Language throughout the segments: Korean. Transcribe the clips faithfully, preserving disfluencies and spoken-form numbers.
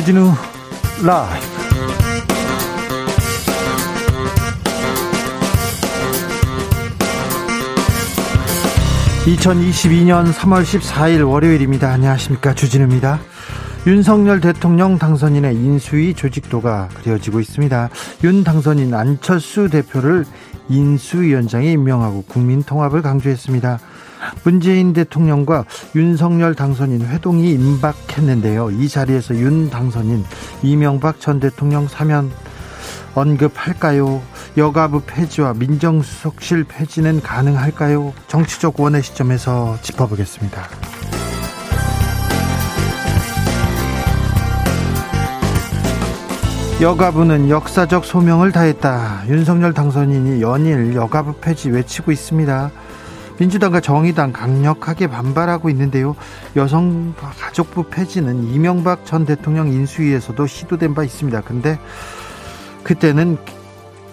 주진우 라이브. 이천이십이년 삼월 십사일 월요일입니다. 안녕하십니까, 주진우입니다. 윤석열 대통령 당선인의 인수위 조직도가 그려지고 있습니다. 윤 당선인 안철수 대표를 인수위원장에 임명하고 국민통합을 강조했습니다. 문재인 대통령과 윤석열 당선인 회동이 임박했는데요. 이 자리에서 윤 당선인, 이명박 전 대통령 사면 언급할까요? 여가부 폐지와 민정수석실 폐지는 가능할까요? 정치적 원의 시점에서 짚어보겠습니다. 여가부는 역사적 소명을 다했다. 윤석열 당선인이 연일 여가부 폐지 외치고 있습니다. 민주당과 정의당 강력하게 반발하고 있는데요. 여성가족부 폐지는 이명박 전 대통령 인수위에서도 시도된 바 있습니다. 근데 그때는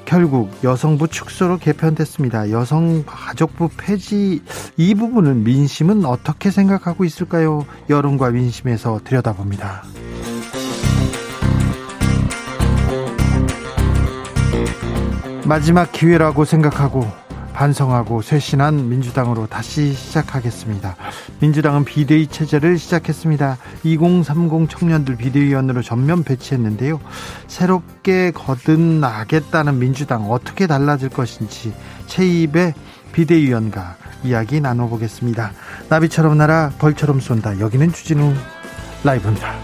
결국 여성부 축소로 개편됐습니다. 여성가족부 폐지, 이 부분은 민심은 어떻게 생각하고 있을까요? 여론과 민심에서 들여다봅니다. 마지막 기회라고 생각하고 반성하고 쇄신한 민주당으로 다시 시작하겠습니다. 민주당은 비대위 체제를 시작했습니다. 이공삼공 청년들 비대위원으로 전면 배치했는데요. 새롭게 거듭나겠다는 민주당, 어떻게 달라질 것인지 체입의 비대위원과 이야기 나눠보겠습니다. 나비처럼 날아 벌처럼 쏜다. 여기는 주진우 라이브입니다.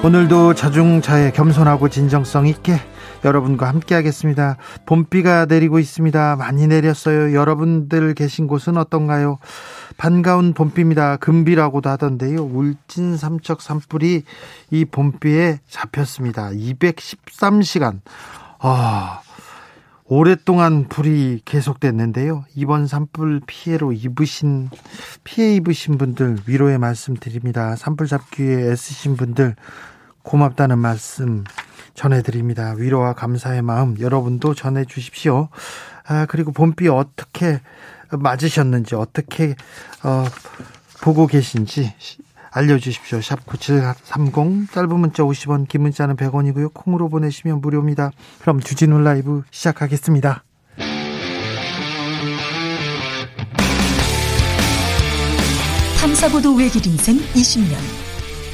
오늘도 자중자애, 겸손하고 진정성 있게 여러분과 함께하겠습니다. 봄비가 내리고 있습니다. 많이 내렸어요. 여러분들 계신 곳은 어떤가요? 반가운 봄비입니다. 금비라고도 하던데요. 울진 삼척 산불이 이 봄비에 잡혔습니다. 이백십삼시간. 아, 오랫동안 불이 계속됐는데요. 이번 산불 피해로 입으신, 피해 입으신 분들 위로의 말씀 드립니다. 산불 잡기에 애쓰신 분들 고맙다는 말씀 전해드립니다. 위로와 감사의 마음 여러분도 전해주십시오. 아, 그리고 봄비 어떻게 맞으셨는지, 어떻게 어, 보고 계신지 알려주십시오. 샵 구칠삼공, 짧은 문자 오십 원, 긴 문자는 백 원이고요. 콩으로 보내시면 무료입니다. 그럼 주진우 라이브 시작하겠습니다. 탐사보도 외길 인생 이십년.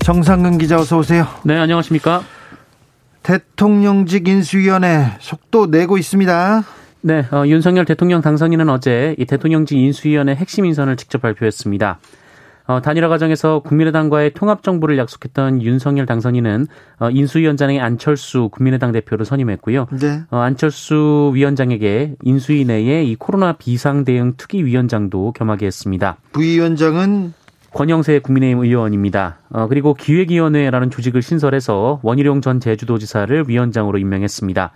정상근 기자 어서 오세요. 네, 안녕하십니까. 대통령직 인수위원회 속도 내고 있습니다. 네, 어, 윤석열 대통령 당선인은 어제 이 대통령직 인수위원회 핵심 인선을 직접 발표했습니다. 어, 단일화 과정에서 국민의당과의 통합 정부를 약속했던 윤석열 당선인은 어, 인수위원장의 안철수 국민의당 대표를 선임했고요. 네. 어, 안철수 위원장에게 인수위 내에 이 코로나 비상 대응 특위 위원장도 겸하게 했습니다. 부위원장은 권영세 국민의힘 의원입니다. 어, 그리고 기획위원회라는 조직을 신설해서 원희룡 전 제주도지사를 위원장으로 임명했습니다.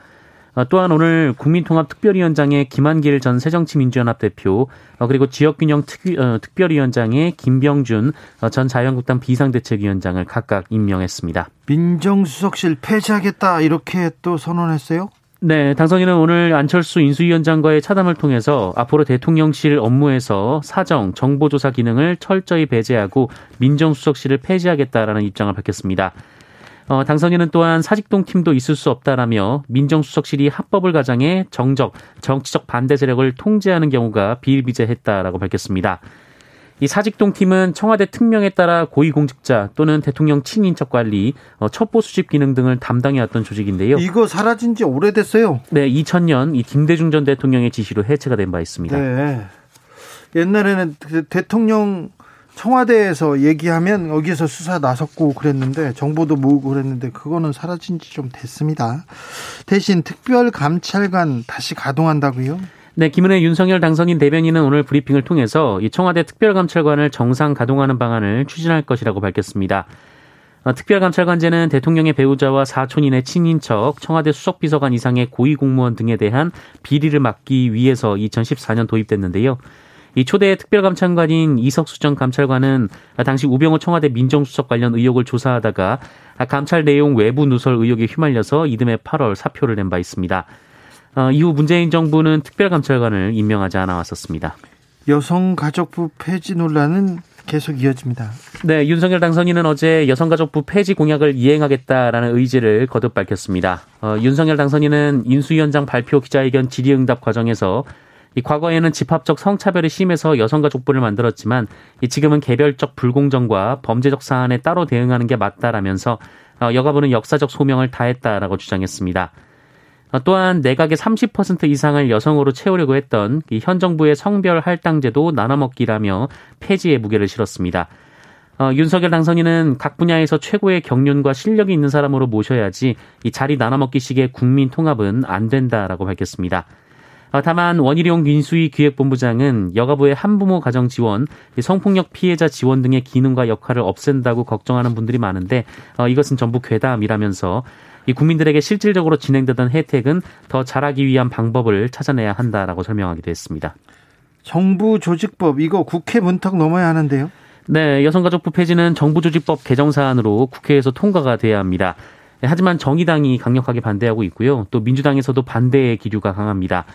또한 오늘 국민통합특별위원장의 김한길 전 새정치민주연합 대표, 그리고 지역균형특별위원장의 김병준 전 자유한국당 비상대책위원장을 각각 임명했습니다. 민정수석실 폐지하겠다 이렇게 또 선언했어요? 네, 당선인은 오늘 안철수 인수위원장과의 차담을 통해서 앞으로 대통령실 업무에서 사정, 정보조사 기능을 철저히 배제하고 민정수석실을 폐지하겠다라는 입장을 밝혔습니다. 어, 당선인은 또한 사직동 팀도 있을 수 없다라며 민정수석실이 합법을 가장해 정적, 정치적 반대 세력을 통제하는 경우가 비일비재했다라고 밝혔습니다. 이 사직동 팀은 청와대 특명에 따라 고위공직자 또는 대통령 친인척 관리, 어, 첩보 수집 기능 등을 담당해왔던 조직인데요. 이거 사라진 지 오래됐어요. 네, 이천년 이 김대중 전 대통령의 지시로 해체가 된 바 있습니다. 네, 옛날에는 대통령 청와대에서 얘기하면 여기에서 수사 나섰고 그랬는데, 정보도 모으고 그랬는데, 그거는 사라진 지 좀 됐습니다. 대신 특별감찰관 다시 가동한다고요? 네, 김은혜 윤석열 당선인 대변인은 오늘 브리핑을 통해서 이 청와대 특별감찰관을 정상 가동하는 방안을 추진할 것이라고 밝혔습니다. 어, 특별감찰관제는 대통령의 배우자와 사촌인의 친인척, 청와대 수석비서관 이상의 고위공무원 등에 대한 비리를 막기 위해서 이천십사 년 도입됐는데요. 이 초대 특별감찰관인 이석수 전 감찰관은 당시 우병우 청와대 민정수석 관련 의혹을 조사하다가 감찰 내용 외부 누설 의혹에 휘말려서 이듬해 팔월 사표를 낸 바 있습니다. 어, 이후 문재인 정부는 특별감찰관을 임명하지 않아 왔었습니다. 여성가족부 폐지 논란은 계속 이어집니다. 네, 윤석열 당선인은 어제 여성가족부 폐지 공약을 이행하겠다라는 의지를 거듭 밝혔습니다. 어, 윤석열 당선인은 인수위원장 발표 기자회견 질의응답 과정에서 이 과거에는 집합적 성차별이 심해서 여성가족부를 만들었지만 이 지금은 개별적 불공정과 범죄적 사안에 따로 대응하는 게 맞다라면서 어, 여가부는 역사적 소명을 다했다라고 주장했습니다. 어, 또한 내각의 삼십 퍼센트 이상을 여성으로 채우려고 했던 이 현 정부의 성별 할당제도 나눠먹기라며 폐지의 무게를 실었습니다. 어, 윤석열 당선인은 각 분야에서 최고의 경륜과 실력이 있는 사람으로 모셔야지 이 자리 나눠먹기식의 국민 통합은 안 된다라고 밝혔습니다. 다만 원희룡 인수위 기획본부장은 여가부의 한부모 가정 지원, 성폭력 피해자 지원 등의 기능과 역할을 없앤다고 걱정하는 분들이 많은데 이것은 전부 괴담이라면서 이 국민들에게 실질적으로 진행되던 혜택은 더 잘하기 위한 방법을 찾아내야 한다라고 설명하기도 했습니다. 정부 조직법, 이거 국회 문턱 넘어야 하는데요? 네, 여성가족부 폐지는 정부 조직법 개정 사안으로 국회에서 통과가 돼야 합니다. 하지만 정의당이 강력하게 반대하고 있고요. 또 민주당에서도 반대의 기류가 강합니다.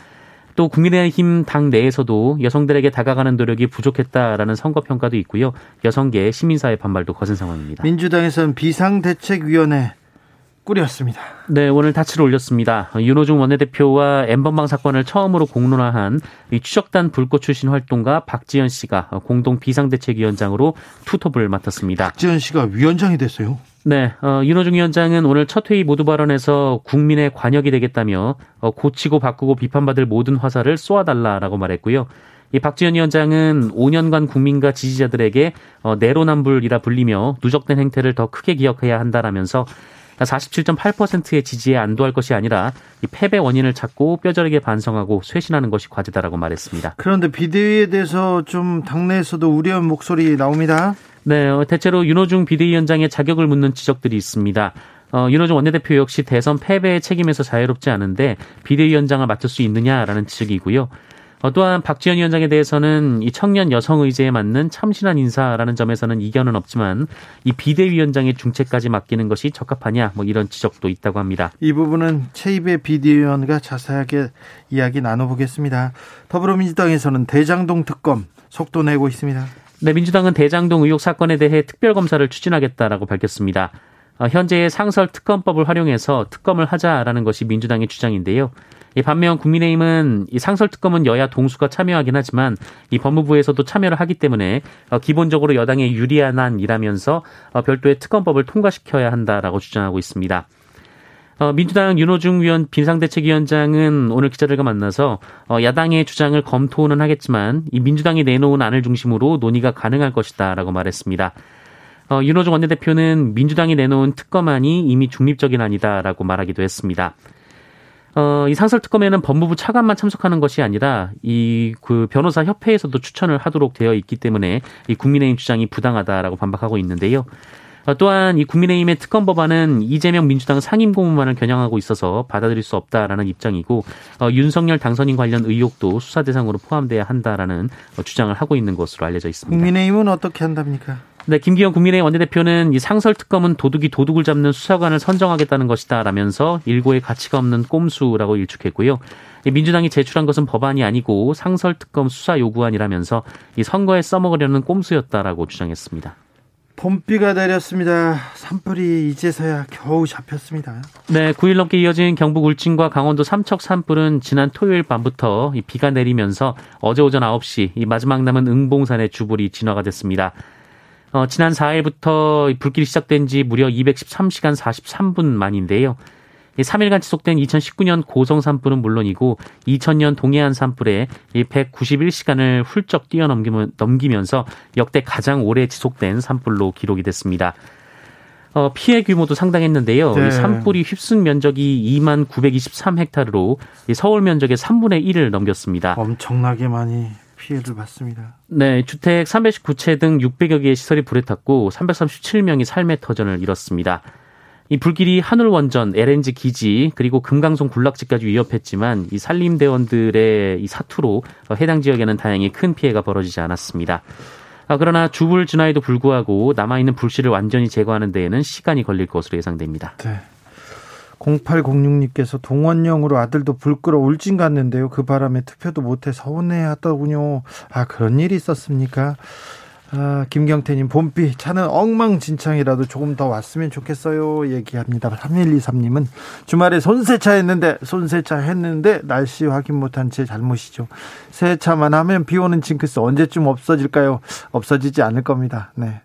또 국민의힘 당 내에서도 여성들에게 다가가는 노력이 부족했다라는 선거평가도 있고요. 여성계, 시민사회 반발도 거센 상황입니다. 민주당에서는 비상대책위원회 꾸렸습니다. 네, 오늘 다치를 올렸습니다. 윤호중 원내대표와 엠번방 사건을 처음으로 공론화한 이 추적단 불꽃 출신 활동가 박지현 씨가 공동 비상대책위원장으로 투톱을 맡았습니다. 박지현 씨가 위원장이 됐어요? 네, 어, 윤호중 위원장은 오늘 첫 회의 모두 발언에서 국민의 관역이 되겠다며 어, 고치고 바꾸고 비판받을 모든 화살을 쏘아달라라고 말했고요. 이 박지원 위원장은 오 년간 국민과 지지자들에게 어, 내로남불이라 불리며 누적된 행태를 더 크게 기억해야 한다라면서 사십칠 점 팔 퍼센트의 지지에 안도할 것이 아니라 이 패배 원인을 찾고 뼈저리게 반성하고 쇄신하는 것이 과제다라고 말했습니다. 그런데 비대위에 대해서 좀 당내에서도 우려한 목소리 나옵니다. 네, 대체로 윤호중 비대위원장의 자격을 묻는 지적들이 있습니다. 어, 윤호중 원내대표 역시 대선 패배의 책임에서 자유롭지 않은데 비대위원장을 맡을 수 있느냐라는 지적이고요. 어, 또한 박지원 위원장에 대해서는 이 청년 여성 의제에 맞는 참신한 인사라는 점에서는 이견은 없지만 이 비대위원장의 중책까지 맡기는 것이 적합하냐 뭐 이런 지적도 있다고 합니다. 이 부분은 최입의 비대위원과 자세하게 이야기 나눠보겠습니다. 더불어민주당에서는 대장동 특검 속도 내고 있습니다. 네, 민주당은 대장동 의혹 사건에 대해 특별검사를 추진하겠다라고 밝혔습니다. 어, 현재의 상설특검법을 활용해서 특검을 하자라는 것이 민주당의 주장인데요. 이 반면 국민의힘은 이 상설특검은 여야 동수가 참여하긴 하지만 이 법무부에서도 참여를 하기 때문에 어, 기본적으로 여당에 유리한 한이라면서 어, 별도의 특검법을 통과시켜야 한다라고 주장하고 있습니다. 어, 민주당 윤호중 위원 비상대책위원장은 오늘 기자들과 만나서 어, 야당의 주장을 검토는 하겠지만 이 민주당이 내놓은 안을 중심으로 논의가 가능할 것이다라고 말했습니다. 어, 윤호중 원내대표는 민주당이 내놓은 특검안이 이미 중립적인 안이다라고 말하기도 했습니다. 어, 이 상설특검에는 법무부 차관만 참석하는 것이 아니라 이 그 변호사 협회에서도 추천을 하도록 되어 있기 때문에 이 국민의힘 주장이 부당하다라고 반박하고 있는데요. 또한 이 국민의힘의 특검 법안은 이재명 민주당 상임고문만을 겨냥하고 있어서 받아들일 수 없다라는 입장이고 어, 윤석열 당선인 관련 의혹도 수사 대상으로 포함돼야 한다라는 어, 주장을 하고 있는 것으로 알려져 있습니다. 국민의힘은 어떻게 한답니까? 네, 김기현 국민의힘 원내대표는 이 상설특검은 도둑이 도둑을 잡는 수사관을 선정하겠다는 것이다 라면서 일고의 가치가 없는 꼼수라고 일축했고요. 민주당이 제출한 것은 법안이 아니고 상설특검 수사 요구안이라면서 이 선거에 써먹으려는 꼼수였다라고 주장했습니다. 봄비가 내렸습니다. 산불이 이제서야 겨우 잡혔습니다. 네, 구 일 넘게 이어진 경북 울진과 강원도 삼척 산불은 지난 토요일 밤부터 이 비가 내리면서 어제 오전 아홉 시 이 마지막 남은 응봉산의 주불이 진화가 됐습니다. 어, 지난 사 일부터 불길이 시작된 지 무려 이백십삼 시간 사십삼 분 만인데요. 삼 일간 지속된 이천십구 년 고성 산불은 물론이고 이천 년 동해안 산불에 백구십일 시간을 훌쩍 뛰어넘기면서 역대 가장 오래 지속된 산불로 기록이 됐습니다. 어, 피해 규모도 상당했는데요. 네. 이 산불이 휩쓴 면적이 이만 구백이십삼 헥타르로 서울 면적의 삼분의 일을 넘겼습니다. 엄청나게 많이 피해를 받습니다. 네, 주택 삼백십구 채 등 육백여 개의 시설이 불에 탔고 삼백삼십칠 명이 삶의 터전을 잃었습니다. 이 불길이 한울원전, 엘엔지 기지, 그리고 금강송 군락지까지 위협했지만 이 산림대원들의 이 사투로 해당 지역에는 다행히 큰 피해가 벌어지지 않았습니다. 아, 그러나 주불 진화에도 불구하고 남아있는 불씨를 완전히 제거하는 데에는 시간이 걸릴 것으로 예상됩니다. 네. 공팔공육 님께서 동원령으로 아들도 불 끄러 울진 갔는데요. 그 바람에 투표도 못해 서운해하더군요. 아, 그런 일이 있었습니까? 아, 김경태님, 봄비 차는 엉망진창이라도 조금 더 왔으면 좋겠어요 얘기합니다. 삼일이삼 님은 주말에 손세차 했는데 손세차 했는데 날씨 확인 못한 제 잘못이죠. 세차만 하면 비오는 징크스 언제쯤 없어질까요? 없어지지 않을 겁니다. 네,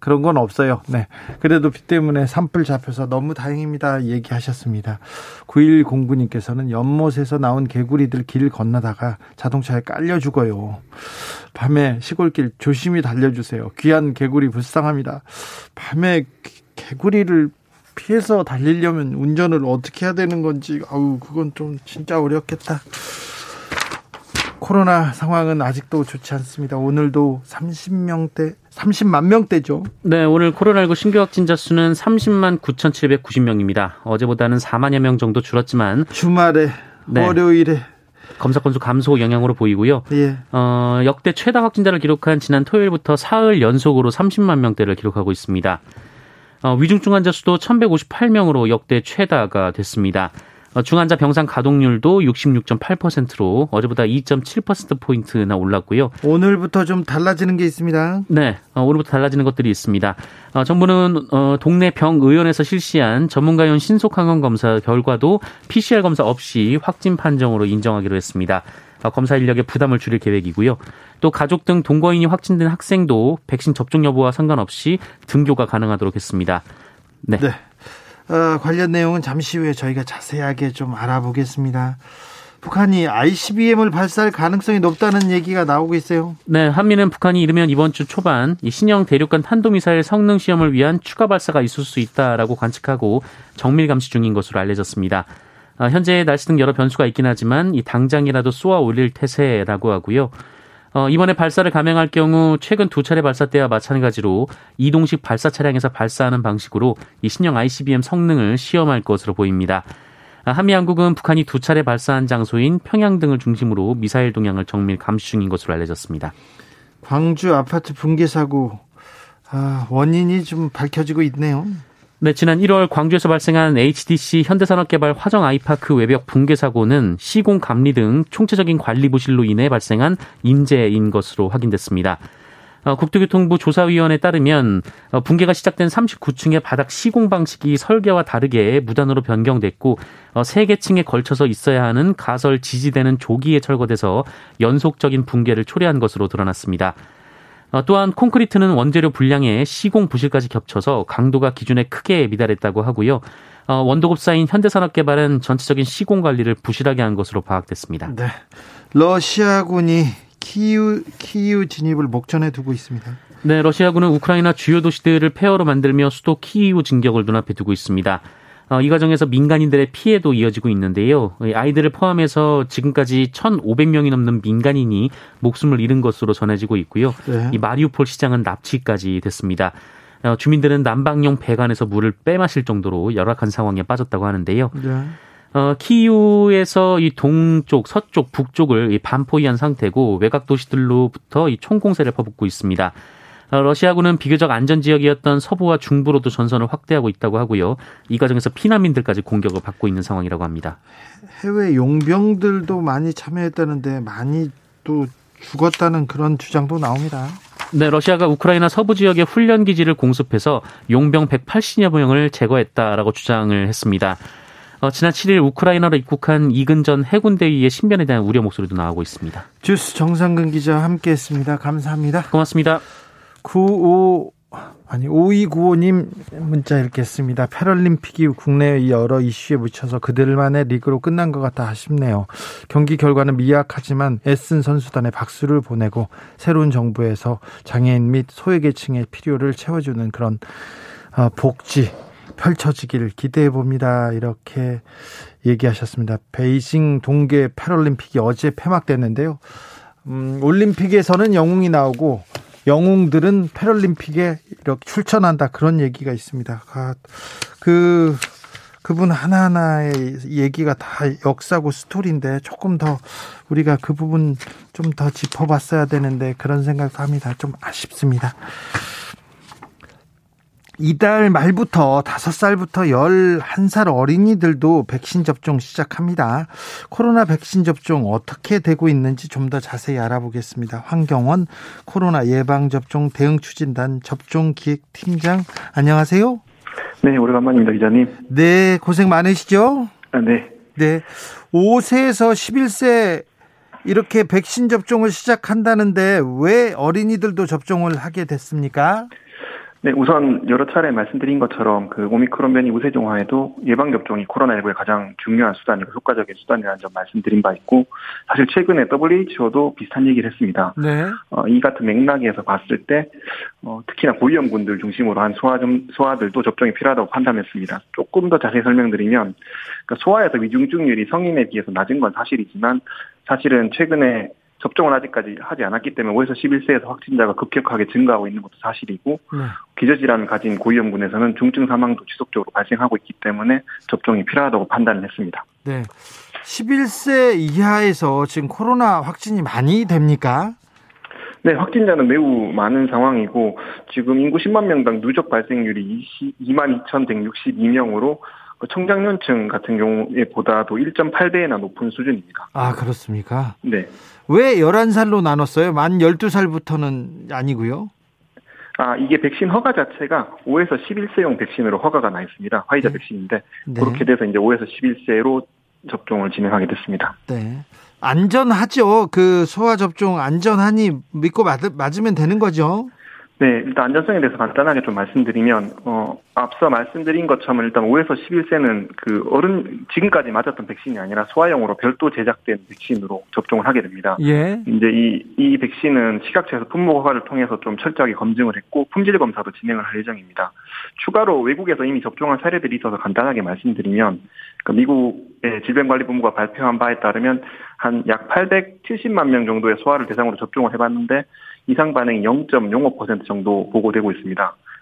그런 건 없어요. 네, 그래도 비 때문에 산불 잡혀서 너무 다행입니다 얘기하셨습니다. 구일공구 님께서는 연못에서 나온 개구리들 길 건너다가 자동차에 깔려 죽어요. 밤에 시골길 조심히 달려주세요. 귀한 개구리 불쌍합니다. 밤에 개구리를 피해서 달리려면 운전을 어떻게 해야 되는 건지, 아우, 그건 좀 진짜 어렵겠다. 코로나 상황은 아직도 좋지 않습니다. 오늘도 삼십 명대, 삼십만 명대죠. 네, 오늘 코로나십구 신규 확진자 수는 삼십만 구천칠백구십 명입니다. 어제보다는 사만여 명 정도 줄었지만 주말에, 네, 월요일에 검사 건수 감소 영향으로 보이고요. 예. 어, 역대 최다 확진자를 기록한 지난 토요일부터 사흘 연속으로 삼십만 명대를 기록하고 있습니다. 어, 위중증 환자 수도 천백오십팔 명으로 역대 최다가 됐습니다. 중환자 병상 가동률도 육십육 점 팔 퍼센트로 어제보다 이 점 칠 퍼센트포인트나 올랐고요. 오늘부터 좀 달라지는 게 있습니다. 네, 오늘부터 달라지는 것들이 있습니다. 정부는 동네 병의원에서 실시한 전문가용 신속항원검사 결과도 피씨알 검사 없이 확진 판정으로 인정하기로 했습니다. 검사 인력에 부담을 줄일 계획이고요. 또 가족 등 동거인이 확진된 학생도 백신 접종 여부와 상관없이 등교가 가능하도록 했습니다. 네. 네. 어, 관련 내용은 잠시 후에 저희가 자세하게 좀 알아보겠습니다. 북한이 아이씨비엠을 발사할 가능성이 높다는 얘기가 나오고 있어요. 네, 한미는 북한이 이르면 이번 주 초반 이 신형 대륙간 탄도미사일 성능 시험을 위한 추가 발사가 있을 수 있다라고 관측하고 정밀 감시 중인 것으로 알려졌습니다. 아, 현재 날씨 등 여러 변수가 있긴 하지만 이 당장이라도 쏘아 올릴 태세라고 하고요. 어, 이번에 발사를 감행할 경우 최근 두 차례 발사 때와 마찬가지로 이동식 발사 차량에서 발사하는 방식으로 이 신형 아이씨비엠 성능을 시험할 것으로 보입니다. 한미 양국은 북한이 두 차례 발사한 장소인 평양 등을 중심으로 미사일 동향을 정밀 감시 중인 것으로 알려졌습니다. 광주 아파트 붕괴 사고, 아, 원인이 좀 밝혀지고 있네요. 네, 지난 일월 광주에서 발생한 에이치디씨 현대산업개발 화정 아이파크 외벽 붕괴 사고는 시공 감리 등 총체적인 관리 부실로 인해 발생한 인재인 것으로 확인됐습니다. 어, 국토교통부 조사위원회에 따르면 어, 붕괴가 시작된 삼십구 층의 바닥 시공 방식이 설계와 다르게 무단으로 변경됐고 어, 세 개 층에 걸쳐서 있어야 하는 가설 지지대는 조기에 철거돼서 연속적인 붕괴를 초래한 것으로 드러났습니다. 또한 콘크리트는 원재료 불량에 시공 부실까지 겹쳐서 강도가 기준에 크게 미달했다고 하고요. 원도급사인 현대산업개발은 전체적인 시공 관리를 부실하게 한 것으로 파악됐습니다. 네, 러시아군이 키우, 키우 진입을 목전에 두고 있습니다. 네, 러시아군은 우크라이나 주요 도시들을 폐허로 만들며 수도 키우 진격을 눈앞에 두고 있습니다. 이 과정에서 민간인들의 피해도 이어지고 있는데요. 아이들을 포함해서 지금까지 천오백 명이 넘는 민간인이 목숨을 잃은 것으로 전해지고 있고요. 네. 이 마리우폴 시장은 납치까지 됐습니다. 주민들은 난방용 배관에서 물을 빼마실 정도로 열악한 상황에 빠졌다고 하는데요. 네. 어, 키이우에서 이 동쪽, 서쪽, 북쪽을 이 반포위한 상태고 외곽 도시들로부터 이 총공세를 퍼붓고 있습니다. 러시아군은 비교적 안전지역이었던 서부와 중부로도 전선을 확대하고 있다고 하고요. 이 과정에서 피난민들까지 공격을 받고 있는 상황이라고 합니다. 해외 용병들도 많이 참여했다는데 많이 또 죽었다는 그런 주장도 나옵니다. 네, 러시아가 우크라이나 서부 지역의 훈련기지를 공습해서 용병 백팔십여 명을 제거했다라고 주장을 했습니다. 어, 지난 칠일 우크라이나로 입국한 이근전 해군대위의 신변에 대한 우려 목소리도 나오고 있습니다. 주스 정상근 기자와 함께했습니다. 감사합니다. 고맙습니다. 구십오 아니 오이구오 님 문자 읽겠습니다. 패럴림픽이 국내 여러 이슈에 묻혀서 그들만의 리그로 끝난 것 같아 아쉽네요. 경기 결과는 미약하지만 애쓴 선수단에 박수를 보내고 새로운 정부에서 장애인 및 소외계층의 필요를 채워주는 그런 복지 펼쳐지길 기대해 봅니다. 이렇게 얘기하셨습니다. 베이징 동계 패럴림픽이 어제 폐막됐는데요. 음, 올림픽에서는 영웅이 나오고 영웅들은 패럴림픽에 이렇게 출전한다, 그런 얘기가 있습니다. 아, 그 그분 하나하나의 얘기가 다 역사고 스토리인데 조금 더 우리가 그 부분 좀 더 짚어봤어야 되는데, 그런 생각도 합니다. 좀 아쉽습니다. 이달 말부터 다섯 살부터 열한 살 어린이들도 백신 접종 시작합니다. 코로나 백신 접종 어떻게 되고 있는지 좀 더 자세히 알아보겠습니다. 황경원 코로나 예방접종 대응추진단 접종기획팀장, 안녕하세요. 네, 오래간만입니다, 기자님. 네, 고생 많으시죠? 아, 네. 네. 오 세에서 십일 세 이렇게 백신 접종을 시작한다는데 왜 어린이들도 접종을 하게 됐습니까? 네, 우선 여러 차례 말씀드린 것처럼 그 오미크론 변이 우세종화에도 예방접종이 코로나십구의 가장 중요한 수단이고 효과적인 수단이라는 점 말씀드린 바 있고, 사실 최근에 더블유에이치오도 비슷한 얘기를 했습니다. 네. 어, 이 같은 맥락에서 봤을 때 어, 특히나 고위험군들 중심으로 한 소아 좀, 소아들도 접종이 필요하다고 판단했습니다. 조금 더 자세히 설명드리면, 그러니까 소아에서 위중증률이 성인에 비해서 낮은 건 사실이지만, 사실은 최근에 접종을 아직까지 하지 않았기 때문에 오 세에서 십일 세에서 확진자가 급격하게 증가하고 있는 것도 사실이고, 네. 기저질환을 가진 고위험군에서는 중증 사망도 지속적으로 발생하고 있기 때문에 접종이 필요하다고 판단을 했습니다. 네, 십일 세 이하에서 지금 코로나 확진이 많이 됩니까? 네, 확진자는 매우 많은 상황이고, 지금 인구 십만 명당 누적 발생률이 이만 이천백육십이 명으로 청장년층 같은 경우에 보다도 일 점 팔 배나 높은 수준입니다. 아, 그렇습니까? 네. 왜 열한 살로 나눴어요? 만 열두 살부터는 아니고요? 아, 이게 백신 허가 자체가 오에서 십일 세용 백신으로 허가가 나 있습니다. 화이자 네. 백신인데, 네. 그렇게 돼서 이제 오에서 십일 세로 접종을 진행하게 됐습니다. 네. 안전하죠? 그 소아 접종 안전하니 믿고 맞, 맞으면 되는 거죠? 네, 일단 안전성에 대해서 간단하게 좀 말씀드리면, 어, 앞서 말씀드린 것처럼 일단 오에서 십일 세는 그 어른, 지금까지 맞았던 백신이 아니라 소아용으로 별도 제작된 백신으로 접종을 하게 됩니다. 예. 이제 이, 이 백신은 식약처에서 품목 허가를 통해서 좀 철저하게 검증을 했고, 품질 검사도 진행을 할 예정입니다. 추가로 외국에서 이미 접종한 사례들이 있어서 간단하게 말씀드리면, 그러니까 미국의 질병관리본부가 발표한 바에 따르면 한 약 팔백칠십만 명 정도의 소아를 대상으로 접종을 해봤는데, 이상 반응이 영 점 영오 퍼센트 정도 보고되고 있습니다.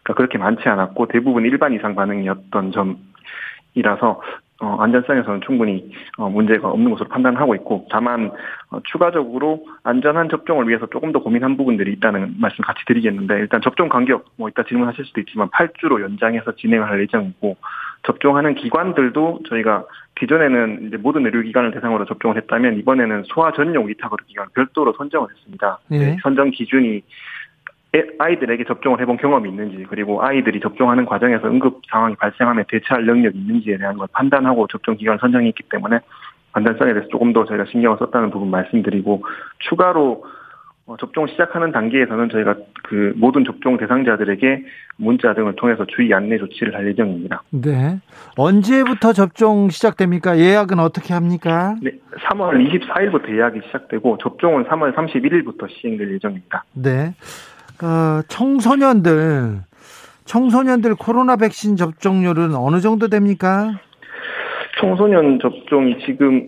그러니까 그렇게 많지 않았고 대부분 일반 이상 반응이었던 점이라서 어, 안전성에서는 충분히 어, 문제가 없는 것으로 판단하고 있고, 다만 어, 추가적으로 안전한 접종을 위해서 조금 더 고민한 부분들이 있다는 말씀 같이 드리겠는데, 일단 접종 간격 뭐 이따 질문하실 수도 있지만 팔 주로 연장해서 진행을 할 예정이고, 접종하는 기관들도 저희가 기존에는 이제 모든 의료기관을 대상으로 접종을 했다면 이번에는 소아 전용 위탁 의료기관을 별도로 선정을 했습니다. 네. 선정 기준이 아이들에게 접종을 해본 경험이 있는지, 그리고 아이들이 접종하는 과정에서 응급 상황이 발생하면 대처할 능력이 있는지에 대한 걸 판단하고 접종 기간을 선정했기 때문에 안전성에 대해서 조금 더 저희가 신경을 썼다는 부분 말씀드리고, 추가로 접종 시작하는 단계에서는 저희가 그 모든 접종 대상자들에게 문자 등을 통해서 주의 안내 조치를 할 예정입니다. 네. 언제부터 접종 시작됩니까? 예약은 어떻게 합니까? 네. 삼월 이십사일부터 예약이 시작되고, 접종은 삼월 삼십일일부터 시행될 예정입니다. 네. 어, 청소년들, 청소년들 코로나 백신 접종률은 어느 정도 됩니까? 청소년 접종이 지금,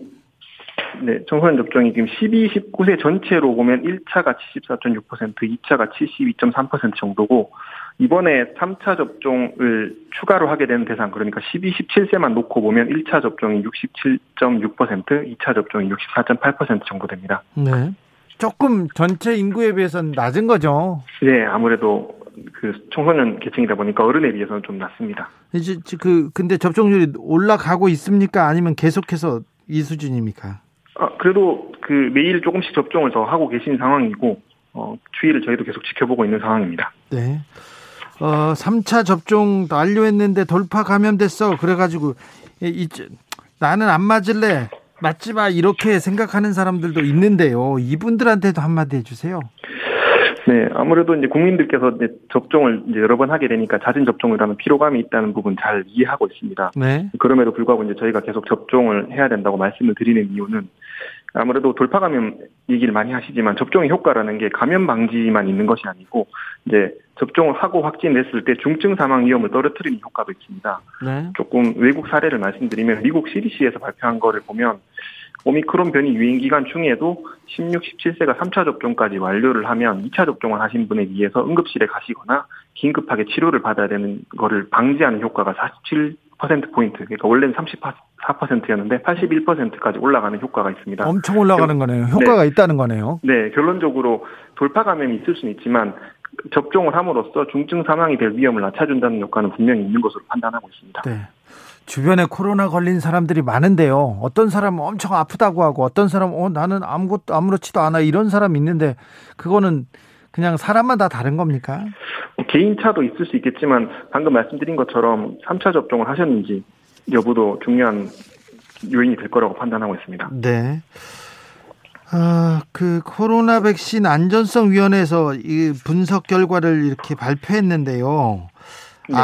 네, 청소년 접종이 지금 십이, 십구 세 전체로 보면 일 차가 칠십사 점 육 퍼센트, 이 차가 칠십이 점 삼 퍼센트 정도고, 이번에 삼 차 접종을 추가로 하게 되는 대상, 그러니까 십이, 십칠 세만 놓고 보면 일 차 접종이 육십칠 점 육 퍼센트, 이 차 접종이 육십사 점 팔 퍼센트 정도 됩니다. 네. 조금 전체 인구에 비해서는 낮은 거죠. 네, 아무래도 그 청소년 계층이다 보니까 어른에 비해서는 좀 낮습니다. 이제 그 근데 접종률이 올라가고 있습니까? 아니면 계속해서 이 수준입니까? 아, 그래도 그 매일 조금씩 접종을 더 하고 계신 상황이고, 어, 추이를 저희도 계속 지켜보고 있는 상황입니다. 네. 어, 삼 차 접종 완료했는데 돌파 감염됐어. 그래가지고 이제 나는 안 맞을래. 맞지 마, 이렇게 생각하는 사람들도 있는데요. 이분들한테도 한마디 해주세요. 네, 아무래도 이제 국민들께서 이제 접종을 이제 여러 번 하게 되니까 자진 접종에 대한 피로감이 있다는 부분 잘 이해하고 있습니다. 네. 그럼에도 불구하고 이제 저희가 계속 접종을 해야 된다고 말씀을 드리는 이유는, 아무래도 돌파 감염 얘기를 많이 하시지만 접종의 효과라는 게 감염 방지만 있는 것이 아니고 이제 접종을 하고 확진됐을 때 중증 사망 위험을 떨어뜨리는 효과도 있습니다. 네. 조금 외국 사례를 말씀드리면 미국 씨디씨에서 발표한 거를 보면 오미크론 변이 유행 기간 중에도 십육, 십칠 세가 삼 차 접종까지 완료를 하면 이 차 접종을 하신 분에 비해서 응급실에 가시거나 긴급하게 치료를 받아야 되는 거를 방지하는 효과가 사십칠 퍼센트 포인트, 그러니까 원래는 삼십사 퍼센트였는데 팔십일 퍼센트까지 올라가는 효과가 있습니다. 엄청 올라가는 거네요. 효과가 네. 있다는 거네요. 네, 결론적으로 돌파 감염이 있을 수는 있지만 접종을 함으로써 중증 사망이 될 위험을 낮춰준다는 효과는 분명히 있는 것으로 판단하고 있습니다. 네. 주변에 코로나 걸린 사람들이 많은데요. 어떤 사람은 엄청 아프다고 하고 어떤 사람은 어, 나는 아무것도 아무렇지도 않아 이런 사람이 있는데 그거는 그냥 사람마다 다른 겁니까? 개인차도 있을 수 있겠지만 방금 말씀드린 것처럼 삼 차 접종을 하셨는지 여부도 중요한 요인이 될 거라고 판단하고 있습니다. 네. 아, 그 코로나 백신 안전성위원회에서 이 분석 결과를 이렇게 발표했는데요. 네.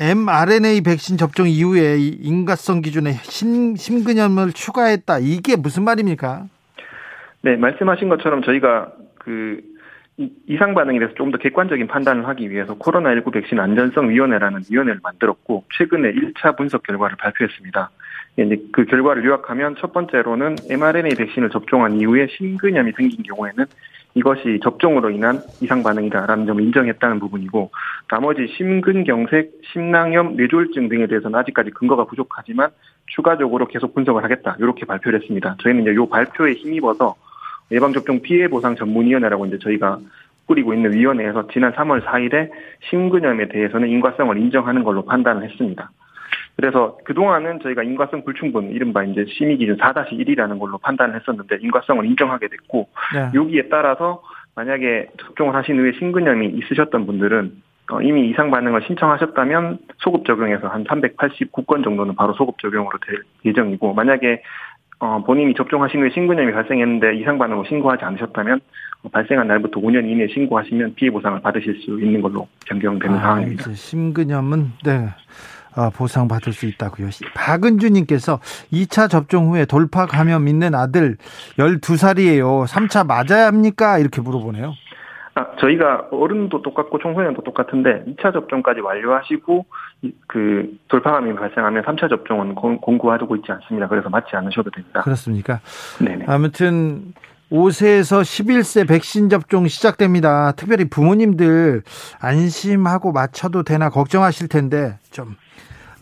엠알엔에이 백신 접종 이후에 인과성 기준에 심, 심근염을 추가했다. 이게 무슨 말입니까? 네, 말씀하신 것처럼 저희가 그 이상 반응에 대해서 조금 더 객관적인 판단을 하기 위해서 코로나십구 백신 안전성위원회라는 위원회를 만들었고 최근에 일 차 분석 결과를 발표했습니다. 이제 그 결과를 요약하면 첫 번째로는 엠알엔에이 백신을 접종한 이후에 심근염이 생긴 경우에는 이것이 접종으로 인한 이상 반응이다라는 점을 인정했다는 부분이고 나머지 심근경색, 심낭염, 뇌졸중 등에 대해서는 아직까지 근거가 부족하지만 추가적으로 계속 분석을 하겠다 이렇게 발표를 했습니다. 저희는 이제 이 발표에 힘입어서 예방접종 피해보상전문위원회라고 이제 저희가 꾸리고 있는 위원회에서 지난 삼월 사일에 심근염에 대해서는 인과성을 인정하는 걸로 판단을 했습니다. 그래서 그동안은 저희가 인과성 불충분, 이른바 이제 심의기준 사 다시 일이라는 걸로 판단을 했었는데 인과성을 인정하게 됐고, 네. 여기에 따라서 만약에 접종을 하신 후에 심근염이 있으셨던 분들은 어, 이미 이상 반응을 신청하셨다면 소급 적용해서 한 삼백팔십구 건 정도는 바로 소급 적용으로 될 예정이고, 만약에 어, 본인이 접종하신 후에 심근염이 발생했는데 이상 반응을 신고하지 않으셨다면 어, 발생한 날부터 오 년 이내에 신고하시면 피해 보상을 받으실 수 있는 걸로 변경되는 아, 상황입니다. 이제 심근염은 네. 아, 보상받을 수 있다고요. 박은주님께서 이 차 접종 후에 돌파 감염 있는 아들 열두 살이에요. 삼 차 맞아야 합니까? 이렇게 물어보네요. 아, 저희가 어른도 똑같고 청소년도 똑같은데 이 차 접종까지 완료하시고 그 돌파 감염이 발생하면 삼 차 접종은 공, 공고하고 있지 않습니다. 그래서 맞지 않으셔도 됩니다. 그렇습니까? 네네. 아무튼 오 세에서 십일 세 백신 접종 시작됩니다. 특별히 부모님들 안심하고 맞춰도 되나 걱정하실 텐데 좀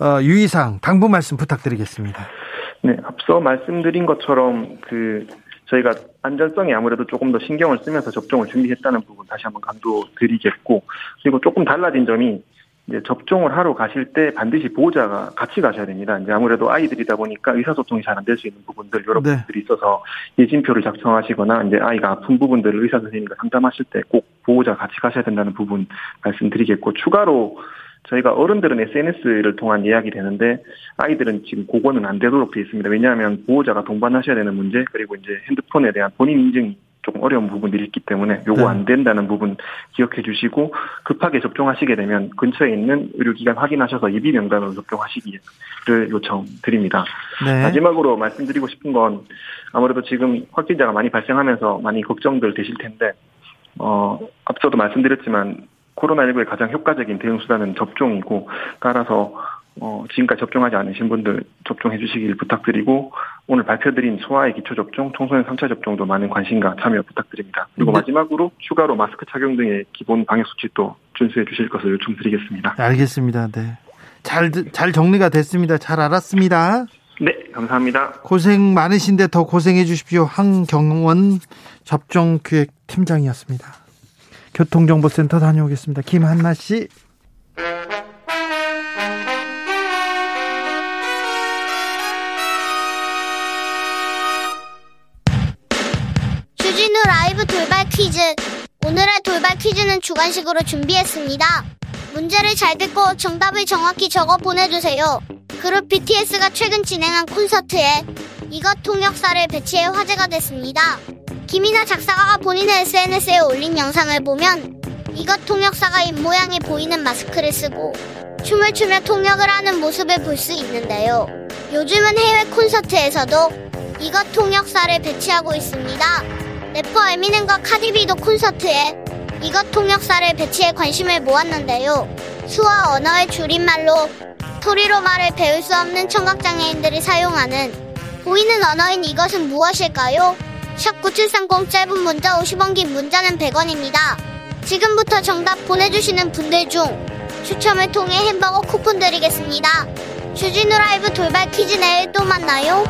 어, 유의사항 당부 말씀 부탁드리겠습니다. 네, 앞서 말씀드린 것처럼 그 저희가 안전성에 아무래도 조금 더 신경을 쓰면서 접종을 준비했다는 부분 다시 한번 강조드리겠고, 그리고 조금 달라진 점이 이제 접종을 하러 가실 때 반드시 보호자가 같이 가셔야 됩니다. 이제 아무래도 아이들이다 보니까 의사소통이 잘 안 될 수 있는 부분들 여러 네. 분들이 있어서 예진표를 작성하시거나 이제 아이가 아픈 부분들을 의사 선생님과 상담하실 때 꼭 보호자가 같이 가셔야 된다는 부분 말씀드리겠고, 추가로 저희가 어른들은 에스엔에스를 통한 예약이 되는데 아이들은 지금 그거는 안 되도록 되어 있습니다. 왜냐하면 보호자가 동반하셔야 되는 문제, 그리고 이제 핸드폰에 대한 본인 인증이 조금 어려운 부분들이 있기 때문에 요거 네. 안 된다는 부분 기억해 주시고, 급하게 접종하시게 되면 근처에 있는 의료기관 확인하셔서 예비 명단으로 접종하시기를 요청드립니다. 네. 마지막으로 말씀드리고 싶은 건 아무래도 지금 확진자가 많이 발생하면서 많이 걱정들 되실 텐데 어, 앞서도 말씀드렸지만 코로나십구의 가장 효과적인 대응 수단은 접종이고, 따라서 어, 지금까지 접종하지 않으신 분들 접종해 주시길 부탁드리고, 오늘 발표드린 소아의 기초접종, 청소년 삼 차 접종도 많은 관심과 참여 부탁드립니다. 그리고 네. 마지막으로 추가로 마스크 착용 등의 기본 방역수칙도 준수해 주실 것을 요청드리겠습니다. 알겠습니다. 네. 잘, 잘 정리가 됐습니다. 잘 알았습니다. 네, 감사합니다. 고생 많으신데 더 고생해 주십시오. 한경원 접종기획팀장이었습니다. 교통정보센터 다녀오겠습니다. 김한나 씨. 주진우 라이브 돌발 퀴즈. 오늘의 돌발 퀴즈는 주관식으로 준비했습니다. 문제를 잘 듣고 정답을 정확히 적어 보내주세요. 그룹 비티에스가 최근 진행한 콘서트에 이것 통역사를 배치해 화제가 됐습니다. 김이나 작사가가 본인의 에스엔에스에 올린 영상을 보면 이것 통역사가 입모양이 보이는 마스크를 쓰고 춤을 추며 통역을 하는 모습을 볼 수 있는데요. 요즘은 해외 콘서트에서도 이것 통역사를 배치하고 있습니다. 래퍼 에미넴과 카디비도 콘서트에 이것 통역사를 배치해 관심을 모았는데요. 수어 언어의 줄임말로 소리로 말을 배울 수 없는 청각장애인들이 사용하는 보이는 언어인 이것은 무엇일까요? 샵 구칠삼공 짧은 문자 오십 원 긴 문자는 백 원입니다. 지금부터 정답 보내주시는 분들 중 추첨을 통해 햄버거 쿠폰 드리겠습니다. 주진우 라이브 돌발 퀴즈 내일 또 만나요.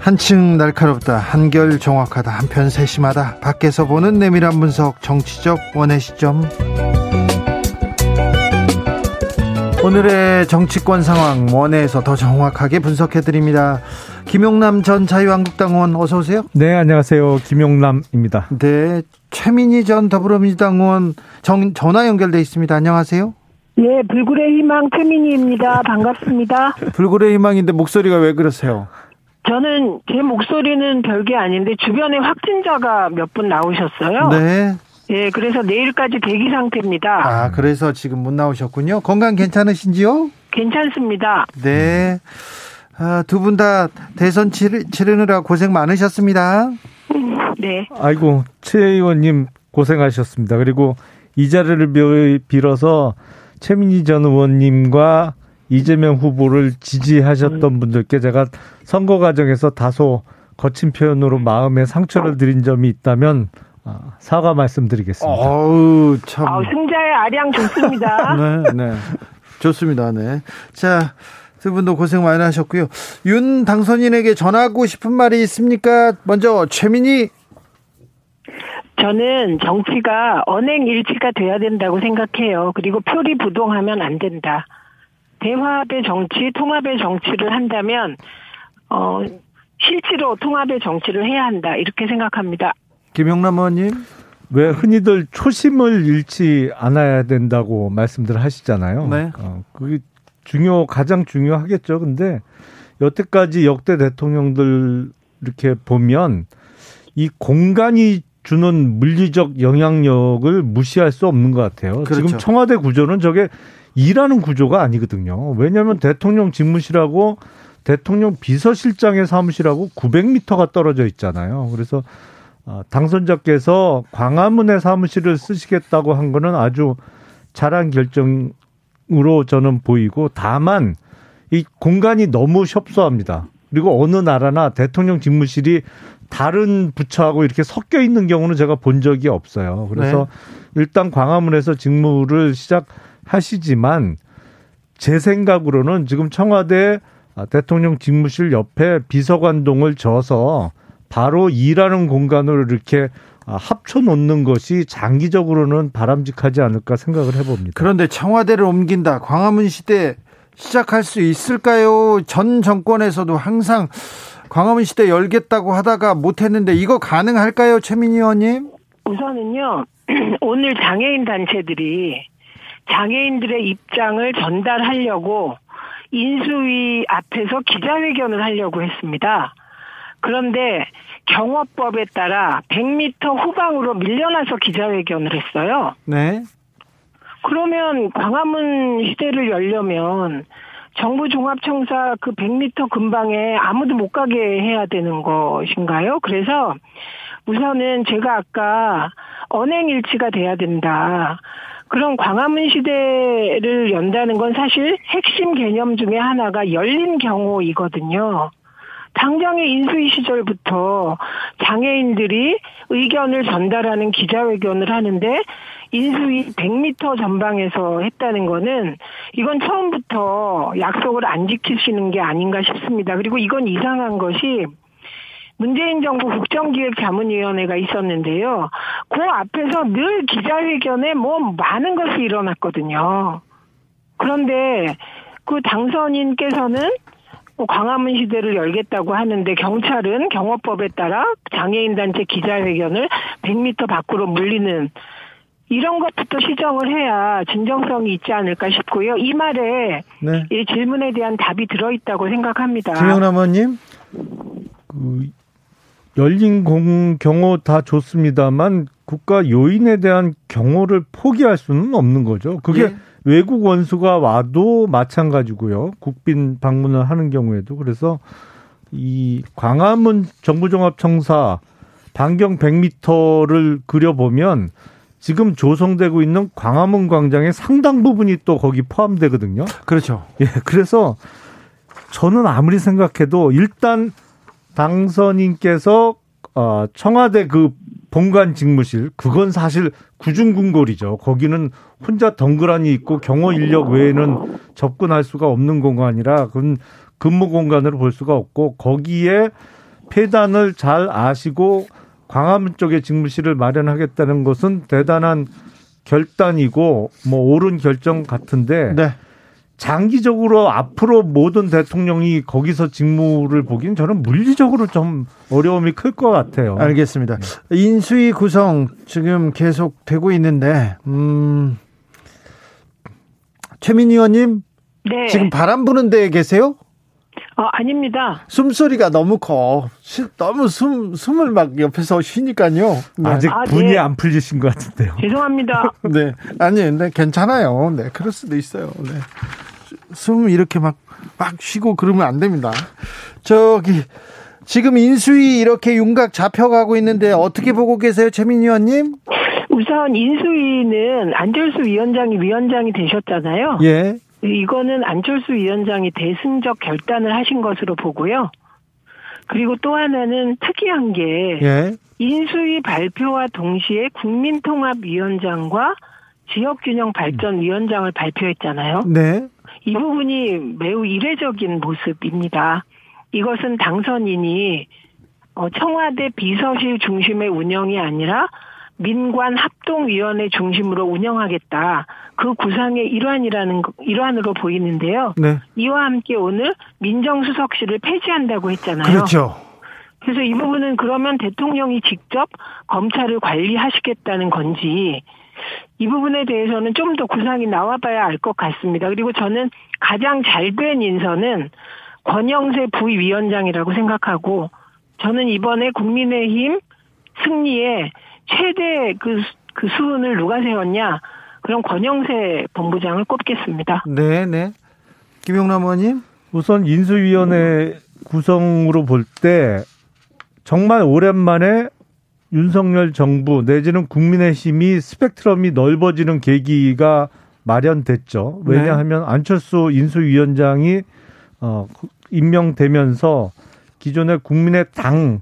한층 날카롭다, 한결 정확하다, 한편 세심하다. 밖에서 보는 내밀한 분석, 정치적 원의 시점. 오늘의 정치권 상황 원회에서 더 정확하게 분석해드립니다. 김용남 전 자유한국당원 어서 오세요. 네, 안녕하세요. 김용남입니다. 네, 최민희 전 더불어민주당 의원 정, 전화 연결돼 있습니다. 안녕하세요. 예, 불굴의 희망 최민희입니다. 반갑습니다. 불굴의 희망인데 목소리가 왜 그러세요? 저는 제 목소리는 별게 아닌데 주변에 확진자가 몇 분 나오셨어요. 네. 예, 그래서 내일까지 대기 상태입니다. 아, 그래서 지금 못 나오셨군요. 건강 괜찮으신지요? 괜찮습니다. 네. 아, 두 분 다 대선 치르, 치르느라 고생 많으셨습니다. 네. 아이고, 최 의원님 고생하셨습니다. 그리고 이 자리를 빌어서 최민희 전 의원님과 이재명 후보를 지지하셨던 분들께 제가 선거 과정에서 다소 거친 표현으로 마음에 상처를 드린 점이 있다면 사과 말씀드리겠습니다. 어우, 참. 아, 승자의 아량 좋습니다. 네, 네. 좋습니다. 네. 자, 두 분도 고생 많이 하셨고요. 윤 당선인에게 전하고 싶은 말이 있습니까? 먼저 최민희. 저는 정치가 언행일치가 돼야 된다고 생각해요. 그리고 표리부동하면 안 된다. 대화합의 정치, 통합의 정치를 한다면 어, 실제로 통합의 정치를 해야 한다. 이렇게 생각합니다. 김용남 의원님, 왜 흔히들 초심을 잃지 않아야 된다고 말씀들 하시잖아요. 네. 어, 그게 중요, 가장 중요하겠죠. 근데 여태까지 역대 대통령들 이렇게 보면 이 공간이 주는 물리적 영향력을 무시할 수 없는 것 같아요. 그렇죠. 지금 청와대 구조는 저게 일하는 구조가 아니거든요. 왜냐하면 대통령 집무실하고 대통령 비서실장의 사무실하고 구백 미터가 떨어져 있잖아요. 그래서 당선자께서 광화문의 사무실을 쓰시겠다고 한 거는 아주 잘한 결정으로 저는 보이고, 다만 이 공간이 너무 협소합니다. 그리고 어느 나라나 대통령 집무실이 다른 부처하고 이렇게 섞여 있는 경우는 제가 본 적이 없어요. 그래서 네. 일단 광화문에서 직무를 시작하시지만 제 생각으로는 지금 청와대 대통령 집무실 옆에 비서관동을 져서 바로 일하는 공간으로 이렇게 합쳐놓는 것이 장기적으로는 바람직하지 않을까 생각을 해봅니다. 그런데 청와대를 옮긴다, 광화문 시대 시작할 수 있을까요? 전 정권에서도 항상 광화문 시대 열겠다고 하다가 못했는데 이거 가능할까요? 최민희 의원님. 우선은요, 오늘 장애인 단체들이 장애인들의 입장을 전달하려고 인수위 앞에서 기자회견을 하려고 했습니다. 그런데 경호법에 따라 백 미터 후방으로 밀려나서 기자회견을 했어요. 네. 그러면 광화문 시대를 열려면 정부 종합청사 그 백 미터 근방에 아무도 못 가게 해야 되는 것인가요? 그래서 우선은 제가 아까 언행일치가 돼야 된다. 그런 광화문 시대를 연다는 건 사실 핵심 개념 중에 하나가 열린 경호이거든요. 당장의 인수위 시절부터 장애인들이 의견을 전달하는 기자회견을 하는데 인수위 백 미터 전방에서 했다는 거는 이건 처음부터 약속을 안 지키시는 게 아닌가 싶습니다. 그리고 이건 이상한 것이 문재인 정부 국정기획자문위원회가 있었는데요. 그 앞에서 늘 기자회견에 뭐 많은 것이 일어났거든요. 그런데 그 당선인께서는 광화문 시대를 열겠다고 하는데 경찰은 경호법에 따라 장애인단체 기자회견을 백 미터 밖으로 물리는 이런 것부터 시정을 해야 진정성이 있지 않을까 싶고요. 이 말에 네. 이 질문에 대한 답이 들어있다고 생각합니다. 김영남 의원님, 그 열린 공, 경호 다 좋습니다만 국가 요인에 대한 경호를 포기할 수는 없는 거죠. 그게 예. 외국 원수가 와도 마찬가지고요. 국빈 방문을 하는 경우에도. 그래서 이 광화문 정부종합청사 반경 백 미터를 그려보면 지금 조성되고 있는 광화문 광장의 상당 부분이 또 거기 포함되거든요. 그렇죠. 예, 그래서 저는 아무리 생각해도 일단 당선인께서 청와대 그 본관 직무실, 그건 사실 구중궁궐이죠. 거기는 혼자 덩그러니 있고 경호 인력 외에는 접근할 수가 없는 공간이라 그건 근무 공간으로 볼 수가 없고, 거기에 폐단을 잘 아시고 광화문 쪽에 직무실을 마련하겠다는 것은 대단한 결단이고 뭐 옳은 결정 같은데 네. 장기적으로 앞으로 모든 대통령이 거기서 직무를 보기엔 저는 물리적으로 좀 어려움이 클 것 같아요. 알겠습니다. 인수위 구성 지금 계속 되고 있는데 음, 최민희 의원님 네. 지금 바람 부는 데에 계세요? 어, 아닙니다. 숨소리가 너무 커. 쉬, 너무 숨, 숨을 막 옆에서 쉬니까요. 네. 아직 아, 분이 네. 안 풀리신 것 같은데요. 죄송합니다. 네. 아니, 근데 괜찮아요. 네. 그럴 수도 있어요. 네. 숨 이렇게 막, 막 쉬고 그러면 안 됩니다. 저기, 지금 인수위 이렇게 윤곽 잡혀가고 있는데 어떻게 보고 계세요, 최민희 의원님? 우선 인수위는 안철수 위원장이 위원장이 되셨잖아요. 예. 이거는 안철수 위원장이 대승적 결단을 하신 것으로 보고요. 그리고 또 하나는 특이한 게 예. 인수위 발표와 동시에 국민통합위원장과 지역균형발전위원장을 발표했잖아요. 네. 이 부분이 매우 이례적인 모습입니다. 이것은 당선인이 청와대 비서실 중심의 운영이 아니라 민관 합동위원회 중심으로 운영하겠다. 그 구상의 일환이라는 일환으로 보이는데요. 네. 이와 함께 오늘 민정수석실을 폐지한다고 했잖아요. 그렇죠. 그래서 이 부분은 그러면 대통령이 직접 검찰을 관리하시겠다는 건지, 이 부분에 대해서는 좀 더 구상이 나와봐야 알 것 같습니다. 그리고 저는 가장 잘된 인선은 권영세 부위원장이라고 생각하고, 저는 이번에 국민의힘 승리에 최대 그, 그 수훈을 누가 세웠냐? 그럼 권영세 본부장을 꼽겠습니다. 네, 네. 김용남 의원님, 우선 인수위원회 구성으로 볼 때 정말 오랜만에 윤석열 정부 내지는 국민의힘이 스펙트럼이 넓어지는 계기가 마련됐죠. 왜냐하면 네. 안철수 인수위원장이 어, 임명되면서 기존의 국민의 당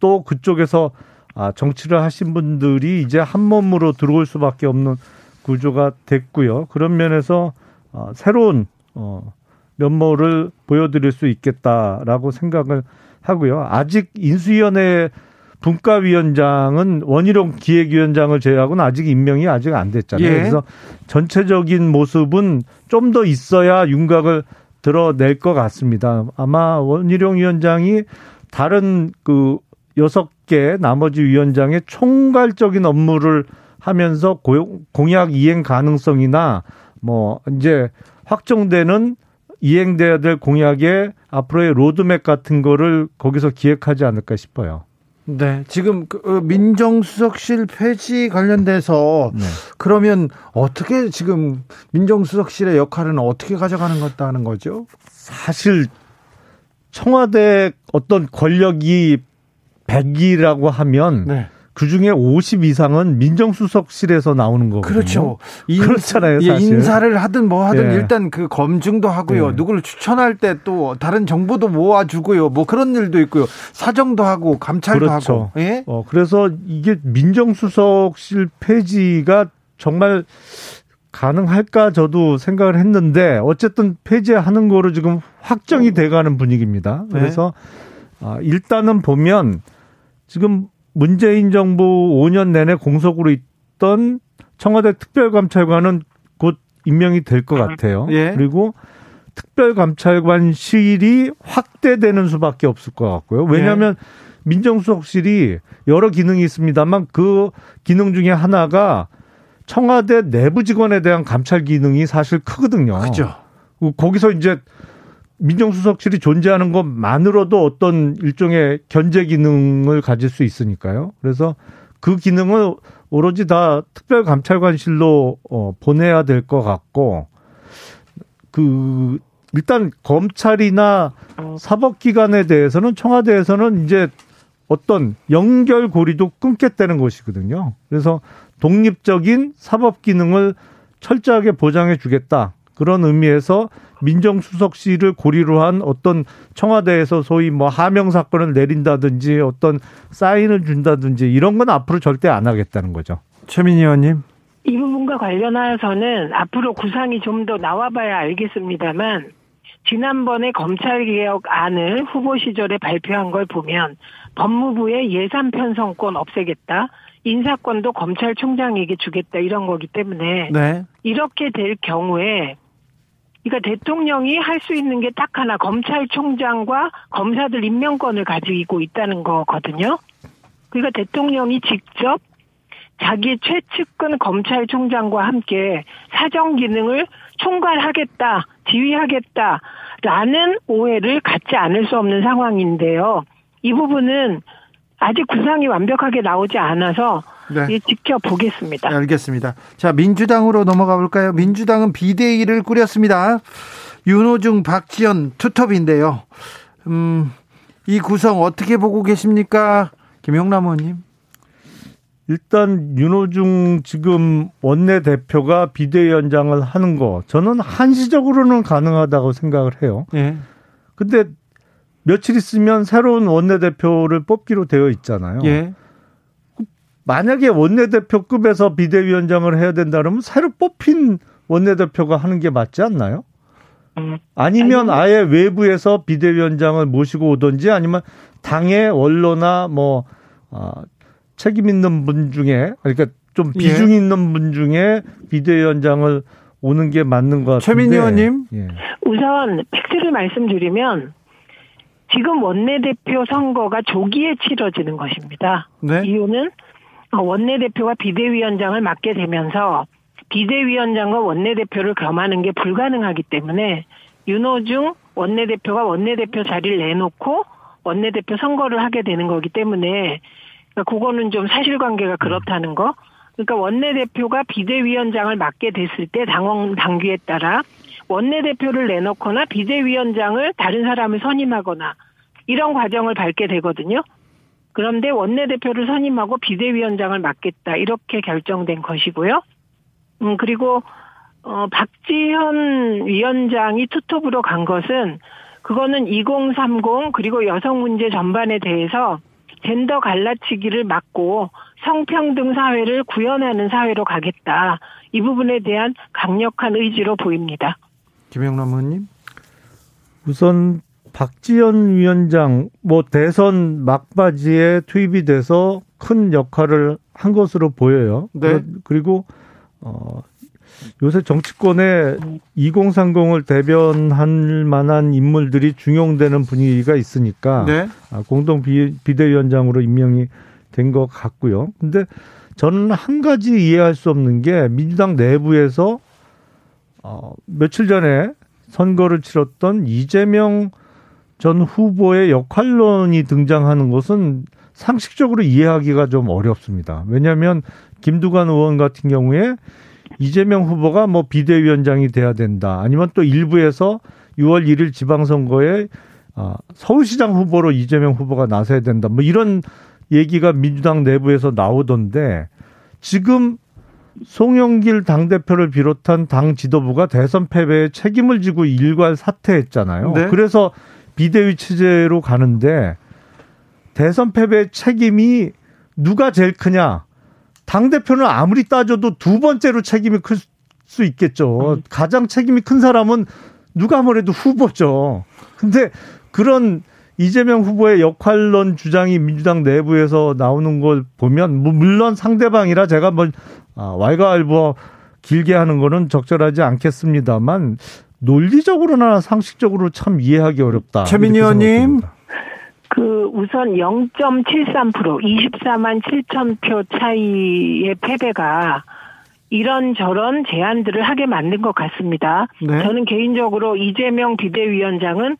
또 그쪽에서 아, 정치를 하신 분들이 이제 한 몸으로 들어올 수밖에 없는 구조가 됐고요. 그런 면에서 어, 새로운 어, 면모를 보여드릴 수 있겠다라고 생각을 하고요. 아직 인수위원회 분과위원장은 원희룡 기획위원장을 제외하고는 아직 임명이 아직 안 됐잖아요. 예. 그래서 전체적인 모습은 좀 더 있어야 윤곽을 드러낼 것 같습니다. 아마 원희룡 위원장이 다른 그 여섯 개 나머지 위원장의 총괄적인 업무를 하면서 고용, 공약 이행 가능성이나 뭐 이제 확정되는 이행돼야 될 공약의 앞으로의 로드맵 같은 거를 거기서 기획하지 않을까 싶어요. 네, 지금 그 민정수석실 폐지 관련돼서 네. 그러면 어떻게 지금 민정수석실의 역할은 어떻게 가져가는 것다는 거죠? 사실 청와대 어떤 권력이 백이라고 하면 네. 그중에 오십 이상은 민정수석실에서 나오는 거거든요. 그렇죠. 인사, 그렇잖아요. 사실. 예, 인사를 하든 뭐 하든 예. 일단 그 검증도 하고요. 예. 누구를 추천할 때 또 다른 정보도 모아주고요. 뭐 그런 일도 있고요. 사정도 하고 감찰도 그렇죠. 하고. 예? 어, 그래서 이게 민정수석실 폐지가 정말 가능할까 저도 생각을 했는데 어쨌든 폐지하는 거로 지금 확정이 돼가는 분위기입니다. 그래서 예. 아, 일단은 보면 지금 문재인 정부 오 년 내내 공석으로 있던 청와대 특별감찰관은 곧 임명이 될 것 같아요. 예. 그리고 특별감찰관실이 확대되는 수밖에 없을 것 같고요. 왜냐하면 예. 민정수석실이 여러 기능이 있습니다만 그 기능 중에 하나가 청와대 내부 직원에 대한 감찰 기능이 사실 크거든요. 그죠. 거기서 이제 민정수석실이 존재하는 것만으로도 어떤 일종의 견제 기능을 가질 수 있으니까요. 그래서 그 기능을 오로지 다 특별감찰관실로 어, 보내야 될 것 같고, 그 일단 검찰이나 사법기관에 대해서는 청와대에서는 이제 어떤 연결고리도 끊겠다는 것이거든요. 그래서 독립적인 사법기능을 철저하게 보장해 주겠다. 그런 의미에서 민정수석실을 고리로 한 어떤 청와대에서 소위 뭐 하명 사건을 내린다든지 어떤 사인을 준다든지 이런 건 앞으로 절대 안 하겠다는 거죠. 최민희 의원님. 이 부분과 관련하여서는 앞으로 구상이 좀 더 나와봐야 알겠습니다만 지난번에 검찰개혁안을 후보 시절에 발표한 걸 보면 법무부의 예산 편성권 없애겠다. 인사권도 검찰총장에게 주겠다 이런 거기 때문에 네. 이렇게 될 경우에 그러니까 대통령이 할 수 있는 게 딱 하나 검찰총장과 검사들 임명권을 가지고 있다는 거거든요. 그러니까 대통령이 직접 자기 최측근 검찰총장과 함께 사정 기능을 총괄하겠다, 지휘하겠다라는 오해를 갖지 않을 수 없는 상황인데요. 이 부분은 아직 구상이 완벽하게 나오지 않아서 네. 지켜보겠습니다. 네, 알겠습니다. 자, 민주당으로 넘어가 볼까요? 민주당은 비대위를 꾸렸습니다. 윤호중, 박지원 투톱인데요. 음, 이 구성 어떻게 보고 계십니까? 김용남 의원님. 일단 윤호중 지금 원내대표가 비대위원장을 하는 거 저는 한시적으로는 가능하다고 생각을 해요. 네. 근데 며칠 있으면 새로운 원내대표를 뽑기로 되어 있잖아요. 예. 만약에 원내대표급에서 비대위원장을 해야 된다면 새로 뽑힌 원내대표가 하는 게 맞지 않나요? 음. 아니면 아예 외부에서 비대위원장을 모시고 오든지 아니면 당의 원로나 뭐 어, 책임 있는 분 중에 그러니까 좀 비중 예. 있는 분 중에 비대위원장을 오는 게 맞는 것 같은데. 최민희 의원님. 예. 우선 팩트를 말씀드리면 지금 원내대표 선거가 조기에 치러지는 것입니다. 네? 이유는 원내대표가 비대위원장을 맡게 되면서 비대위원장과 원내대표를 겸하는 게 불가능하기 때문에 윤호중 원내대표가 원내대표 자리를 내놓고 원내대표 선거를 하게 되는 거기 때문에 그거는 좀 사실관계가 그렇다는 거. 그러니까 원내대표가 비대위원장을 맡게 됐을 때 당원 당규에 따라 원내대표를 내놓거나 비대위원장을 다른 사람을 선임하거나 이런 과정을 밟게 되거든요. 그런데 원내대표를 선임하고 비대위원장을 맡겠다 이렇게 결정된 것이고요. 음, 그리고 어, 박지현 위원장이 투톱으로 간 것은 그거는 이공삼공 그리고 여성 문제 전반에 대해서 젠더 갈라치기를 막고 성평등 사회를 구현하는 사회로 가겠다. 이 부분에 대한 강력한 의지로 보입니다. 김영남 의원님. 우선 박지원 위원장 뭐 대선 막바지에 투입이 돼서 큰 역할을 한 것으로 보여요. 네. 그리고 어, 요새 정치권에 이공삼공을 대변할 만한 인물들이 중용되는 분위기가 있으니까 네. 공동 비대위원장으로 임명이 된 것 같고요. 근데 저는 한 가지 이해할 수 없는 게 민주당 내부에서 어, 며칠 전에 선거를 치렀던 이재명 전 후보의 역할론이 등장하는 것은 상식적으로 이해하기가 좀 어렵습니다. 왜냐하면 김두관 의원 같은 경우에 이재명 후보가 뭐 비대위원장이 돼야 된다. 아니면 또 일부에서 유월 일일 지방선거에 어, 서울시장 후보로 이재명 후보가 나서야 된다. 뭐 이런 얘기가 민주당 내부에서 나오던데 지금 송영길 당대표를 비롯한 당 지도부가 대선 패배에 책임을 지고 일괄 사퇴했잖아요. 네. 그래서 비대위 체제로 가는데 대선 패배의 책임이 누가 제일 크냐. 당대표는 아무리 따져도 두 번째로 책임이 클 수 있겠죠. 음. 가장 책임이 큰 사람은 누가 아무래도 후보죠. 근데 그런 이재명 후보의 역할론 주장이 민주당 내부에서 나오는 걸 보면 뭐 물론 상대방이라 제가 뭐 왈가왈부 길게 하는 거는 적절하지 않겠습니다만 논리적으로나 상식적으로 참 이해하기 어렵다. 최민희 의원님. 그 우선 영 점 칠삼 퍼센트 이십사만 칠천 표 차이의 패배가 이런저런 제안들을 하게 만든 것 같습니다. 네. 저는 개인적으로 이재명 비대위원장은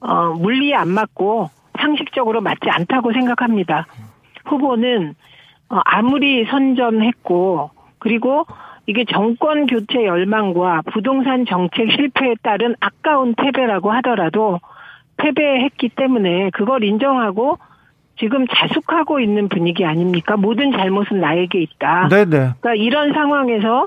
어, 물리에 안 맞고 상식적으로 맞지 않다고 생각합니다. 후보는 어, 아무리 선전했고 그리고 이게 정권 교체 열망과 부동산 정책 실패에 따른 아까운 패배라고 하더라도 패배했기 때문에 그걸 인정하고 지금 자숙하고 있는 분위기 아닙니까? 모든 잘못은 나에게 있다. 네네. 그러니까 이런 상황에서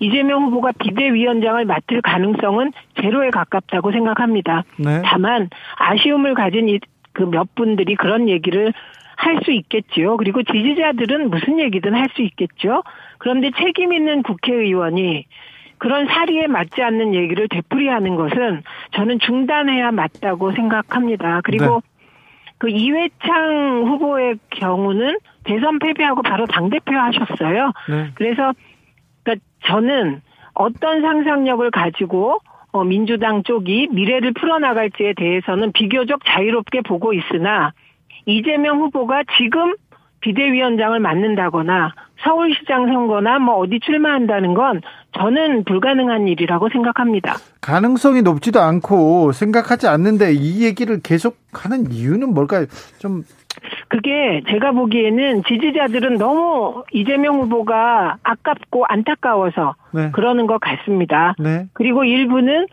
이재명 후보가 비대위원장을 맡을 가능성은 제로에 가깝다고 생각합니다. 네. 다만 아쉬움을 가진 그 몇 분들이 그런 얘기를 할 수 있겠지요. 그리고 지지자들은 무슨 얘기든 할 수 있겠죠. 그런데 책임 있는 국회의원이 그런 사리에 맞지 않는 얘기를 되풀이하는 것은 저는 중단해야 맞다고 생각합니다. 그리고 네. 그 이회창 후보의 경우는 대선 패배하고 바로 당대표 하셨어요. 네. 그래서 그러니까 저는 어떤 상상력을 가지고 민주당 쪽이 미래를 풀어나갈지에 대해서는 비교적 자유롭게 보고 있으나 이재명 후보가 지금 비대위원장을 맡는다거나 서울시장 선거나 뭐 어디 출마한다는 건 저는 불가능한 일이라고 생각합니다. 가능성이 높지도 않고 생각하지 않는데 이 얘기를 계속하는 이유는 뭘까요? 좀 그게 제가 보기에는 지지자들은 너무 이재명 후보가 아깝고 안타까워서 네. 그러는 것 같습니다. 네. 그리고 일부는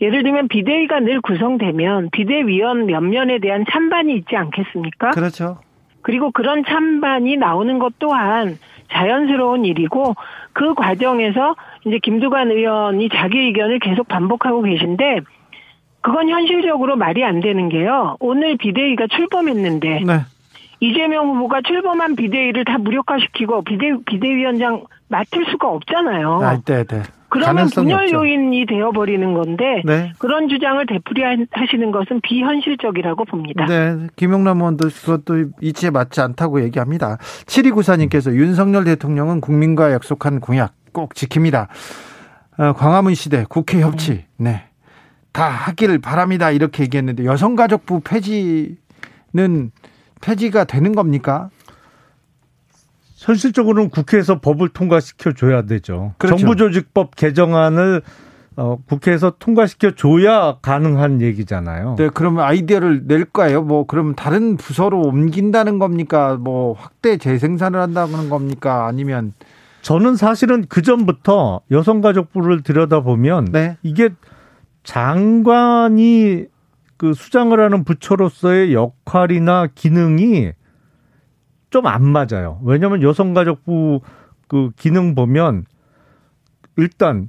예를 들면 비대위가 늘 구성되면 비대위원 면면에 대한 찬반이 있지 않겠습니까? 그렇죠. 그리고 그런 찬반이 나오는 것 또한 자연스러운 일이고 그 과정에서 이제 김두관 의원이 자기 의견을 계속 반복하고 계신데 그건 현실적으로 말이 안 되는 게요. 오늘 비대위가 출범했는데 네. 이재명 후보가 출범한 비대위를 다 무력화시키고 비대, 비대위원장 맡을 수가 없잖아요. 아, 네, 네. 그러면 분열 없죠. 요인이 되어버리는 건데 네. 그런 주장을 되풀이하시는 것은 비현실적이라고 봅니다. 네, 김용남 의원도 그것도 이치에 맞지 않다고 얘기합니다. 칠이구사님께서 윤석열 대통령은 국민과 약속한 공약 꼭 지킵니다. 어, 광화문 시대 국회 협치 네. 다 하길 바랍니다. 이렇게 얘기했는데 여성가족부 폐지는 폐지가 되는 겁니까? 현실적으로는 국회에서 법을 통과시켜줘야 되죠. 그렇죠. 정부조직법 개정안을 어, 국회에서 통과시켜줘야 가능한 얘기잖아요. 네, 그러면 아이디어를 낼까요? 뭐, 그럼 다른 부서로 옮긴다는 겁니까? 뭐, 확대 재생산을 한다는 겁니까? 아니면. 저는 사실은 그전부터 여성가족부를 들여다보면 네. 이게 장관이 그 수장을 하는 부처로서의 역할이나 기능이 좀 안 맞아요. 왜냐하면 여성가족부 그 기능 보면 일단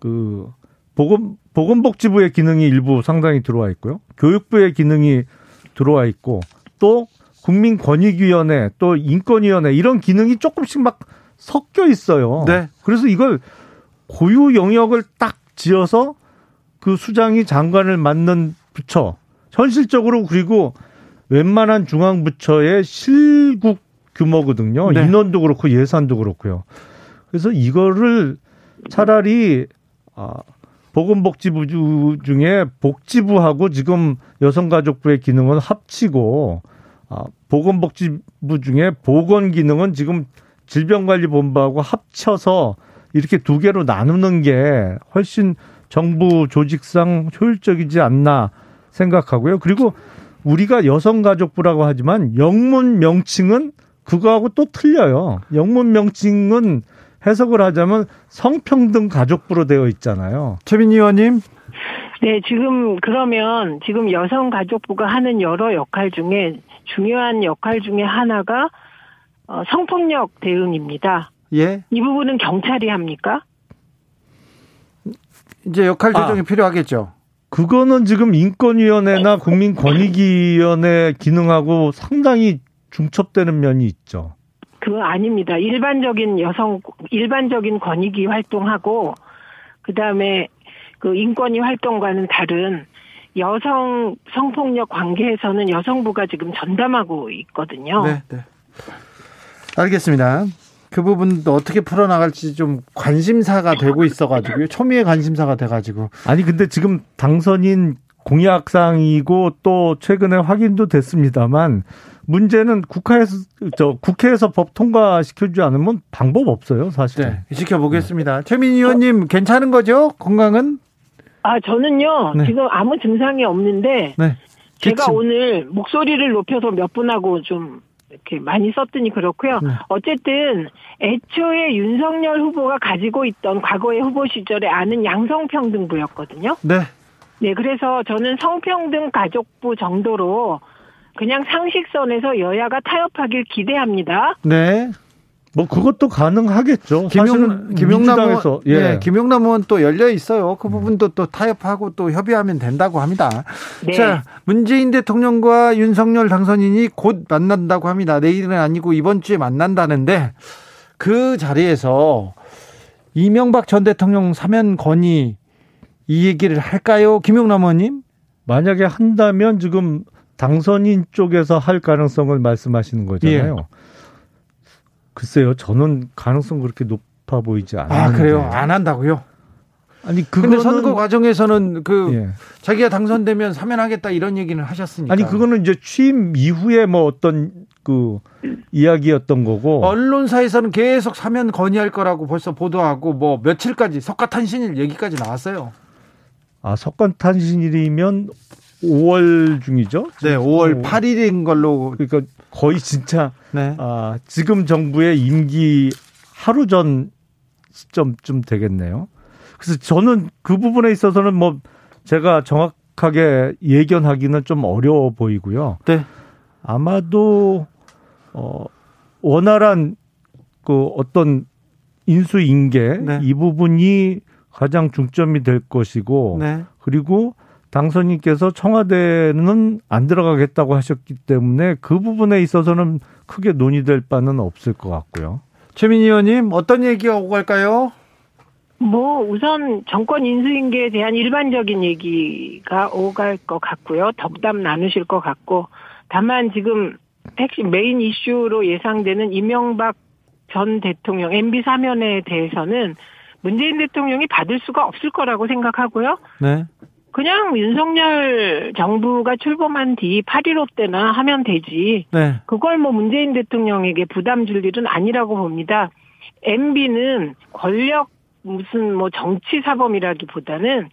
그 보건 보건복지부의 기능이 일부 상당히 들어와 있고요, 교육부의 기능이 들어와 있고 또 국민권익위원회 또 인권위원회 이런 기능이 조금씩 막 섞여 있어요. 네. 그래서 이걸 고유 영역을 딱 지어서 그 수장이 장관을 맡는 부처 현실적으로 그리고. 웬만한 중앙부처의 실국 규모거든요. 네. 인원도 그렇고 예산도 그렇고요. 그래서 이거를 차라리 보건복지부 중에 복지부하고 지금 여성가족부의 기능은 합치고 보건복지부 중에 보건기능은 지금 질병관리본부하고 합쳐서 이렇게 두 개로 나누는 게 훨씬 정부 조직상 효율적이지 않나 생각하고요. 그리고 우리가 여성가족부라고 하지만 영문 명칭은 그거하고 또 틀려요. 영문 명칭은 해석을 하자면 성평등 가족부로 되어 있잖아요. 최민희 의원님. 네, 지금 그러면 지금 여성가족부가 하는 여러 역할 중에 중요한 역할 중에 하나가 성폭력 대응입니다. 예. 이 부분은 경찰이 합니까? 이제 역할 조정이 아. 필요하겠죠. 그거는 지금 인권위원회나 국민권익위원회 기능하고 상당히 중첩되는 면이 있죠. 그거 아닙니다. 일반적인 여성, 일반적인 권익위 활동하고, 그 다음에 그 인권위 활동과는 다른 여성 성폭력 관계에서는 여성부가 지금 전담하고 있거든요. 네, 네. 알겠습니다. 그 부분도 어떻게 풀어나갈지 좀 관심사가 되고 있어가지고요. 초미의 관심사가 돼가지고. 아니 근데 지금 당선인 공약상이고 또 최근에 확인도 됐습니다만 문제는 국회에서, 저, 국회에서 법 통과시켜주지 않으면 방법 없어요, 사실은. 네, 지켜보겠습니다. 네. 최민희 의원님, 어, 괜찮은 거죠? 건강은? 아, 저는요, 네. 지금 아무 증상이 없는데, 네. 제가 기침. 오늘 목소리를 높여서 몇 분하고 좀, 이렇게 많이 썼더니 그렇고요. 네. 어쨌든 애초에 윤석열 후보가 가지고 있던 과거의 후보 시절에 아는 양성평등부였거든요. 네. 네, 그래서 저는 성평등 가족부 정도로 그냥 상식선에서 여야가 타협하길 기대합니다. 네. 뭐 그것도 가능하겠죠. 김용, 김용남 의원, 예. 네, 김용남 의원 또 열려 있어요. 그 부분도 또 타협하고 또 협의하면 된다고 합니다. 네. 자, 문재인 대통령과 윤석열 당선인이 곧 만난다고 합니다. 내일은 아니고 이번 주에 만난다는데 그 자리에서 이명박 전 대통령 사면 건의 이 얘기를 할까요? 김용남 의원님? 만약에 한다면 지금 당선인 쪽에서 할 가능성을 말씀하시는 거잖아요. 예. 글쎄요, 저는 가능성 그렇게 높아 보이지 않아요. 아, 그래요? 안 한다고요? 아니, 그런데 선거 과정에서는 그 예. 자기가 당선되면 사면하겠다 이런 얘기는 하셨으니까. 아니, 그거는 이제 취임 이후에 뭐 어떤 그 이야기였던 거고. 언론사에서는 계속 사면 건의할 거라고 벌써 보도하고 뭐 며칠까지 석가탄신일 얘기까지 나왔어요. 아, 석가탄신일이면 오월 중이죠? 네, 오월 팔일인 걸로. 그러니까 거의 진짜 네. 아, 지금 정부의 임기 하루 전 시점쯤 되겠네요. 그래서 저는 그 부분에 있어서는 뭐 제가 정확하게 예견하기는 좀 어려워 보이고요. 네. 아마도 어, 원활한 그 어떤 인수인계 네. 이 부분이 가장 중점이 될 것이고 네. 그리고 당선인께서 청와대는 안 들어가겠다고 하셨기 때문에 그 부분에 있어서는 크게 논의될 바는 없을 것 같고요. 최민희 의원님, 어떤 얘기가 오고 갈까요? 뭐 우선 정권 인수인계에 대한 일반적인 얘기가 오갈 것 같고요. 덕담 나누실 것 같고 다만 지금 핵심 메인 이슈로 예상되는 이명박 전 대통령 엠비 사면에 대해서는 문재인 대통령이 받을 수가 없을 거라고 생각하고요. 네. 그냥 윤석열 정부가 출범한 뒤 팔일오 때나 하면 되지. 네. 그걸 뭐 문재인 대통령에게 부담 줄 일은 아니라고 봅니다. 엠비는 권력 무슨 뭐 정치 사범이라기보다는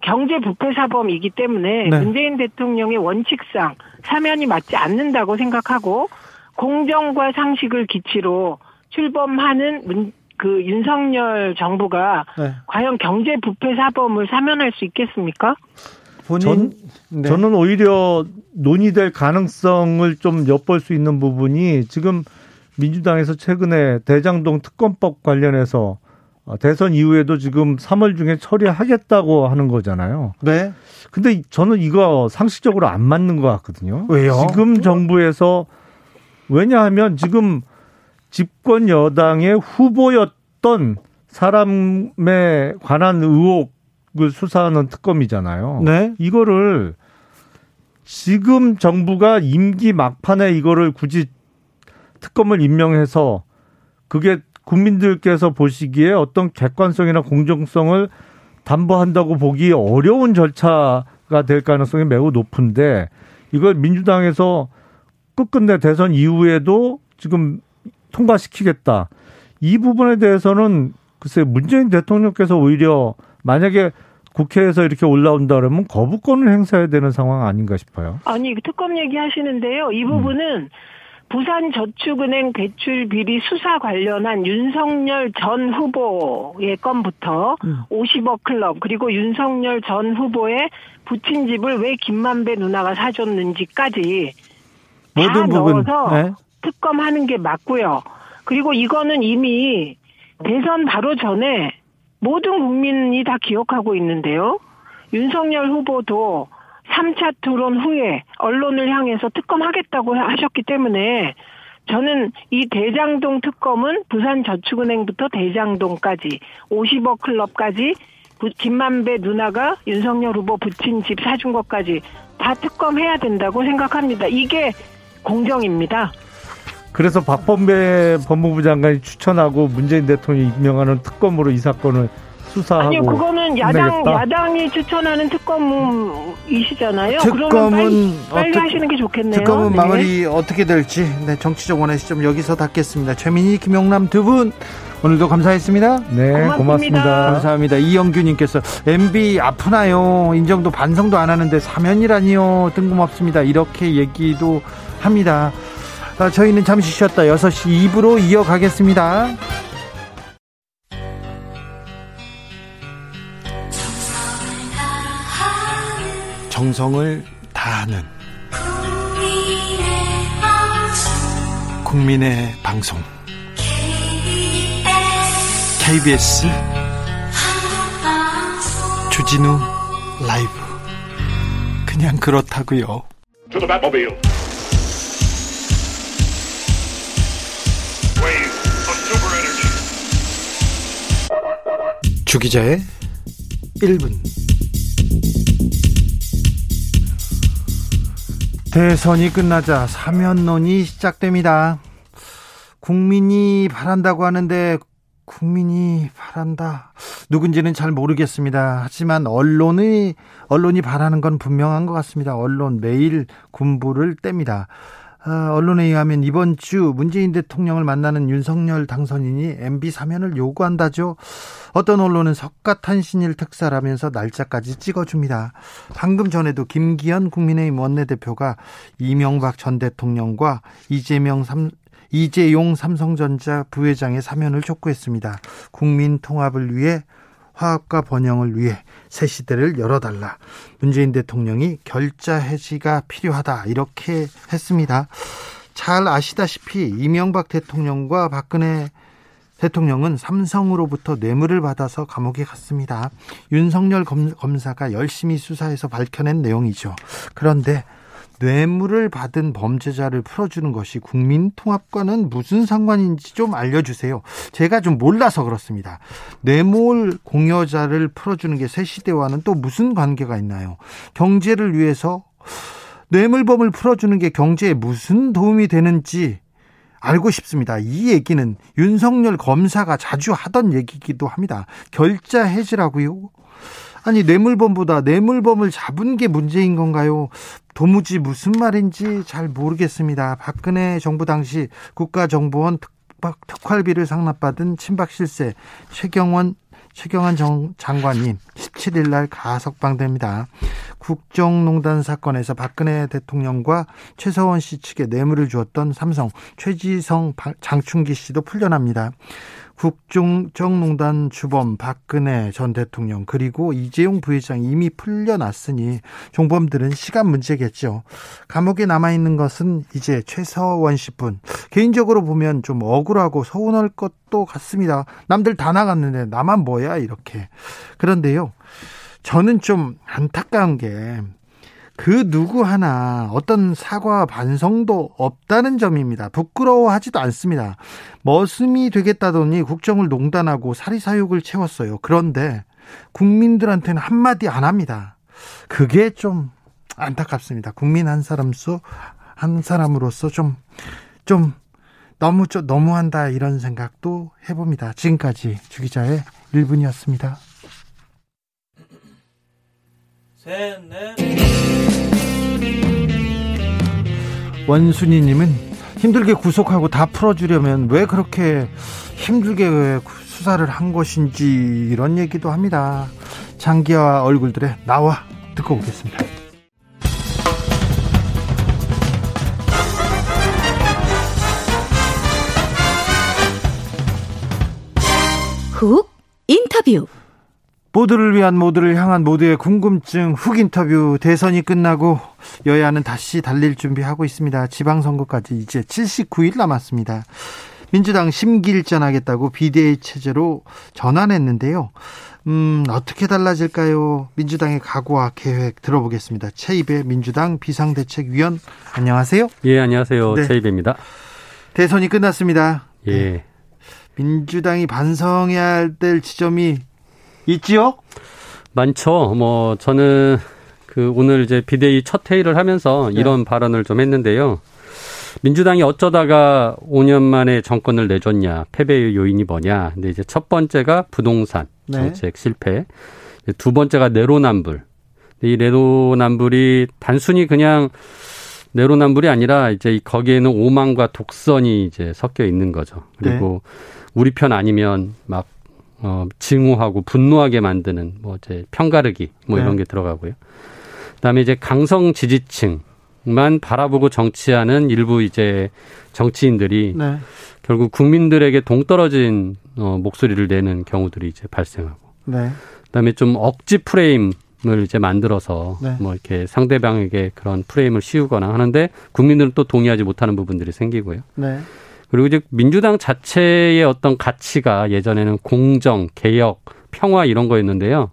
경제 부패 사범이기 때문에 네. 문재인 대통령의 원칙상 사면이 맞지 않는다고 생각하고 공정과 상식을 기치로 출범하는 문 그 윤석열 정부가 네. 과연 경제 부패 사범을 사면할 수 있겠습니까? 본인, 전, 네. 저는 오히려 논의될 가능성을 좀 엿볼 수 있는 부분이 지금 민주당에서 최근에 대장동 특검법 관련해서 대선 이후에도 지금 삼월 중에 처리하겠다고 하는 거잖아요. 네. 근데 저는 이거 상식적으로 안 맞는 것 같거든요. 왜요? 지금 정부에서 왜냐하면 지금 집권 여당의 후보였던 사람에 관한 의혹을 수사하는 특검이잖아요. 네. 이거를 지금 정부가 임기 막판에 이거를 굳이 특검을 임명해서 그게 국민들께서 보시기에 어떤 객관성이나 공정성을 담보한다고 보기 어려운 절차가 될 가능성이 매우 높은데 이걸 민주당에서 끝끝내 대선 이후에도 지금 통과시키겠다. 이 부분에 대해서는 글쎄 문재인 대통령께서 오히려 만약에 국회에서 이렇게 올라온다 그러면 거부권을 행사해야 되는 상황 아닌가 싶어요. 아니 특검 얘기하시는데요. 이 부분은 음. 부산저축은행 대출 비리 수사 관련한 윤석열 전 후보의 건부터 음. 오십억 클럽 그리고 윤석열 전 후보의 부친 집을 왜 김만배 누나가 사줬는지까지 모든 다 부분. 넣어서 네. 특검하는 게 맞고요. 그리고 이거는 이미 대선 바로 전에 모든 국민이 다 기억하고 있는데요. 윤석열 후보도 삼 차 토론 후에 언론을 향해서 특검하겠다고 하셨기 때문에 저는 이 대장동 특검은 부산저축은행부터 대장동까지 오십억 클럽까지 김만배 누나가 윤석열 후보 부친 집 사준 것까지 다 특검해야 된다고 생각합니다. 이게 공정입니다. 그래서 박범계 법무부 장관이 추천하고 문재인 대통령이 임명하는 특검으로 이 사건을 수사하고. 아니요, 그거는 야당 끝내겠다. 야당이 추천하는 특검이시잖아요. 특검은 그러면 빨리, 빨리 어떻게, 하시는 게 좋겠네요. 특검은 네. 마무리 어떻게 될지. 네, 정치적 원의 시점 여기서 닫겠습니다. 최민희, 김용남 두 분 오늘도 감사했습니다. 네, 고맙습니다. 고맙습니다. 감사합니다. 이영규님께서 엠비 아프나요? 인정도 반성도 안 하는데 사면이라니요? 뜬금없습니다. 이렇게 얘기도 합니다. 아, 저희는 잠시 쉬었다 여섯 시 이 부로 이어가겠습니다. 정성을 다하는 국민의 방송 케이비에스 주진우 라이브. 그냥 그렇다고요. 주 기자의 일 분. 대선이 끝나자 사면론이 시작됩니다. 국민이 바란다고 하는데 국민이 바란다. 누군지는 잘 모르겠습니다. 하지만 언론이 언론이 바라는 건 분명한 것 같습니다. 언론 매일 군부를 뗍니다. 아, 언론에 의하면 이번 주 문재인 대통령을 만나는 윤석열 당선인이 엠비 사면을 요구한다죠. 어떤 언론은 석가탄신일 특사라면서 날짜까지 찍어줍니다. 방금 전에도 김기현 국민의힘 원내대표가 이명박 전 대통령과 이재명 삼, 이재용 삼성전자 부회장의 사면을 촉구했습니다. 국민 통합을 위해, 화합과 번영을 위해 새 시대를 열어달라. 문재인 대통령이 결자 해지가 필요하다 이렇게 했습니다. 잘 아시다시피 이명박 대통령과 박근혜 대통령은 삼성으로부터 뇌물을 받아서 감옥에 갔습니다. 윤석열 검, 검사가 열심히 수사해서 밝혀낸 내용이죠. 그런데 뇌물을 받은 범죄자를 풀어주는 것이 국민통합과는 무슨 상관인지 좀 알려주세요. 제가 좀 몰라서 그렇습니다. 뇌물 공여자를 풀어주는 게 새 시대와는 또 무슨 관계가 있나요? 경제를 위해서 뇌물범을 풀어주는 게 경제에 무슨 도움이 되는지 알고 싶습니다. 이 얘기는 윤석열 검사가 자주 하던 얘기이기도 합니다. 결자 해지라고요? 아니, 뇌물범보다 뇌물범을 잡은 게 문제인 건가요? 도무지 무슨 말인지 잘 모르겠습니다. 박근혜 정부 당시 국가정보원 특활비를 상납받은 친박 실세 최경원, 최경환 정, 장관님 십칠일 날 가석방됩니다. 국정농단 사건에서 박근혜 대통령과 최서원 씨 측에 뇌물을 주었던 삼성 최지성, 장충기 씨도 풀려납니다. 국정농단 주범 박근혜 전 대통령 그리고 이재용 부회장 이미 풀려났으니 종범들은 시간 문제겠죠. 감옥에 남아있는 것은 이제 최서원 씨뿐. 개인적으로 보면 좀 억울하고 서운할 것도 같습니다. 남들 다 나갔는데 나만 뭐야 이렇게. 그런데요, 저는 좀 안타까운 게 그 누구 하나 어떤 사과와 반성도 없다는 점입니다. 부끄러워하지도 않습니다. 머슴이 되겠다더니 국정을 농단하고 사리사욕을 채웠어요. 그런데 국민들한테는 한마디 안 합니다. 그게 좀 안타깝습니다. 국민 한 사람수 한 사람으로서 좀 좀 너무 좀 너무한다 이런 생각도 해봅니다. 지금까지 주 기자의 일 분이었습니다. 원순이님은 힘들게 구속하고 다 풀어주려면 왜 그렇게 힘들게 왜 수사를 한 것인지 이런 얘기도 합니다. 장기화 얼굴들의 나와 듣고 오겠습니다. 훅 인터뷰. 모두를 위한 모두를 향한 모두의 궁금증 훅 인터뷰. 대선이 끝나고 여야는 다시 달릴 준비하고 있습니다. 지방선거까지 이제 칠십구 일 남았습니다. 민주당 심기일전하겠다고 비대위 체제로 전환했는데요. 음, 어떻게 달라질까요? 민주당의 각오와 계획 들어보겠습니다. 최이배 민주당 비상대책위원 안녕하세요. 예, 안녕하세요. 네. 최이배입니다. 대선이 끝났습니다. 예. 민주당이 반성해야 될 지점이 있지요? 많죠. 뭐, 저는 그 오늘 이제 비대위 첫 회의를 하면서 네. 이런 발언을 좀 했는데요. 민주당이 어쩌다가 오 년 만에 정권을 내줬냐, 패배의 요인이 뭐냐. 근데 이제 첫 번째가 부동산 정책, 네, 실패. 두 번째가 내로남불. 이 내로남불이 단순히 그냥 내로남불이 아니라 이제 거기에는 오만과 독선이 이제 섞여 있는 거죠. 그리고 네, 우리 편 아니면 막 어, 증오하고 분노하게 만드는 뭐 이제 편가르기 뭐 이런 네, 게 들어가고요. 그다음에 이제 강성 지지층만 바라보고 정치하는 일부 이제 정치인들이 네, 결국 국민들에게 동떨어진 어, 목소리를 내는 경우들이 이제 발생하고. 네. 그다음에 좀 억지 프레임 을 이제 만들어서 네, 뭐 이렇게 상대방에게 그런 프레임을 씌우거나 하는데 국민들은 또 동의하지 못하는 부분들이 생기고요. 네. 그리고 이제 민주당 자체의 어떤 가치가 예전에는 공정, 개혁, 평화 이런 거였는데요.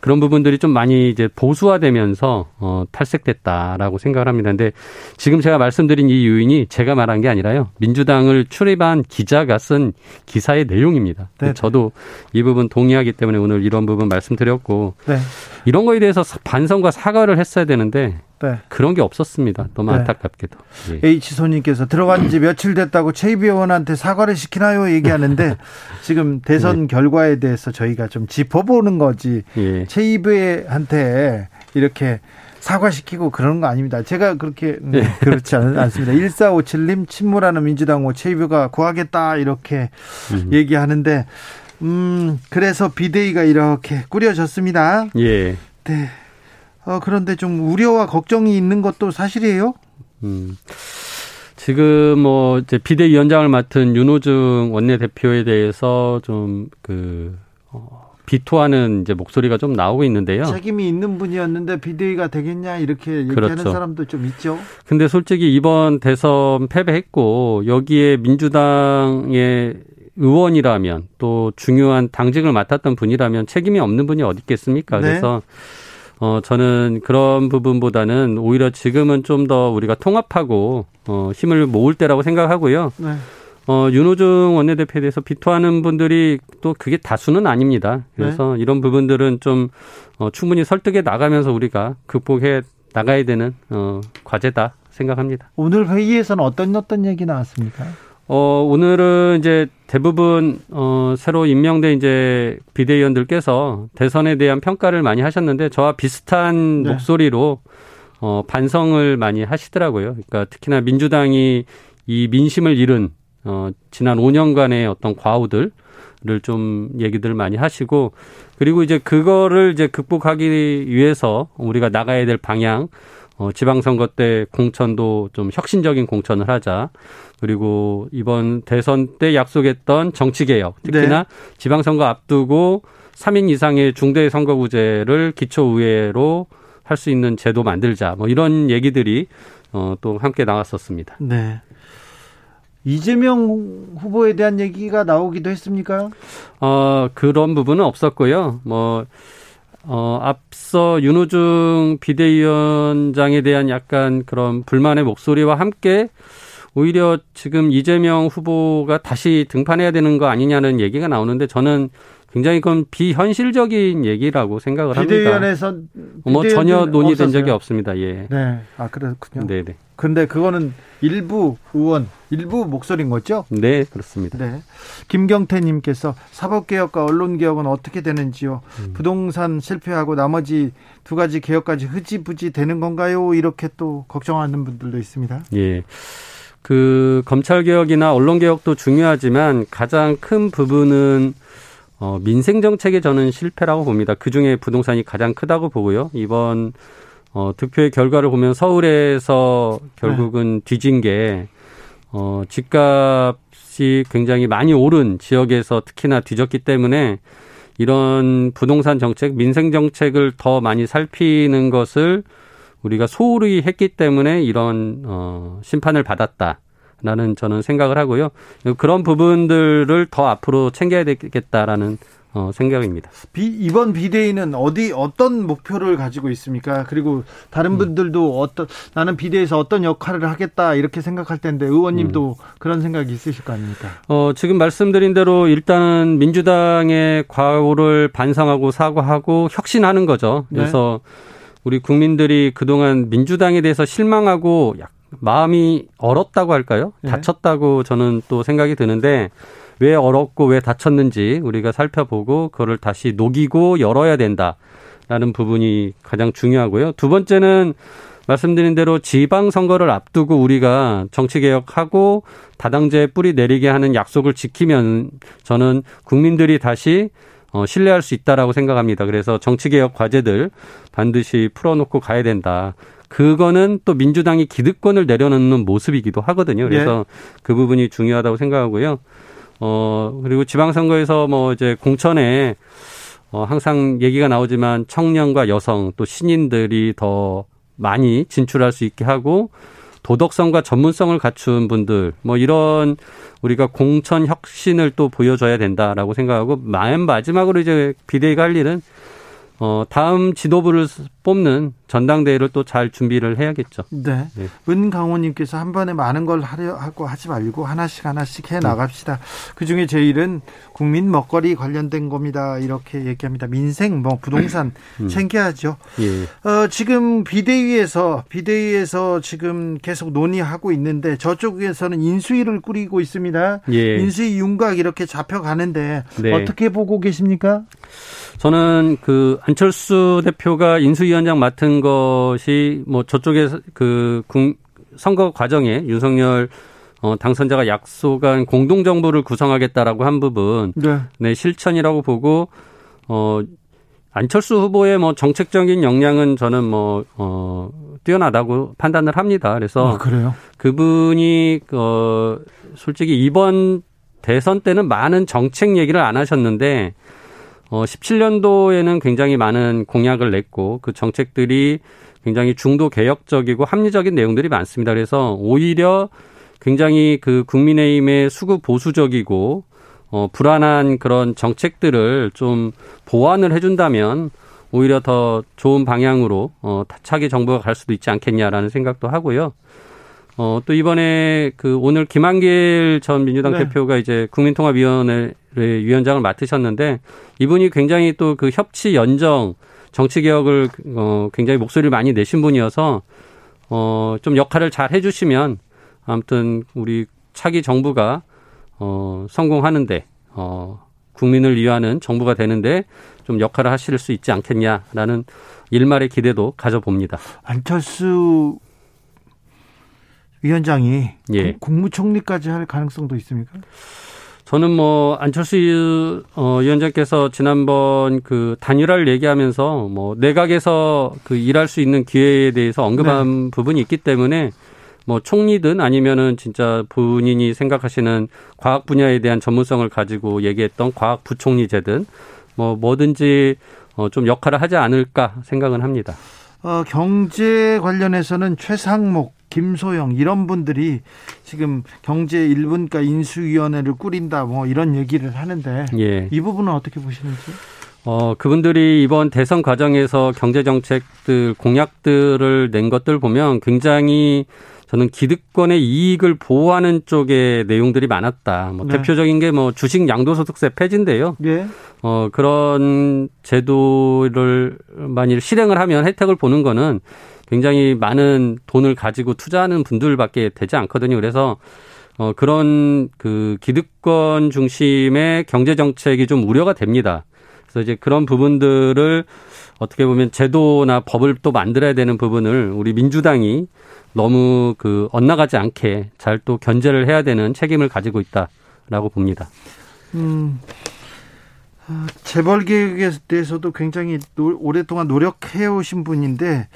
그런 부분들이 좀 많이 이제 보수화되면서 어, 탈색됐다라고 생각을 합니다. 근데 지금 제가 말씀드린 이 요인이 제가 말한 게 아니라요, 민주당을 출입한 기자가 쓴 기사의 내용입니다. 네네. 저도 이 부분 동의하기 때문에 오늘 이런 부분 말씀드렸고 네, 이런 거에 대해서 반성과 사과를 했어야 되는데 네, 그런 게 없었습니다. 너무 네, 안타깝게도. 예. H손님께서 들어간 지 며칠 됐다고 최 의원한테 사과를 시키나요? 얘기하는데 지금 대선 네, 결과에 대해서 저희가 좀 짚어보는 거지 예, 최 의원한테 이렇게 사과시키고 그런 거 아닙니다. 제가 그렇게 네, 그렇지 않습니다. 일사오칠 님 친무라는 민주당호 최 의원가 구하겠다 이렇게 음, 얘기하는데 음 그래서 비대위가 이렇게 꾸려졌습니다. 예. 네. 어, 그런데 좀 우려와 걱정이 있는 것도 사실이에요? 음. 지금 뭐, 이제 비대위원장을 맡은 윤호중 원내대표에 대해서 좀 그, 어, 비토하는 이제 목소리가 좀 나오고 있는데요. 책임이 있는 분이었는데 비대위가 되겠냐 이렇게 얘기하는 그렇죠, 사람도 좀 있죠. 근데 솔직히 이번 대선 패배했고 여기에 민주당의 의원이라면 또 중요한 당직을 맡았던 분이라면 책임이 없는 분이 어디 있겠습니까? 네. 그래서 어, 저는 그런 부분보다는 오히려 지금은 좀 더 우리가 통합하고, 어, 힘을 모을 때라고 생각하고요. 네. 어, 윤호중 원내대표에 대해서 비토하는 분들이 또 그게 다수는 아닙니다. 그래서 네, 이런 부분들은 좀, 어, 충분히 설득해 나가면서 우리가 극복해 나가야 되는, 어, 과제다 생각합니다. 오늘 회의에서는 어떤, 어떤 얘기 나왔습니까? 어, 오늘은 이제 대부분, 어, 새로 임명된 이제 비대위원들께서 대선에 대한 평가를 많이 하셨는데 저와 비슷한 네, 목소리로, 어, 반성을 많이 하시더라고요. 그러니까 특히나 민주당이 이 민심을 잃은, 어, 지난 오 년간의 어떤 과오들을 좀 얘기들 많이 하시고 그리고 이제 그거를 이제 극복하기 위해서 우리가 나가야 될 방향, 어, 지방선거 때 공천도 좀 혁신적인 공천을 하자. 그리고 이번 대선 때 약속했던 정치개혁. 특히나 네, 지방선거 앞두고 삼 인 이상의 중대선거구제를 기초의회로 할 수 있는 제도 만들자. 뭐 이런 얘기들이, 어, 또 함께 나왔었습니다. 네. 이재명 후보에 대한 얘기가 나오기도 했습니까? 어, 그런 부분은 없었고요. 뭐, 어, 앞서 윤호중 비대위원장에 대한 약간 그런 불만의 목소리와 함께 오히려 지금 이재명 후보가 다시 등판해야 되는 거 아니냐는 얘기가 나오는데 저는 굉장히 그건 비현실적인 얘기라고 생각을 비대위원회에서 합니다. 비대위원회에서 뭐 전혀 논의된 없었어요? 적이 없습니다. 예. 네. 아, 그렇군요. 네, 네. 근데 그거는 일부 의원, 일부 목소리인 거죠? 네, 그렇습니다. 네. 김경태 님께서 사법개혁과 언론개혁은 어떻게 되는지요? 음. 부동산 실패하고 나머지 두 가지 개혁까지 흐지부지 되는 건가요? 이렇게 또 걱정하는 분들도 있습니다. 예. 그 검찰개혁이나 언론개혁도 중요하지만 가장 큰 부분은 어, 민생정책에 저는 실패라고 봅니다. 그중에 부동산이 가장 크다고 보고요. 이번 어, 득표의 결과를 보면 서울에서 결국은 네, 뒤진 게 어, 집값이 굉장히 많이 오른 지역에서 특히나 뒤졌기 때문에 이런 부동산 정책, 민생정책을 더 많이 살피는 것을 우리가 소홀히 했기 때문에 이런 어, 심판을 받았다. 라는 저는 생각을 하고요. 그런 부분들을 더 앞으로 챙겨야 되겠다라는 어, 생각입니다. 비, 이번 비대위는 어디 어떤 목표를 가지고 있습니까? 그리고 다른 분들도 음. 어떤 나는 비대위에서 어떤 역할을 하겠다 이렇게 생각할 텐데 의원님도 음. 그런 생각이 있으실 거 아닙니까? 어, 지금 말씀드린 대로 일단은 민주당의 과오를 반성하고 사과하고 혁신하는 거죠. 그래서 네. 우리 국민들이 그동안 민주당에 대해서 실망하고 약 마음이 얼었다고 할까요? 네. 다쳤다고 저는 또 생각이 드는데 왜 얼었고 왜 다쳤는지 우리가 살펴보고 그거를 다시 녹이고 열어야 된다라는 부분이 가장 중요하고요. 두 번째는 말씀드린 대로 지방선거를 앞두고 우리가 정치개혁하고 다당제에 뿌리 내리게 하는 약속을 지키면 저는 국민들이 다시 신뢰할 수 있다라고 생각합니다. 그래서 정치개혁 과제들 반드시 풀어놓고 가야 된다. 그거는 또 민주당이 기득권을 내려놓는 모습이기도 하거든요. 그래서 네. 그 부분이 중요하다고 생각하고요. 어, 그리고 지방선거에서 뭐 이제 공천에 어, 항상 얘기가 나오지만 청년과 여성 또 신인들이 더 많이 진출할 수 있게 하고 도덕성과 전문성을 갖춘 분들 뭐 이런 우리가 공천 혁신을 또 보여줘야 된다라고 생각하고 맨 마지막으로 이제 비대위가 할 일은 어 다음 지도부를 뽑는 전당대회를 또 잘 준비를 해야겠죠. 네. 네. 은강호님께서 한 번에 많은 걸 하려 하고 하지 말고 하나씩 하나씩 해 나갑시다. 네. 그중에 제일은 국민 먹거리 관련된 겁니다. 이렇게 얘기합니다. 민생 뭐 부동산 음. 챙겨야죠. 예. 어, 지금 비대위에서 비대위에서 지금 계속 논의하고 있는데 저쪽에서는 인수위를 꾸리고 있습니다. 예. 인수위 윤곽 이렇게 잡혀가는데 네. 어떻게 보고 계십니까? 저는 그 안철수 대표가 인수위원장 맡은 것이 뭐 저쪽에 그 선거 과정에 윤석열 당선자가 약속한 공동정부를 구성하겠다라고 한 부분 네. 네, 실천이라고 보고 어, 안철수 후보의 뭐 정책적인 역량은 저는 뭐 어, 뛰어나다고 판단을 합니다. 그래서 아, 그래요? 그분이 어, 솔직히 이번 대선 때는 많은 정책 얘기를 안 하셨는데 어, 십칠 년도에는 굉장히 많은 공약을 냈고 그 정책들이 굉장히 중도 개혁적이고 합리적인 내용들이 많습니다. 그래서 오히려 굉장히 그 국민의힘의 수구 보수적이고 어, 불안한 그런 정책들을 좀 보완을 해준다면 오히려 더 좋은 방향으로 어, 차기 정부가 갈 수도 있지 않겠냐라는 생각도 하고요. 어, 또 이번에 그 오늘 김한길 전 민주당 네. 대표가 이제 국민통합위원회 위원장을 맡으셨는데 이분이 굉장히 또 그 협치 연정 정치개혁을 어, 굉장히 목소리를 많이 내신 분이어서 어, 좀 역할을 잘 해주시면 아무튼 우리 차기 정부가 어, 성공하는데 어, 국민을 위하는 정부가 되는데 좀 역할을 하실 수 있지 않겠냐라는 일말의 기대도 가져봅니다. 안철수 위원장이 예. 국무총리까지 할 가능성도 있습니까? 저는 뭐 안철수 위원장께서 지난번 그 단일화를 얘기하면서 뭐 내각에서 그 일할 수 있는 기회에 대해서 언급한 네. 부분이 있기 때문에 뭐 총리든 아니면은 진짜 본인이 생각하시는 과학 분야에 대한 전문성을 가지고 얘기했던 과학 부총리제든 뭐 뭐든지 좀 역할을 하지 않을까 생각은 합니다. 어, 경제 관련해서는 최상목, 김소영 이런 분들이 지금 경제 일 분과 인수위원회를 꾸린다 뭐 이런 얘기를 하는데 예. 이 부분은 어떻게 보시는지? 어, 그분들이 이번 대선 과정에서 경제정책들 공약들을 낸 것들 보면 굉장히 저는 기득권의 이익을 보호하는 쪽의 내용들이 많았다. 뭐 네. 대표적인 게 뭐 주식 양도소득세 폐지인데요. 네. 어, 그런 제도를 만일 실행을 하면 혜택을 보는 거는 굉장히 많은 돈을 가지고 투자하는 분들밖에 되지 않거든요. 그래서 어, 그런 그 기득권 중심의 경제 정책이 좀 우려가 됩니다. 그래서 이제 그런 부분들을 어떻게 보면 제도나 법을 또 만들어야 되는 부분을 우리 민주당이 너무 그 엇나가지 않게 잘 또 견제를 해야 되는 책임을 가지고 있다라고 봅니다. 음. 재벌 개혁에 대해서도 굉장히 노, 오랫동안 노력해오신 분인데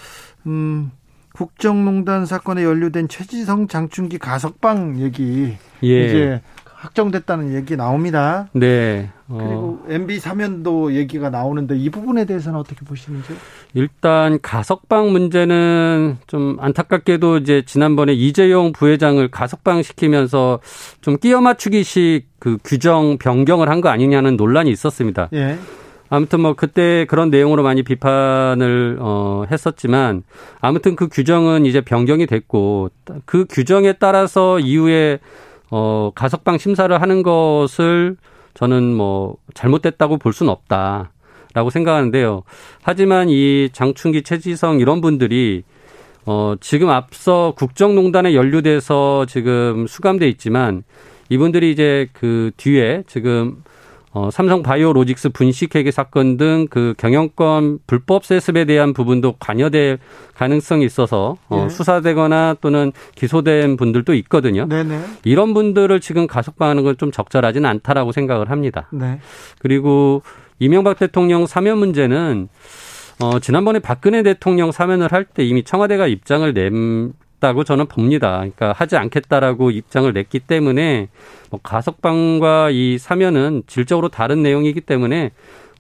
음, 국정농단 사건에 연루된 최지성 장충기 가석방 얘기 예. 이제 확정됐다는 얘기 나옵니다. 네. 어. 그리고 엠비 사면도 얘기가 나오는데 이 부분에 대해서는 어떻게 보시는지? 일단 가석방 문제는 좀 안타깝게도 이제 지난번에 이재용 부회장을 가석방 시키면서 좀 끼어 맞추기식 그 규정 변경을 한 거 아니냐는 논란이 있었습니다. 예. 아무튼 뭐 그때 그런 내용으로 많이 비판을 어 했었지만 아무튼 그 규정은 이제 변경이 됐고 그 규정에 따라서 이후에 어, 가석방 심사를 하는 것을 저는 뭐 잘못됐다고 볼 수는 없다라고 생각하는데요. 하지만 이 장충기, 최지성 이런 분들이 어, 지금 앞서 국정농단에 연루돼서 지금 수감돼 있지만 이분들이 이제 그 뒤에 지금 어, 삼성바이오로직스 분식회계 사건 등 그 경영권 불법 세습에 대한 부분도 관여될 가능성이 있어서 어, 예. 수사되거나 또는 기소된 분들도 있거든요. 네네. 이런 분들을 지금 가석방하는 건 좀 적절하진 않다라고 생각을 합니다. 네. 그리고 이명박 대통령 사면 문제는 어, 지난번에 박근혜 대통령 사면을 할 때 이미 청와대가 입장을 냈다고 저는 봅니다. 그러니까 하지 않겠다라고 입장을 냈기 때문에 뭐 가석방과 이 사면은 질적으로 다른 내용이기 때문에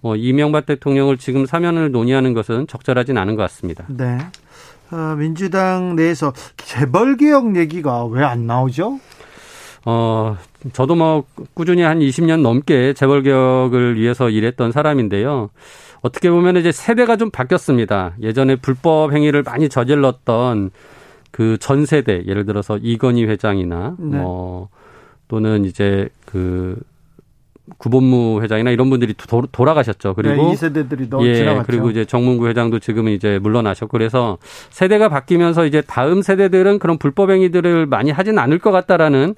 뭐 이명박 대통령을 지금 사면을 논의하는 것은 적절하진 않은 것 같습니다. 네. 어, 민주당 내에서 재벌개혁 얘기가 왜 안 나오죠? 어, 저도 뭐 꾸준히 한 이십 년 넘게 재벌개혁을 위해서 일했던 사람인데요. 어떻게 보면 이제 세대가 좀 바뀌었습니다. 예전에 불법 행위를 많이 저질렀던 그 전 세대, 예를 들어서 이건희 회장이나 네. 뭐 또는 이제 그 구본무 회장이나 이런 분들이 도, 돌아가셨죠. 그리고 네, 이 세대들이 너무 예, 지나갔죠. 그리고 이제 정문구 회장도 지금은 이제 물러나셨고 그래서 세대가 바뀌면서 이제 다음 세대들은 그런 불법 행위들을 많이 하진 않을 것 같다라는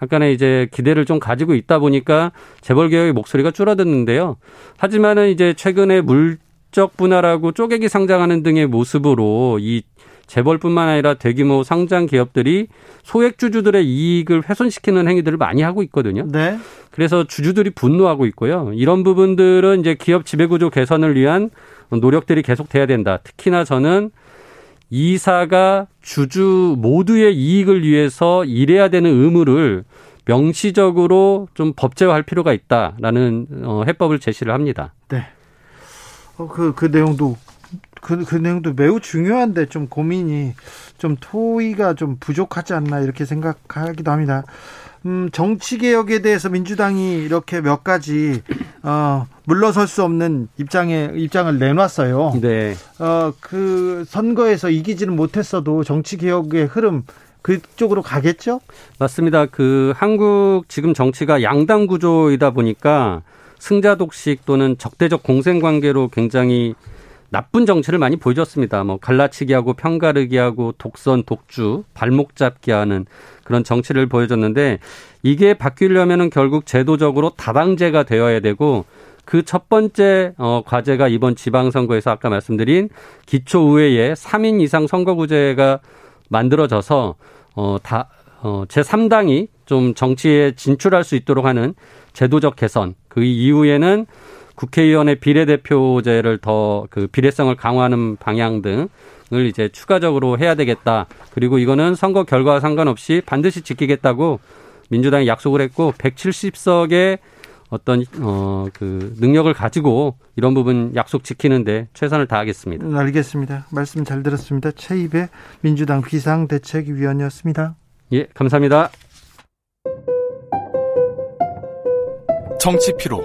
약간의 이제 기대를 좀 가지고 있다 보니까 재벌개혁의 목소리가 줄어드는데요. 하지만은 이제 최근에 물적 분할하고 쪼개기 상장하는 등의 모습으로 이 재벌뿐만 아니라 대규모 상장 기업들이 소액 주주들의 이익을 훼손시키는 행위들을 많이 하고 있거든요. 네. 그래서 주주들이 분노하고 있고요. 이런 부분들은 이제 기업 지배구조 개선을 위한 노력들이 계속돼야 된다. 특히나 저는 이사가 주주 모두의 이익을 위해서 일해야 되는 의무를 명시적으로 좀 법제화할 필요가 있다라는 어, 해법을 제시를 합니다. 네. 어, 그, 그 내용도, 그, 그 내용도 매우 중요한데 좀 고민이 좀 토의가 좀 부족하지 않나 이렇게 생각하기도 합니다. 음, 정치개혁에 대해서 민주당이 이렇게 몇 가지, 어, 물러설 수 없는 입장에, 입장을 내놨어요. 네. 어, 그 선거에서 이기지는 못했어도 정치개혁의 흐름, 그쪽으로 가겠죠? 맞습니다. 그 한국 지금 정치가 양당 구조이다 보니까 승자 독식 또는 적대적 공생 관계로 굉장히 나쁜 정치를 많이 보여줬습니다. 뭐 갈라치기하고 편가르기하고 독선, 독주, 발목 잡기하는 그런 정치를 보여줬는데 이게 바뀌려면은 결국 제도적으로 다당제가 되어야 되고 그 첫 번째 어, 과제가 이번 지방선거에서 아까 말씀드린 기초의회에 삼 인 이상 선거구제가 만들어져서 어, 다, 어, 제삼 당이 좀 정치에 진출할 수 있도록 하는 제도적 개선. 그 이후에는 국회의원의 비례대표제를 더 그 비례성을 강화하는 방향 등을 이제 추가적으로 해야 되겠다. 그리고 이거는 선거 결과와 상관없이 반드시 지키겠다고 민주당이 약속을 했고 백칠십 석의 어떤 어, 그 능력을 가지고 이런 부분 약속 지키는데 최선을 다하겠습니다. 알겠습니다. 말씀 잘 들었습니다. 최입의 민주당 비상대책위원이었습니다. 예, 감사합니다. 정치 피로,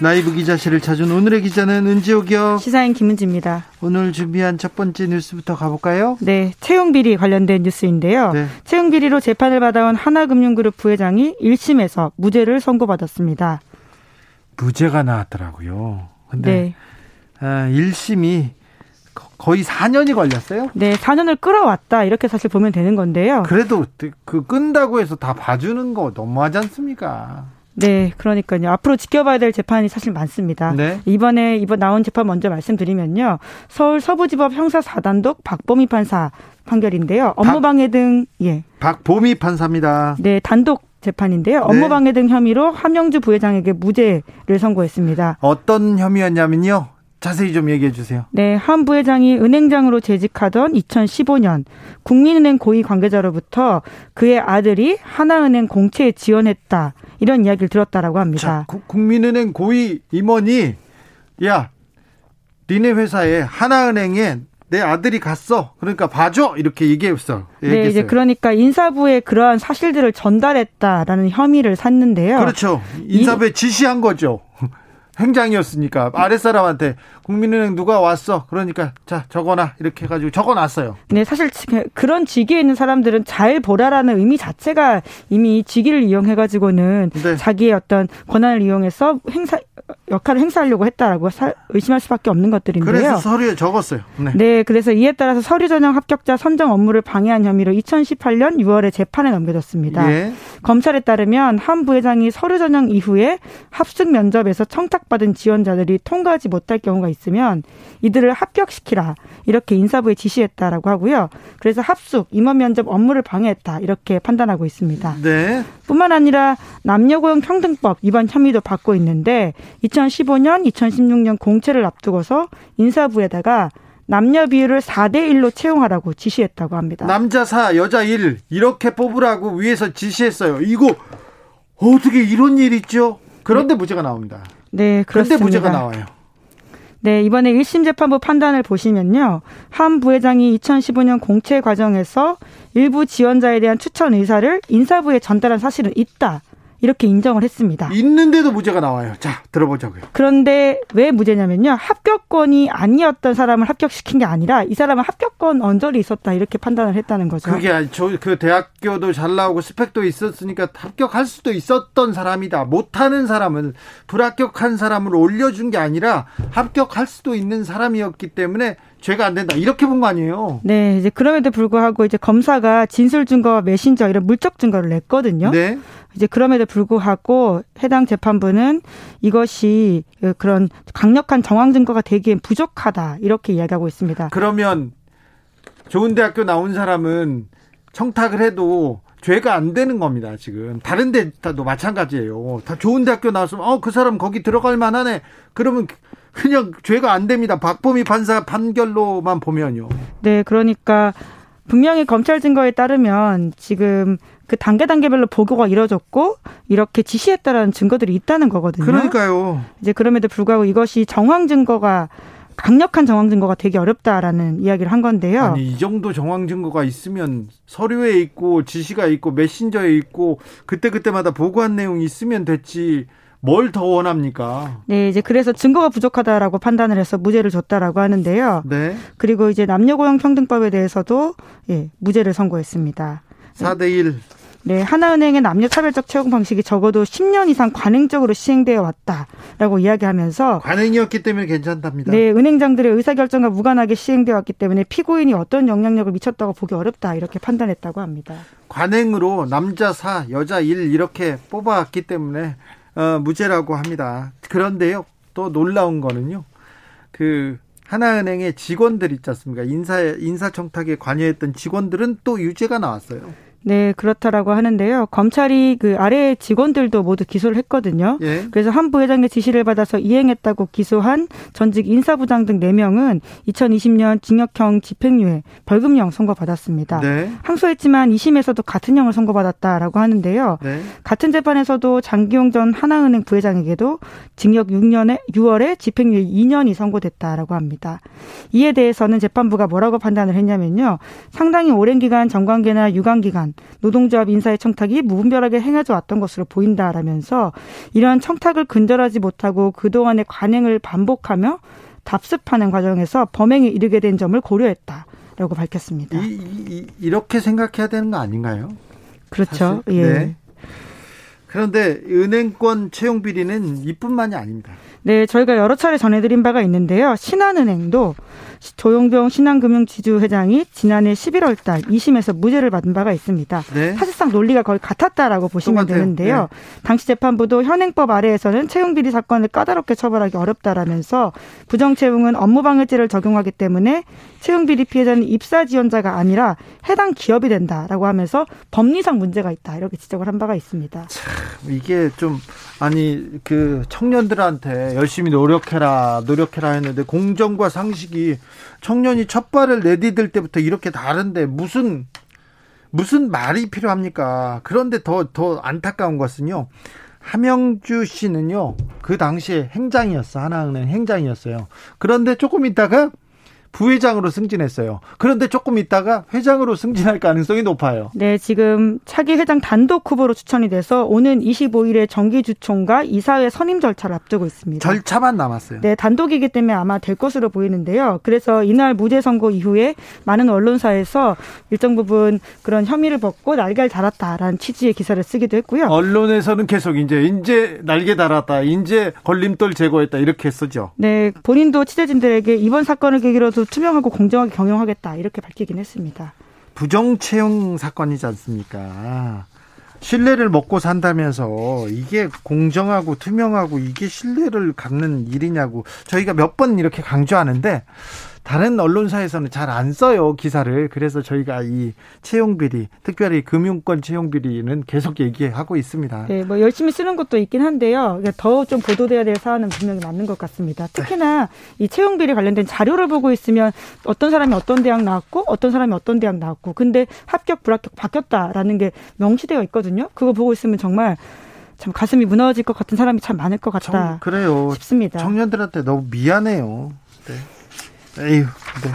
라이브 기자실을 찾은 오늘의 기자는 은지옥이요. 시사인 김은지입니다. 오늘 준비한 첫 번째 뉴스부터 가볼까요? 네, 채용 비리 관련된 뉴스인데요. 네. 채용 비리로 재판을 받아온 하나금융그룹 부회장이 일 심에서 무죄를 선고받았습니다. 무죄가 나왔더라고요. 근데 네. 아, 일 심이 거의 사 년이 걸렸어요? 네, 사 년을 끌어왔다 이렇게 사실 보면 되는 건데요. 그래도 그 끈다고 해서 다 봐주는 거 너무하지 않습니까? 네, 그러니까요. 앞으로 지켜봐야 될 재판이 사실 많습니다. 네. 이번에 이번 나온 재판 먼저 말씀드리면요. 서울 서부지법 형사 사 단독 박보미 판사 판결인데요. 업무방해 등 예. 박보미 판사입니다. 네, 단독 재판인데요. 네. 업무방해 등 혐의로 함영주 부회장에게 무죄를 선고했습니다. 어떤 혐의였냐면요. 자세히 좀 얘기해 주세요. 네, 함 부회장이 은행장으로 재직하던 이천십오 년 국민은행 고위 관계자로부터 그의 아들이 하나은행 공채에 지원했다. 이런 이야기를 들었다라고 합니다. 자, 국민은행 고위 임원이 야 니네 회사에 하나은행에 내 아들이 갔어. 그러니까 봐줘. 이렇게 얘기했어요. 얘기했어요. 네, 이제 그러니까 인사부에 그러한 사실들을 전달했다라는 혐의를 샀는데요. 그렇죠. 인사부에 이... 지시한 거죠. 행장이었으니까 아랫사람한테 국민은행 누가 왔어. 그러니까 자 적어놔 이렇게 해가지고 적어놨어요. 네, 사실 그런 직위에 있는 사람들은 잘 보라라는 의미 자체가 이미 직위를 이용해가지고는 네. 자기의 어떤 권한을 이용해서 행사 역할을 행사하려고 했다라고 사, 의심할 수밖에 없는 것들인데요. 그래서 서류에 적었어요. 네. 네, 그래서 이에 따라서 서류 전형 합격자 선정 업무를 방해한 혐의로 이천십팔년 유월에 재판에 넘겨졌습니다. 예. 검찰에 따르면 한 부회장이 서류 전형 이후에 합숙 면접에서 청탁 받은 지원자들이 통과하지 못할 경우가 있으면 이들을 합격시키라 이렇게 인사부에 지시했다라고 하고요. 그래서 합숙, 임원 면접 업무를 방해했다 이렇게 판단하고 있습니다. 네. 뿐만 아니라 남녀고용평등법 위반 혐의도 받고 있는데 이천십오년 이천십육년 공채를 앞두고서 인사부에다가 남녀 비율을 사 대 일로 채용하라고 지시했다고 합니다. 남자 사, 여자 일 이렇게 뽑으라고 위에서 지시했어요. 이거 어떻게 이런 일이 있죠? 그런데 네. 무죄가 나옵니다. 네, 그런데 무죄가 나와요. 네, 이번에 일 심 재판부 판단을 보시면요. 한 부회장이 이천십오년 공채 과정에서 일부 지원자에 대한 추천 의사를 인사부에 전달한 사실은 있다. 이렇게 인정을 했습니다. 있는데도 무죄가 나와요. 자, 들어보자고요. 그런데 왜 무죄냐면요. 합격권이 아니었던 사람을 합격시킨 게 아니라 이 사람은 합격권 언저리 있었다. 이렇게 판단을 했다는 거죠. 그게 저 그 대학교도 잘 나오고 스펙도 있었으니까 합격할 수도 있었던 사람이다. 못하는 사람은 불합격한 사람을 올려준 게 아니라 합격할 수도 있는 사람이었기 때문에 죄가 안 된다. 이렇게 본 거 아니에요. 네, 이제 그럼에도 불구하고 이제 검사가 진술 증거와 메신저 이런 물적 증거를 냈거든요. 네. 이제 그럼에도 불구하고 해당 재판부는 이것이 그런 강력한 정황 증거가 되기엔 부족하다. 이렇게 이야기하고 있습니다. 그러면 좋은 대학교 나온 사람은 청탁을 해도 죄가 안 되는 겁니다. 지금 다른 데도 마찬가지예요. 다 좋은 대학교 나왔으면 어, 그 사람 거기 들어갈 만하네. 그러면 그냥 죄가 안 됩니다. 박보미 판사 판결로만 보면요. 네, 그러니까 분명히 검찰 증거에 따르면 지금 그 단계 단계별로 보고가 이뤄졌고 이렇게 지시했다라는 증거들이 있다는 거거든요. 그러니까요. 이제 그럼에도 불구하고 이것이 정황 증거가 강력한 정황 증거가 되게 어렵다라는 이야기를 한 건데요. 아니, 이 정도 정황 증거가 있으면 서류에 있고 지시가 있고 메신저에 있고 그때그때마다 보고한 내용이 있으면 됐지. 뭘 더 원합니까? 네, 이제 그래서 증거가 부족하다라고 판단을 해서 무죄를 줬다라고 하는데요. 네. 그리고 이제 남녀고용평등법에 대해서도 예, 무죄를 선고했습니다. 사 대 일. 네, 하나은행의 남녀차별적 채용 방식이 적어도 십 년 이상 관행적으로 시행되어 왔다라고 이야기하면서 관행이었기 때문에 괜찮답니다. 네, 은행장들의 의사결정과 무관하게 시행되어 왔기 때문에 피고인이 어떤 영향력을 미쳤다고 보기 어렵다 이렇게 판단했다고 합니다. 관행으로 남자 사, 여자 일 이렇게 뽑아왔기 때문에 어, 무죄라고 합니다. 그런데요, 또 놀라운 거는요, 그, 하나은행의 직원들 있지 않습니까? 인사, 인사청탁에 관여했던 직원들은 또 유죄가 나왔어요. 네, 그렇다라고 하는데요. 검찰이 그 아래 직원들도 모두 기소를 했거든요. 예. 그래서 한 부회장의 지시를 받아서 이행했다고 기소한 전직 인사부장 등 네 명은 이천이십년 징역형 집행유예 벌금형 선고받았습니다. 네. 항소했지만 이심에서도 같은 형을 선고받았다라고 하는데요. 네. 같은 재판에서도 장기용 전 하나은행 부회장에게도 징역 육년에 유월에 집행유예 이년이 선고됐다라고 합니다. 이에 대해서는 재판부가 뭐라고 판단을 했냐면요. 상당히 오랜 기간 정관계나 유관기간 노동조합 인사의 청탁이 무분별하게 행해져 왔던 것으로 보인다라면서 이러한 청탁을 근절하지 못하고 그동안의 관행을 반복하며 답습하는 과정에서 범행에 이르게 된 점을 고려했다라고 밝혔습니다. 이, 이, 이렇게 생각해야 되는 거 아닌가요? 그렇죠. 예. 네. 그런데 은행권 채용 비리는 이뿐만이 아닙니다. 네, 저희가 여러 차례 전해드린 바가 있는데요. 신한은행도 조용병 신한금융지주 회장이 지난해 십일월 달 이심에서 무죄를 받은 바가 있습니다. 네. 사실상 논리가 거의 같았다라고 보시면 똑같아요. 되는데요. 네. 당시 재판부도 현행법 아래에서는 채용 비리 사건을 까다롭게 처벌하기 어렵다라면서 부정 채용은 업무방해죄를 적용하기 때문에 채용 비리 피해자는 입사 지원자가 아니라 해당 기업이 된다라고 하면서 법리상 문제가 있다 이렇게 지적을 한 바가 있습니다. 참 이게 좀 아니 그 청년들한테 열심히 노력해라 노력해라 했는데 공정과 상식이 청년이 첫발을 내디딜 때부터 이렇게 다른데 무슨 무슨 말이 필요합니까? 그런데 더 더 안타까운 것은요. 함영주 씨는요, 그 당시에 행장이었어. 하나은행 행장이었어요. 그런데 조금 있다가 부회장으로 승진했어요. 그런데 조금 있다가 회장으로 승진할 가능성이 높아요. 네, 지금 차기 회장 단독 후보로 추천이 돼서 오는 이십오일에 정기주총과 이사회 선임 절차를 앞두고 있습니다. 절차만 남았어요. 네, 단독이기 때문에 아마 될 것으로 보이는데요. 그래서 이날 무죄 선고 이후에 많은 언론사에서 일정 부분 그런 혐의를 벗고 날개를 달았다라는 취지의 기사를 쓰기도 했고요. 언론에서는 계속 이제 이제 날개 달았다, 이제 걸림돌 제거했다 이렇게 쓰죠. 네, 본인도 취재진들에게 이번 사건을 계기로 투명하고 공정하게 경영하겠다 이렇게 밝히긴 했습니다. 부정채용 사건이지 않습니까? 신뢰를 먹고 산다면서 이게 공정하고 투명하고 이게 신뢰를 갚는 일이냐고 저희가 몇 번 이렇게 강조하는데 다른 언론사에서는 잘 안 써요, 기사를. 그래서 저희가 이 채용비리, 특별히 금융권 채용비리는 계속 얘기하고 있습니다. 네, 뭐 열심히 쓰는 것도 있긴 한데요. 더 좀 보도돼야 될 사안은 분명히 맞는 것 같습니다. 특히나 이 채용비리 관련된 자료를 보고 있으면 어떤 사람이 어떤 대학 나왔고 어떤 사람이 어떤 대학 나왔고 근데 합격, 불합격 바뀌었다라는 게 명시되어 있거든요. 그거 보고 있으면 정말 참 가슴이 무너질 것 같은 사람이 참 많을 것 같다 정, 그래요. 싶습니다. 청년들한테 너무 미안해요. 네. 에휴, 네.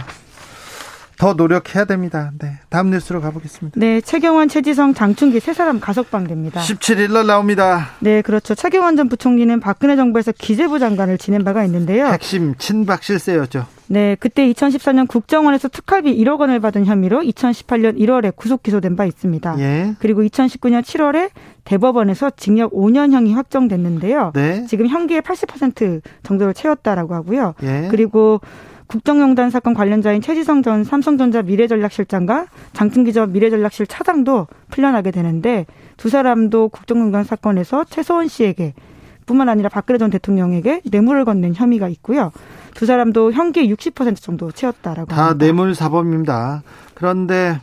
더 노력해야 됩니다. 네. 다음 뉴스로 가보겠습니다. 네, 최경환, 최지성, 장충기 세 사람 가석방됩니다. 십칠일날 나옵니다. 네, 그렇죠. 최경환 전 부총리는 박근혜 정부에서 기재부 장관을 지낸 바가 있는데요. 핵심 친박 실세였죠. 네, 그때 이천십사년 국정원에서 특활비 일억 원을 받은 혐의로 이천십팔년 일월에 구속 기소된 바 있습니다. 예. 그리고 이천십구년 칠월에 대법원에서 징역 오년형이 확정됐는데요. 네. 지금 형기의 팔십 퍼센트 정도를 채웠다라고 하고요. 예. 그리고 국정농단 사건 관련자인 최지성 전 삼성전자 미래전략실장과 장충기 전 미래전략실 차장도 풀려나게 되는데 두 사람도 국정농단 사건에서 최소원 씨에게 뿐만 아니라 박근혜 전 대통령에게 뇌물을 건넨 혐의가 있고요. 두 사람도 형기의 육십 퍼센트 정도 채웠다라고 합니다. 다 뇌물 사범입니다. 그런데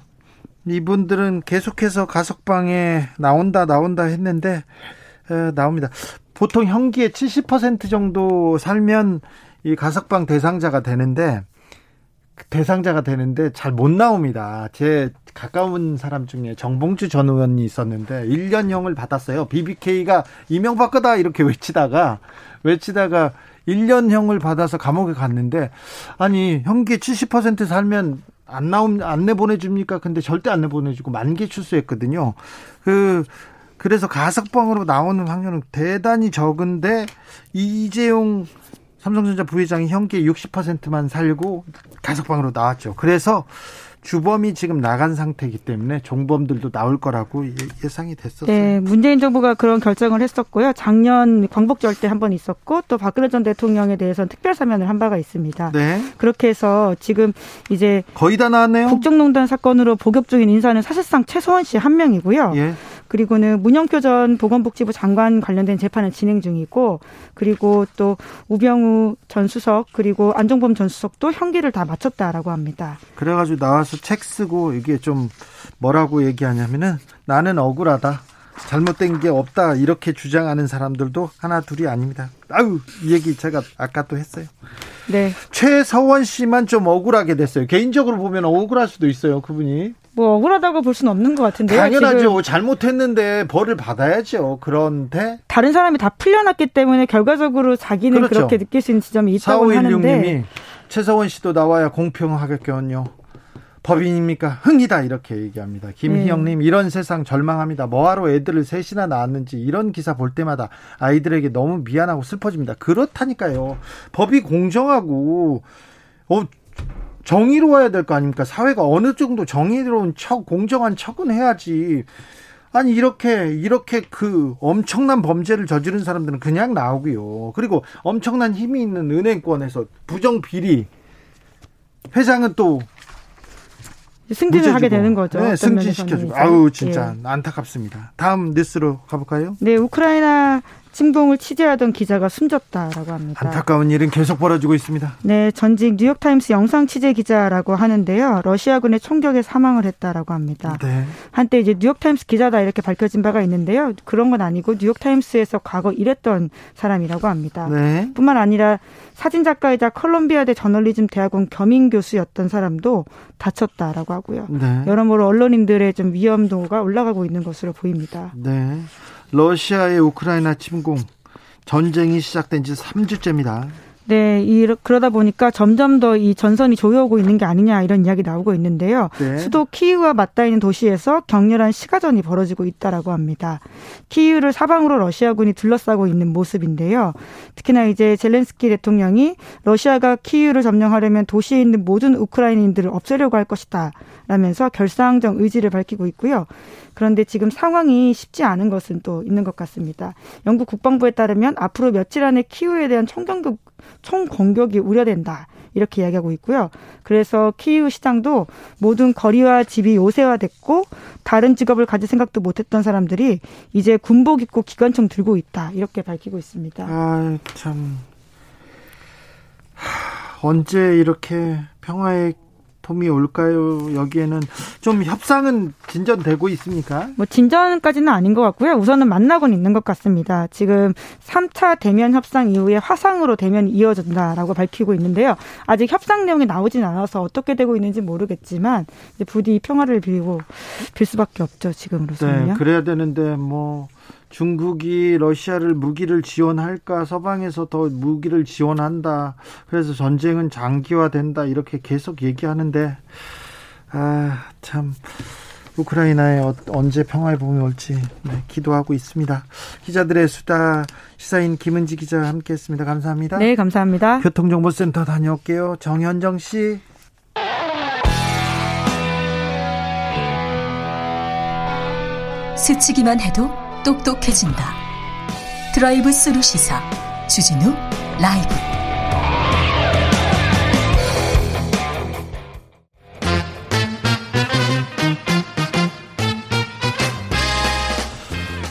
이분들은 계속해서 가석방에 나온다 나온다 했는데 에, 나옵니다. 보통 형기의 칠십 퍼센트 정도 살면 이 가석방 대상자가 되는데 대상자가 되는데 잘 못 나옵니다. 제 가까운 사람 중에 정봉주 전 의원이 있었는데 일년형을 받았어요. 비비케이가 이명박 거다 이렇게 외치다가 외치다가 일년형을 받아서 감옥에 갔는데 아니 형기 칠십 퍼센트 살면 안 나옴 안 내보내 줍니까? 근데 절대 안 내보내 주고 만기 출소했거든요. 그 그래서 가석방으로 나오는 확률은 대단히 적은데 이재용 삼성전자 부회장이 형기 육십 퍼센트만 살고 가석방으로 나왔죠. 그래서 주범이 지금 나간 상태이기 때문에 종범들도 나올 거라고 예상이 됐었어요. 네, 문재인 정부가 그런 결정을 했었고요. 작년 광복절 때 한 번 있었고 또 박근혜 전 대통령에 대해서는 특별 사면을 한 바가 있습니다. 네. 그렇게 해서 지금 이제 거의 다 나왔네요. 국정농단 사건으로 복역 중인 인사는 사실상 최소원 씨 한 명이고요. 예. 그리고는 문영표 전 보건복지부 장관 관련된 재판은 진행 중이고 그리고 또 우병우 전 수석 그리고 안종범 전 수석도 형기를 다 마쳤다라고 합니다. 그래가지고 나와서 책 쓰고 이게 좀 뭐라고 얘기하냐면은 나는 억울하다. 잘못된 게 없다 이렇게 주장하는 사람들도 하나 둘이 아닙니다. 아유 이 얘기 제가 아까 또 했어요. 네. 최서원 씨만 좀 억울하게 됐어요. 개인적으로 보면 억울할 수도 있어요. 그분이 뭐 억울하다고 볼 수는 없는 것 같은데요. 당연하죠. 잘못했는데 벌을 받아야죠. 그런데 다른 사람이 다 풀려났기 때문에 결과적으로 자기는 그렇죠. 그렇게 느낄 수 있는 지점이 있다고 하는데 최서원 씨도 나와야 공평하겠군요. 법인입니까? 흥이다 이렇게 얘기합니다. 김희영님 네. 이런 세상 절망합니다. 뭐하러 애들을 셋이나 낳았는지 이런 기사 볼 때마다 아이들에게 너무 미안하고 슬퍼집니다. 그렇다니까요. 법이 공정하고 어, 정의로워야 될 거 아닙니까? 사회가 어느 정도 정의로운 척 공정한 척은 해야지. 아니 이렇게 이렇게 그 엄청난 범죄를 저지른 사람들은 그냥 나오고요. 그리고 엄청난 힘이 있는 은행권에서 부정 비리 회장은 또 승진을 하게 되는 거죠. 네, 승진시켜주고. 아우 진짜 예. 안타깝습니다. 다음 뉴스로 가볼까요? 네, 우크라이나 침공을 취재하던 기자가 숨졌다라고 합니다. 안타까운 일은 계속 벌어지고 있습니다. 네, 전직 뉴욕타임스 영상 취재 기자라고 하는데요. 러시아군의 총격에 사망을 했다라고 합니다. 네. 한때 이제 뉴욕타임스 기자다 이렇게 밝혀진 바가 있는데요. 그런 건 아니고 뉴욕타임스에서 과거 일했던 사람이라고 합니다. 네. 뿐만 아니라 사진작가이자 컬럼비아대 저널리즘 대학원 겸임 교수였던 사람도 다쳤다라고 하고요. 네. 여러모로 언론인들의 좀 위험도가 올라가고 있는 것으로 보입니다. 네. 러시아의 우크라이나 침공, 전쟁이 시작된 지 삼 주째입니다. 네, 이, 그러다 보니까 점점 더 이 전선이 조여오고 있는 게 아니냐 이런 이야기 나오고 있는데요. 네. 수도 키이우와 맞닿아 있는 도시에서 격렬한 시가전이 벌어지고 있다라고 합니다. 키이우를 사방으로 러시아군이 둘러싸고 있는 모습인데요. 특히나 이제 젤렌스키 대통령이 러시아가 키이우를 점령하려면 도시에 있는 모든 우크라이나인들을 없애려고 할 것이다 라면서 결사항정 의지를 밝히고 있고요. 그런데 지금 상황이 쉽지 않은 것은 또 있는 것 같습니다. 영국 국방부에 따르면 앞으로 며칠 안에 키이우에 대한 총경국 총공격이 우려된다 이렇게 이야기하고 있고요. 그래서 키이우 시장도 모든 거리와 집이 요새화됐고 다른 직업을 가질 생각도 못했던 사람들이 이제 군복 입고 기관총 들고 있다 이렇게 밝히고 있습니다. 아, 참 하, 언제 이렇게 평화의 폼이 올까요? 여기에는 좀 협상은 진전되고 있습니까? 뭐 진전까지는 아닌 것 같고요. 우선은 만나고는 있는 것 같습니다. 지금 삼 차 대면 협상 이후에 화상으로 대면이 이어진다라고 밝히고 있는데요. 아직 협상 내용이 나오진 않아서 어떻게 되고 있는지 모르겠지만 이제 부디 평화를 빌고 빌 수밖에 없죠. 지금으로서는요. 네, 그래야 되는데 뭐 중국이 러시아를 무기를 지원할까, 서방에서 더 무기를 지원한다, 그래서 전쟁은 장기화된다 이렇게 계속 얘기하는데, 아, 참 우크라이나에 언제 평화의 봄이 올지 네, 기도하고 있습니다. 기자들의 수다, 시사인 김은지 기자와 함께했습니다. 감사합니다. 네, 감사합니다. 교통정보센터 다녀올게요. 정현정 씨. 스치기만 해도 똑똑해진다. 드라이브 스루 시사 주진우 라이브.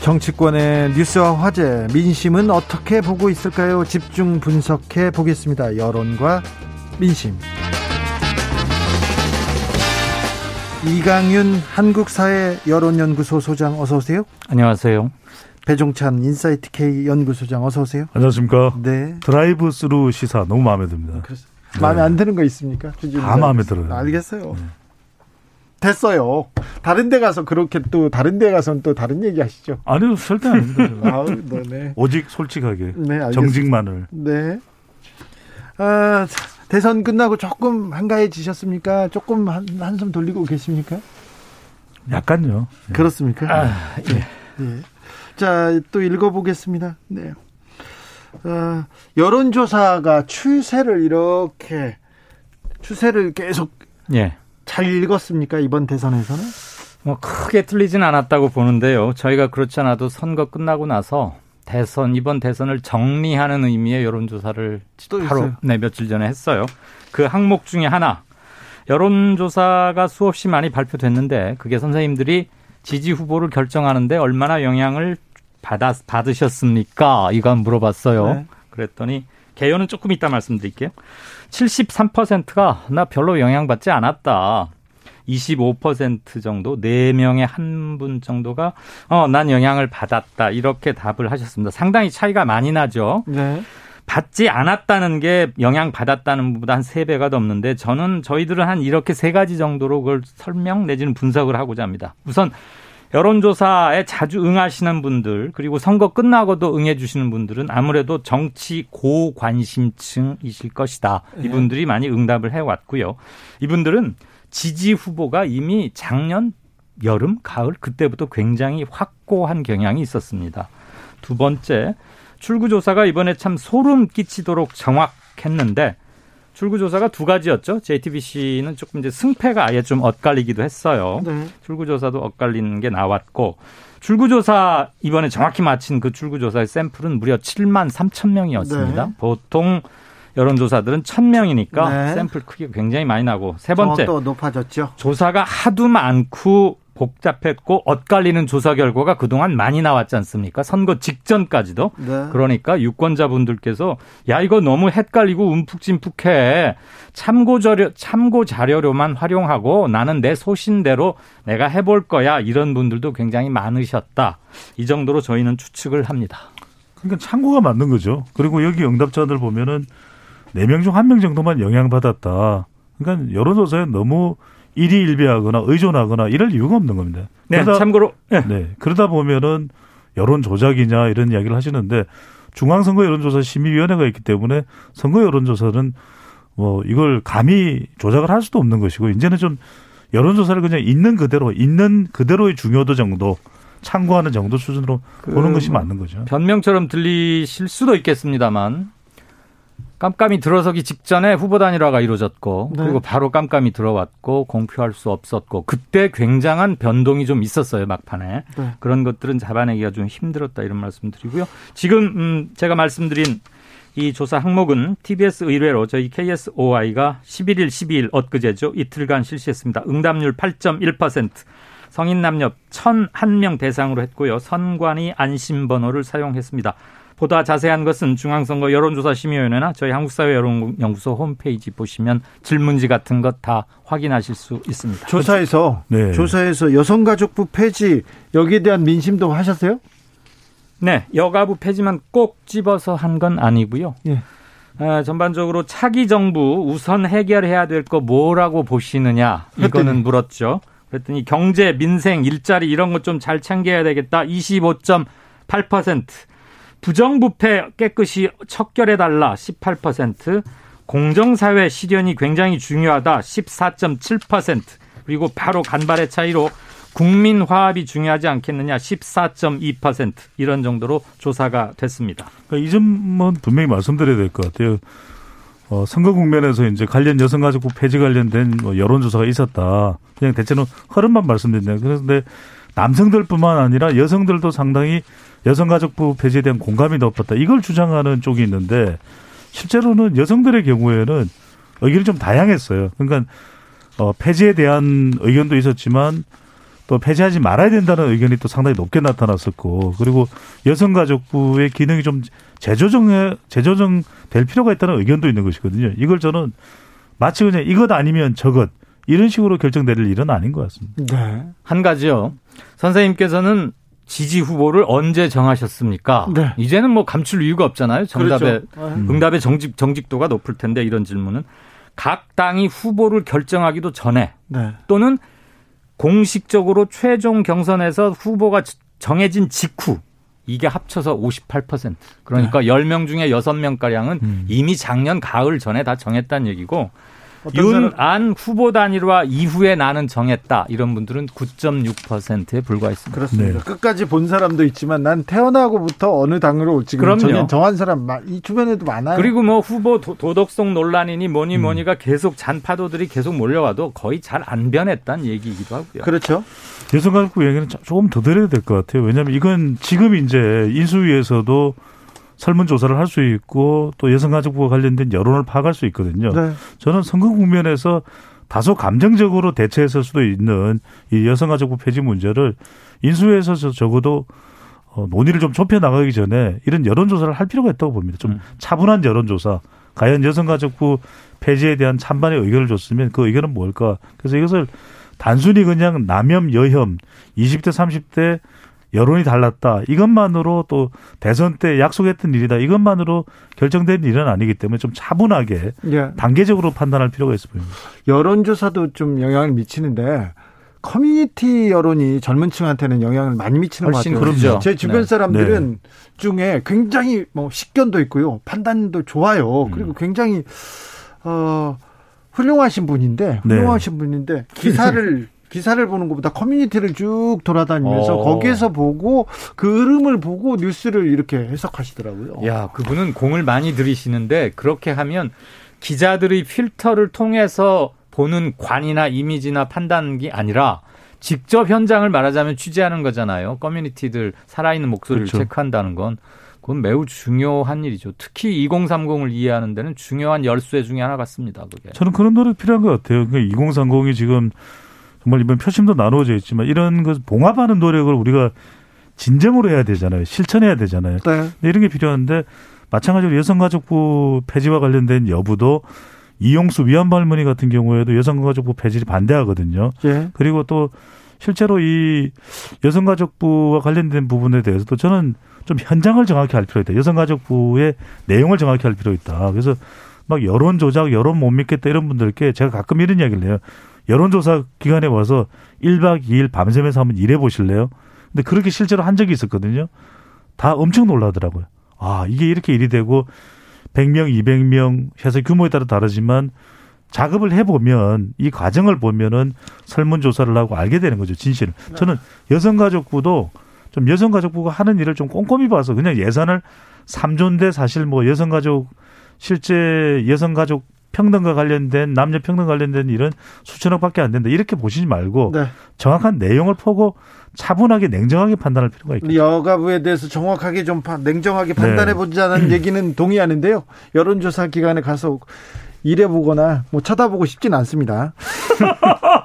정치권의 뉴스와 화제, 민심은 어떻게 보고 있을까요? 집중 분석해 보겠습니다. 여론과 민심. 이강윤 한국사회 여론연구소 소장 어서 오세요. 안녕하세요. 배종찬 인사이트 K 연구소장 어서 오세요. 안녕하십니까. 네. 드라이브 스루 시사 너무 마음에 듭니다. 그렇습니다. 네. 마음에 안 드는 거 있습니까? 다 마음에 들어요. 알겠어요. 네. 됐어요. 다른 데 가서 그렇게 또 다른 데 가서는 또 다른 얘기 하시죠. 아니요. 절대 아닙니다. 아우, 너네. 오직 솔직하게. 네, 정직만을. 네. 아, 대선 끝나고 조금 한가해지셨습니까? 조금 한, 한숨 돌리고 계십니까? 약간요. 네. 그렇습니까? 아, 네. 예. 예. 자, 또 읽어보겠습니다. 네. 어, 여론조사가 추세를 이렇게 추세를 계속 예. 잘 읽었습니까? 이번 대선에서는? 뭐 크게 틀리진 않았다고 보는데요. 저희가 그렇지 않아도 선거 끝나고 나서 대선, 이번 대선을 정리하는 의미의 여론조사를 바로 네, 며칠 전에 했어요. 그 항목 중에 하나, 여론조사가 수없이 많이 발표됐는데 그게 선생님들이 지지 후보를 결정하는데 얼마나 영향을 받아, 받으셨습니까? 이거 물어봤어요. 네. 그랬더니 개요는 조금 이따 말씀드릴게요. 칠십삼 퍼센트가 나 별로 영향받지 않았다. 이십오 퍼센트 정도, 네 명의 한 분 정도가 어, 난 영향을 받았다 이렇게 답을 하셨습니다. 상당히 차이가 많이 나죠. 네. 받지 않았다는 게 영향 받았다는 것보다 한 세 배가 넘는데, 저는 저희들은 한 이렇게 세 가지 정도로 그걸 설명 내지는 분석을 하고자 합니다. 우선 여론조사에 자주 응하시는 분들, 그리고 선거 끝나고도 응해 주시는 분들은 아무래도 정치 고관심층이실 것이다. 이분들이 많이 응답을 해왔고요. 이분들은 지지 후보가 이미 작년 여름, 가을 그때부터 굉장히 확고한 경향이 있었습니다. 두 번째, 출구조사가 이번에 참 소름 끼치도록 정확했는데, 출구조사가 두 가지였죠. 제이티비씨는 조금 이제 승패가 아예 좀 엇갈리기도 했어요. 네. 출구조사도 엇갈리는 게 나왔고, 출구조사 이번에 정확히 마친 그 출구조사의 샘플은 무려 칠만 삼천 명이었습니다. 네. 보통 여론조사들은 천 명이니까 네. 샘플 크기가 굉장히 많이 나고. 세 번째, 또 높아졌죠. 조사가 하도 많고 복잡했고 엇갈리는 조사 결과가 그동안 많이 나왔지 않습니까? 선거 직전까지도. 네. 그러니까 유권자분들께서 야, 이거 너무 헷갈리고 움푹짐푹해. 참고 자료, 참고 자료로만 활용하고 나는 내 소신대로 내가 해볼 거야. 이런 분들도 굉장히 많으셨다. 이 정도로 저희는 추측을 합니다. 그러니까 참고가 맞는 거죠. 그리고 여기 응답자들 보면은 네 명 중 한 명 정도만 영향받았다. 그러니까 여론조사에 너무 일희일비하거나 의존하거나 이럴 이유가 없는 겁니다. 네, 그러다, 참고로. 네. 네. 그러다 보면은 여론 조작이냐 이런 이야기를 하시는데 중앙선거 여론조사 심의위원회가 있기 때문에 선거 여론조사는 뭐 이걸 감히 조작을 할 수도 없는 것이고 이제는 좀 여론조사를 그냥 있는 그대로 있는 그대로의 중요도 정도 참고하는 정도 수준으로 그 보는 것이 맞는 거죠. 변명처럼 들리실 수도 있겠습니다만 깜깜이 들어서기 직전에 후보 단일화가 이루어졌고 네. 그리고 바로 깜깜이 들어왔고 공표할 수 없었고 그때 굉장한 변동이 좀 있었어요. 막판에. 네. 그런 것들은 잡아내기가 좀 힘들었다 이런 말씀 드리고요. 지금 음 제가 말씀드린 이 조사 항목은 티비에스 의뢰로 저희 케이에스오아이가 십일일, 십이일 엊그제죠. 이틀간 실시했습니다. 응답률 팔 점 일 퍼센트. 성인 남녀 천일 명 대상으로 했고요. 선관위 안심번호를 사용했습니다. 보다 자세한 것은 중앙선거 여론조사심의위원회나 저희 한국사회여론연구소 홈페이지 보시면 질문지 같은 것 다 확인하실 수 있습니다. 조사에서 네. 조사에서 여성가족부 폐지 여기에 대한 민심도 하셨어요? 네. 여가부 폐지만 꼭 집어서 한 건 아니고요. 예. 에, 전반적으로 차기 정부 우선 해결해야 될 거 뭐라고 보시느냐 이거는 물었죠. 그랬더니 경제, 민생, 일자리 이런 것 좀 잘 챙겨야 되겠다. 이십오 점 팔 퍼센트. 부정부패 깨끗이 척결해달라 십팔 퍼센트. 공정사회 실현이 굉장히 중요하다 십사 점 칠 퍼센트. 그리고 바로 간발의 차이로 국민 화합이 중요하지 않겠느냐 십사 점 이 퍼센트 이런 정도로 조사가 됐습니다. 그러니까 이 점은 분명히 말씀드려야 될 것 같아요. 어, 선거 국면에서 이제 관련 여성가족부 폐지 관련된 뭐 여론조사가 있었다. 그냥 대체는 흐름만 말씀드리네요. 그런데 남성들뿐만 아니라 여성들도 상당히 여성가족부 폐지에 대한 공감이 높았다. 이걸 주장하는 쪽이 있는데 실제로는 여성들의 경우에는 의견이 좀 다양했어요. 그러니까 어, 폐지에 대한 의견도 있었지만 또 폐지하지 말아야 된다는 의견이 또 상당히 높게 나타났었고 그리고 여성가족부의 기능이 좀 재조정해, 재조정될 필요가 있다는 의견도 있는 것이거든요. 이걸 저는 마치 그냥 이것 아니면 저것 이런 식으로 결정될 일은 아닌 것 같습니다. 네. 한 가지요. 선생님께서는 지지 후보를 언제 정하셨습니까? 네. 이제는 뭐 감출 이유가 없잖아요. 정답의, 그렇죠. 응답의 정직, 정직도가 높을 텐데 이런 질문은. 각 당이 후보를 결정하기도 전에 네. 또는 공식적으로 최종 경선에서 후보가 정해진 직후 이게 합쳐서 오십팔 퍼센트. 그러니까 네. 열 명 중에 여섯 명가량은 음. 이미 작년 가을 전에 다 정했다는 얘기고 윤, 안 후보 단일화 이후에 나는 정했다. 이런 분들은 구 점 육 퍼센트에 불과했습니다. 그렇습니다. 네. 끝까지 본 사람도 있지만 난 태어나고부터 어느 당으로 지금 전혀 정한 사람 이 주변에도 많아요. 그리고 뭐 후보 도, 도덕성 논란이니 뭐니 뭐니가 음. 계속 잔파도들이 계속 몰려와도 거의 잘 안 변했다는 얘기이기도 하고요. 그렇죠. 여성가족부 얘기는 조금 더 드려야 될 것 같아요. 왜냐하면 이건 지금 이제 인수위에서도 설문조사를 할 수 있고 또 여성가족부와 관련된 여론을 파악할 수 있거든요. 네. 저는 선거 국면에서 다소 감정적으로 대처했을 수도 있는 이 여성가족부 폐지 문제를 인수위에서 적어도 논의를 좀 좁혀나가기 전에 이런 여론조사를 할 필요가 있다고 봅니다. 좀 차분한 여론조사. 과연 여성가족부 폐지에 대한 찬반의 의견을 줬으면 그 의견은 뭘까. 그래서 이것을 단순히 그냥 남혐, 여혐, 이십 대, 삼십 대 여론이 달랐다. 이것만으로 또 대선 때 약속했던 일이다. 이것만으로 결정된 일은 아니기 때문에 좀 차분하게 예. 단계적으로 판단할 필요가 있어 보입니다. 여론조사도 좀 영향을 미치는데 커뮤니티 여론이 젊은 층한테는 영향을 많이 미치는 것 같아요. 그렇죠. 제 주변 네. 사람들은 네. 중에 굉장히 뭐 식견도 있고요. 판단도 좋아요. 그리고 음. 굉장히 어, 훌륭하신 분인데 훌륭하신 네. 분인데 기사를 기사를 보는 것보다 커뮤니티를 쭉 돌아다니면서 어. 거기에서 보고 그 흐름을 보고 뉴스를 이렇게 해석하시더라고요. 야, 그분은 공을 많이 들이시는데 그렇게 하면 기자들의 필터를 통해서 보는 관이나 이미지나 판단이 아니라 직접 현장을 말하자면 취재하는 거잖아요. 커뮤니티들 살아있는 목소리를 그렇죠. 체크한다는 건. 그건 매우 중요한 일이죠. 특히 이공삼공을 이해하는 데는 중요한 열쇠 중에 하나 같습니다. 그게. 저는 그런 노력이 필요한 것 같아요. 그러니까 이공삼공이 지금 정말 이번 표심도 나누어져 있지만 이런 것 봉합하는 노력을 우리가 진정으로 해야 되잖아요. 실천해야 되잖아요. 네. 이런 게 필요한데 마찬가지로 여성가족부 폐지와 관련된 여부도 이용수 위안부 할머니 같은 경우에도 여성가족부 폐지를 반대하거든요. 네. 그리고 또 실제로 이 여성가족부와 관련된 부분에 대해서도 저는 좀 현장을 정확히 할 필요가 있다. 여성가족부의 내용을 정확히 할 필요가 있다. 그래서 막 여론 조작, 여론 못 믿겠다 이런 분들께 제가 가끔 이런 이야기를 해요. 여론조사 기간에 와서 일 박 이 일 밤새면서 한번 일해보실래요? 근데 그렇게 실제로 한 적이 있었거든요. 다 엄청 놀라더라고요. 아, 이게 이렇게 일이 되고 백 명, 이백 명 회사 규모에 따라 다르지만 작업을 해보면 이 과정을 보면은 설문조사를 하고 알게 되는 거죠. 진실을. 저는 여성가족부도 좀 여성가족부가 하는 일을 좀 꼼꼼히 봐서 그냥 예산을 삼 조인데 사실 뭐 여성가족 실제 여성가족 평등과 관련된 남녀 평등 관련된 일은 수천억밖에 안 된다. 이렇게 보시지 말고 네. 정확한 내용을 보고 차분하게 냉정하게 판단할 필요가 있겠죠. 여가부에 대해서 정확하게 좀 냉정하게 판단해 보자는 네. 얘기는 동의하는데요. 여론조사 기관에 가서 일해보거나 뭐 쳐다보고 싶진 않습니다.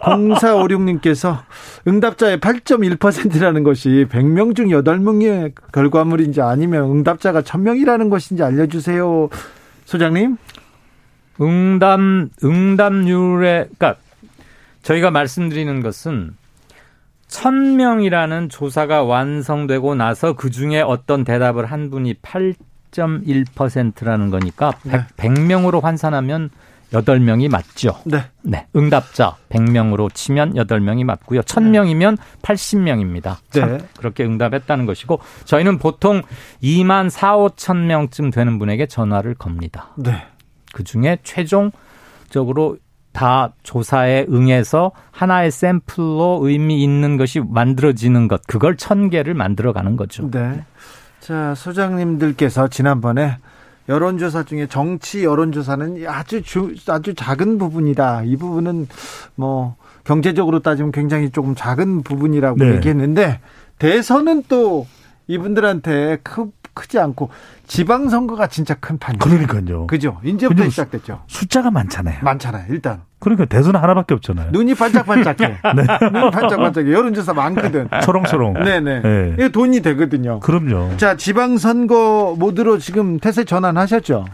공사오육 님께서 응답자의 팔 점 일 퍼센트라는 것이 백 명 중 여덟 명의 결과물인지 아니면 응답자가 천 명이라는 것인지 알려주세요. 소장님. 응답, 응답률에, 그러니까 저희가 말씀드리는 것은 천 명이라는 조사가 완성되고 나서 그중에 어떤 대답을 한 분이 팔 점 일 퍼센트라는 거니까 네. 백 명으로 환산하면 여덟 명이 맞죠. 네. 네. 응답자 백 명으로 치면 여덟 명이 맞고요. 천 명이면 팔십 명입니다. 네. 그렇게 응답했다는 것이고 저희는 보통 이만 사천 오천 명쯤 되는 분에게 전화를 겁니다. 네. 그중에 최종적으로 다 조사에 응해서 하나의 샘플로 의미 있는 것이 만들어지는 것. 그걸 천 개를 만들어가는 거죠. 네. 자, 소장님들께서 지난번에 여론조사 중에 정치 여론조사는 아주 주, 아주 작은 부분이다. 이 부분은 뭐 경제적으로 따지면 굉장히 조금 작은 부분이라고 네. 얘기했는데 대선은 또 이분들한테 크, 크지 않고 지방선거가 진짜 큰 판이에요. 그러니까요. 그죠? 이제부터 시작됐죠. 숫자가 많잖아요. 많잖아요. 일단. 그러니까 대선 하나밖에 없잖아요. 눈이 반짝반짝해. 네. 눈이 반짝반짝해. 여론조사 많거든. 초롱초롱. 네네. 네. 이게 돈이 되거든요. 그럼요. 자, 지방선거 모드로 지금 태세 전환하셨죠?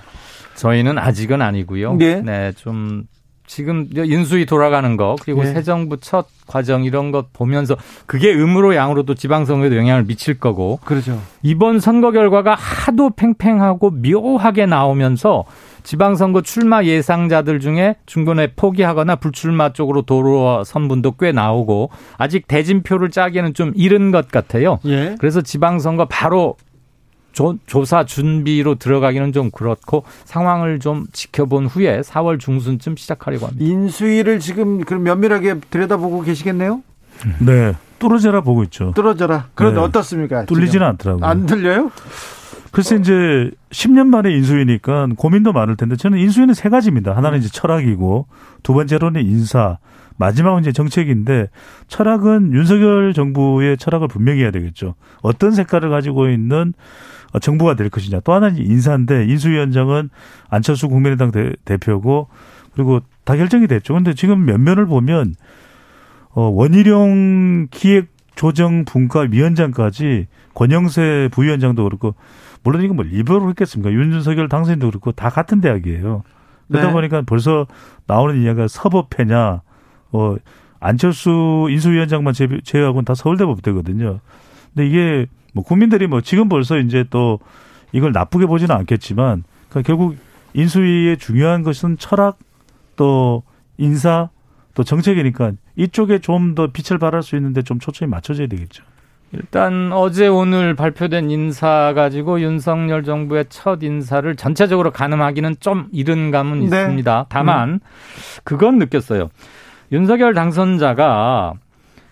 저희는 아직은 아니고요. 네. 네, 좀 지금 인수위 돌아가는 거 그리고 네. 새 정부 첫 과정 이런 것 보면서 그게 음으로 양으로도 지방선거에도 영향을 미칠 거고. 그렇죠. 이번 선거 결과가 하도 팽팽하고 묘하게 나오면서 지방선거 출마 예상자들 중에 중간에 포기하거나 불출마 쪽으로 돌아선 분도 꽤 나오고 아직 대진표를 짜기에는 좀 이른 것 같아요. 예. 그래서 지방선거 바로 조, 조사 준비로 들어가기는 좀 그렇고 상황을 좀 지켜본 후에 사월 중순쯤 시작하려고 합니다. 인수위를 지금 그럼 면밀하게 들여다보고 계시겠네요? 네. 뚫어져라 보고 있죠. 뚫어져라. 그런데 네. 어떻습니까? 뚫리지는 않더라고요. 안 들려요? 글쎄 이제 십 년 만에 인수위니까 고민도 많을 텐데 저는 인수위는 세 가지입니다. 하나는 이제 철학이고 두 번째로는 인사, 마지막은 이제 정책인데 철학은 윤석열 정부의 철학을 분명히 해야 되겠죠. 어떤 색깔을 가지고 있는 정부가 될 것이냐. 또 하나는 인사인데 인수위원장은 안철수 국민의당 대, 대표고 그리고 다 결정이 됐죠. 그런데 지금 면면을 보면 원희룡 기획조정분과위원장까지 권영세 부위원장도 그렇고 물론 이건 뭐 리버로 했겠습니까? 윤석열 당선인도 그렇고 다 같은 대학이에요. 그러다 네. 보니까 벌써 나오는 이야기가 서법회냐, 어, 안철수 인수위원장만 제외하고는 다 서울대 법대거든요. 근데 이게 뭐 국민들이 뭐 지금 벌써 이제 또 이걸 나쁘게 보지는 않겠지만 그러니까 결국 인수위의 중요한 것은 철학 또 인사 또 정책이니까 이쪽에 좀 더 빛을 발할 수 있는데 좀 초점이 맞춰져야 되겠죠. 일단 어제 오늘 발표된 인사 가지고 윤석열 정부의 첫 인사를 전체적으로 가늠하기는 좀 이른 감은 네. 있습니다. 다만 음. 그건 느꼈어요. 윤석열 당선자가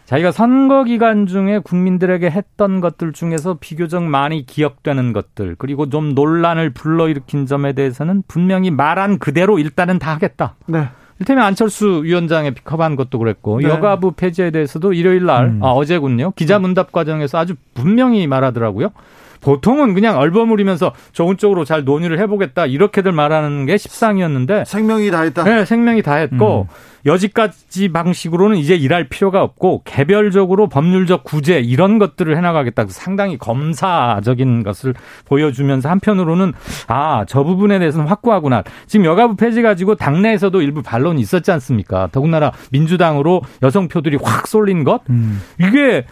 자기가 선거 기간 중에 국민들에게 했던 것들 중에서 비교적 많이 기억되는 것들 그리고 좀 논란을 불러일으킨 점에 대해서는 분명히 말한 그대로 일단은 다 하겠다. 네. 이를테면 안철수 위원장에 픽업한 것도 그랬고 네. 여가부 폐지에 대해서도 일요일 날 음. 아, 어제군요. 기자문답 과정에서 아주 분명히 말하더라고요. 보통은 그냥 얼버무리면서 좋은 쪽으로 잘 논의를 해보겠다 이렇게들 말하는 게 십상이었는데 생명이 다 했다. 네, 생명이 다 했고 음. 여지까지 방식으로는 이제 일할 필요가 없고 개별적으로 법률적 구제 이런 것들을 해나가겠다. 상당히 검사적인 것을 보여주면서 한편으로는 아, 저 부분에 대해서는 확고하구나. 지금 여가부 폐지 가지고 당내에서도 일부 반론이 있었지 않습니까? 더군다나 민주당으로 여성표들이 확 쏠린 것. 음. 이게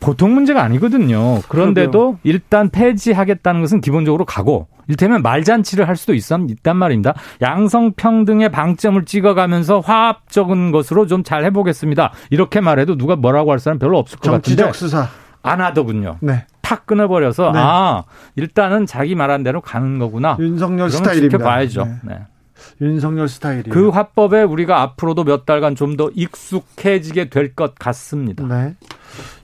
보통 문제가 아니거든요. 그런데도 일단 폐지하겠다는 것은 기본적으로 가고 이를테면 말잔치를 할 수도 있단 말입니다. 양성평등의 방점을 찍어가면서 화합적인 것으로 좀 잘 해보겠습니다. 이렇게 말해도 누가 뭐라고 할 사람 별로 없을 것 같은데. 정치적 수사. 안 하더군요. 네. 탁 끊어버려서 네. 아 일단은 자기 말한 대로 가는 거구나. 윤석열 스타일입니다. 지켜봐야죠. 네. 네. 윤석열 스타일이에요. 그 화법에 우리가 앞으로도 몇 달간 좀 더 익숙해지게 될 것 같습니다. 네.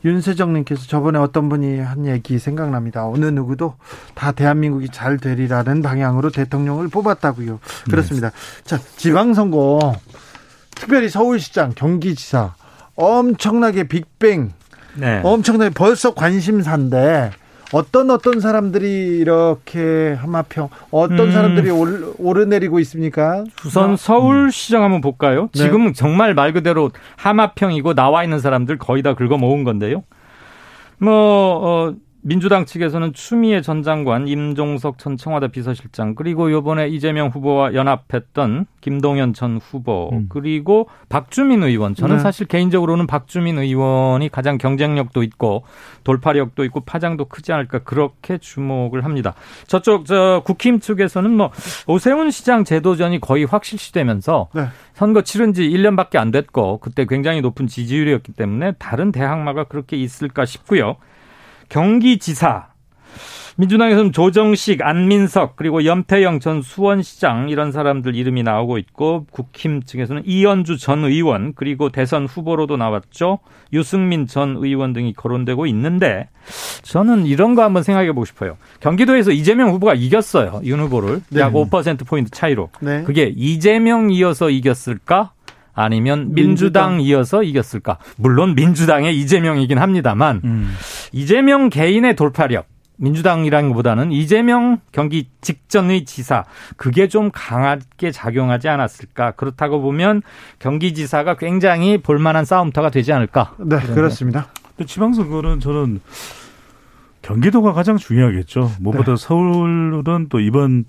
윤세정님께서 저번에 어떤 분이 한 얘기 생각납니다. 어느 누구도 다 대한민국이 잘 되리라는 방향으로 대통령을 뽑았다고요. 그렇습니다. 네. 자, 지방선거 특별히 서울시장, 경기지사 엄청나게 빅뱅, 네. 엄청나게 벌써 관심사인데 어떤 어떤 사람들이 이렇게 하마평 어떤 음. 사람들이 오르내리고 있습니까? 우선 서울시장 한번 볼까요? 네. 지금 정말 말 그대로 하마평이고 나와 있는 사람들 거의 다 긁어모은 건데요. 뭐 어, 민주당 측에서는 추미애 전 장관, 임종석 전 청와대 비서실장, 그리고 이번에 이재명 후보와 연합했던 김동연 전 후보, 음. 그리고 박주민 의원. 저는 네. 사실 개인적으로는 박주민 의원이 가장 경쟁력도 있고 돌파력도 있고 파장도 크지 않을까 그렇게 주목을 합니다. 저쪽 저 국힘 측에서는 뭐 오세훈 시장 재도전이 거의 확실시되면서 네. 선거 치른 지 일 년밖에 안 됐고 그때 굉장히 높은 지지율이었기 때문에 다른 대항마가 그렇게 있을까 싶고요. 경기지사, 민주당에서는 조정식, 안민석, 그리고 염태영 전 수원시장 이런 사람들 이름이 나오고 있고 국힘 측에서는 이현주 전 의원 그리고 대선 후보로도 나왔죠. 유승민 전 의원 등이 거론되고 있는데 저는 이런 거 한번 생각해 보고 싶어요. 경기도에서 이재명 후보가 이겼어요. 윤 후보를. 네. 약 오 퍼센트 포인트 차이로. 네. 그게 이재명이어서 이겼을까? 아니면 민주당. 민주당이어서 이겼을까? 물론 민주당의 이재명이긴 합니다만 음. 이재명 개인의 돌파력, 민주당이라는 것보다는 이재명 경기 직전의 지사, 그게 좀 강하게 작용하지 않았을까? 그렇다고 보면 경기지사가 굉장히 볼만한 싸움터가 되지 않을까? 네, 그렇습니다. 근데 지방선거는 저는 경기도가 가장 중요하겠죠. 무엇보다 네. 서울은 또 이번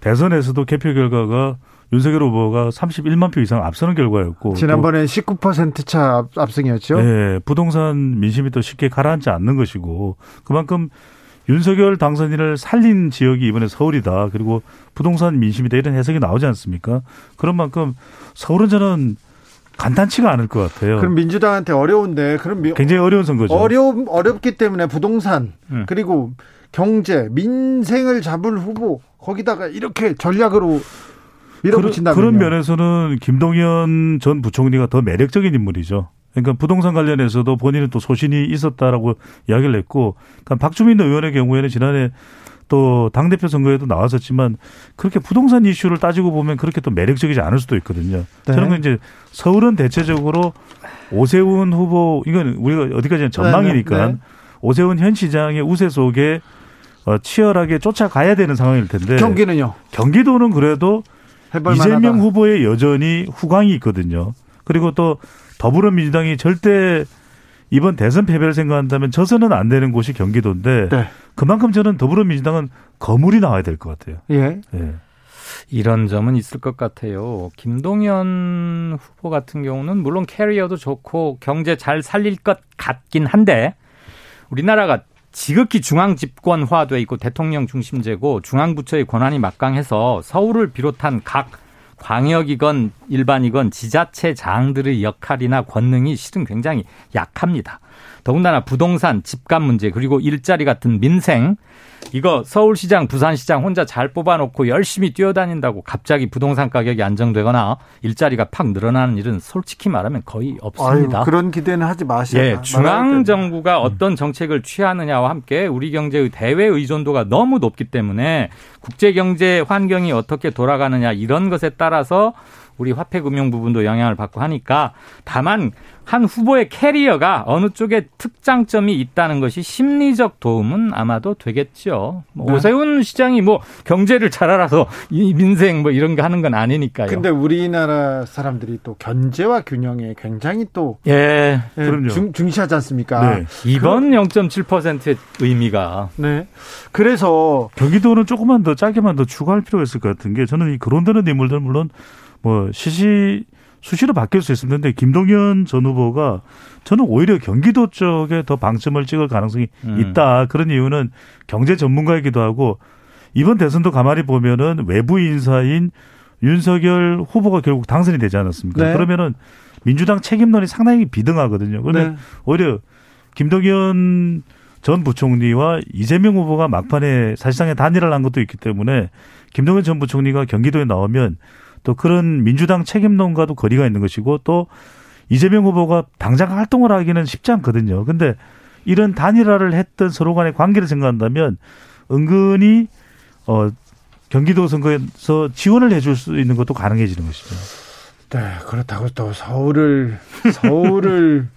대선에서도 개표 결과가 윤석열 후보가 삼십일만 표 이상 앞서는 결과였고 지난번에 십구 퍼센트 차 앞승이었죠. 네, 부동산 민심이 또 쉽게 가라앉지 않는 것이고 그만큼 윤석열 당선인을 살린 지역이 이번에 서울이다. 그리고 부동산 민심이다 이런 해석이 나오지 않습니까? 그런 만큼 서울은 저는 간단치가 않을 것 같아요. 그럼 민주당한테 어려운데 그럼 미... 굉장히 어려운 선거죠. 어려 어렵기 때문에 부동산 음. 그리고 경제 민생을 잡을 후보 거기다가 이렇게 전략으로. 밀어붙인다면요. 그런 면에서는 김동연 전 부총리가 더 매력적인 인물이죠. 그러니까 부동산 관련해서도 본인은 또 소신이 있었다라고 이야기를 했고, 그러니까 박주민 의원의 경우에는 지난해 또 당대표 선거에도 나왔었지만 그렇게 부동산 이슈를 따지고 보면 그렇게 또 매력적이지 않을 수도 있거든요. 네. 저는 이제 서울은 대체적으로 오세훈 후보, 이건 우리가 어디까지나 전망이니까 네, 네, 네. 오세훈 현 시장의 우세 속에 치열하게 쫓아가야 되는 상황일 텐데. 경기는요? 경기도는 그래도 이재명 하다. 후보에 여전히 후광이 있거든요. 그리고 또 더불어민주당이 절대 이번 대선 패배를 생각한다면 져서는 안 되는 곳이 경기도인데 네. 그만큼 저는 더불어민주당은 거물이 나와야 될 것 같아요. 예. 예. 이런 점은 있을 것 같아요. 김동연 후보 같은 경우는 물론 캐리어도 좋고 경제 잘 살릴 것 같긴 한데 우리나라가 지극히 중앙집권화돼 있고 대통령 중심제고 중앙부처의 권한이 막강해서 서울을 비롯한 각 광역이건 일반이건 지자체장들의 역할이나 권능이 실은 굉장히 약합니다. 더군다나 부동산, 집값 문제 그리고 일자리 같은 민생 이거 서울시장, 부산시장 혼자 잘 뽑아놓고 열심히 뛰어다닌다고 갑자기 부동산 가격이 안정되거나 일자리가 팍 늘어나는 일은 솔직히 말하면 거의 없습니다. 아유, 그런 기대는 하지 마시라. 예, 중앙정부가 어떤 정책을 취하느냐와 함께 우리 경제의 대외 의존도가 너무 높기 때문에 국제경제 환경이 어떻게 돌아가느냐 이런 것에 따라서 우리 화폐금융 부분도 영향을 받고 하니까 다만 한 후보의 캐리어가 어느 쪽에 특장점이 있다는 것이 심리적 도움은 아마도 되겠죠. 네. 오세훈 시장이 뭐 경제를 잘 알아서 이 민생 뭐 이런 거 하는 건 아니니까요. 근데 우리나라 사람들이 또 견제와 균형에 굉장히 또 예, 그럼요. 중, 중시하지 않습니까? 네. 이번 영 점 칠 퍼센트의 의미가. 네. 그래서 경기도는 조금만 더 짜게만 더 추가할 필요가 있을 것 같은 게 저는 이 거론되는 인물들 물론 뭐 시시 수시로 바뀔 수 있었는데 김동연 전 후보가 저는 오히려 경기도 쪽에 더 방점을 찍을 가능성이 음. 있다. 그런 이유는 경제 전문가이기도 하고 이번 대선도 가만히 보면은 외부 인사인 윤석열 후보가 결국 당선이 되지 않았습니까? 네. 그러면은 민주당 책임론이 상당히 비등하거든요. 그런데 네. 오히려 김덕연 전 부총리와 이재명 후보가 막판에 사실상의 단일화를 한 것도 있기 때문에 김동연 전 부총리가 경기도에 나오면 또 그런 민주당 책임론과도 거리가 있는 것이고 또 이재명 후보가 당장 활동을 하기는 쉽지 않거든요. 그런데 이런 단일화를 했던 서로 간의 관계를 생각한다면 은근히 어, 경기도 선거에서 지원을 해줄 수 있는 것도 가능해지는 것이죠. 네, 그렇다고 또 서울을 서울을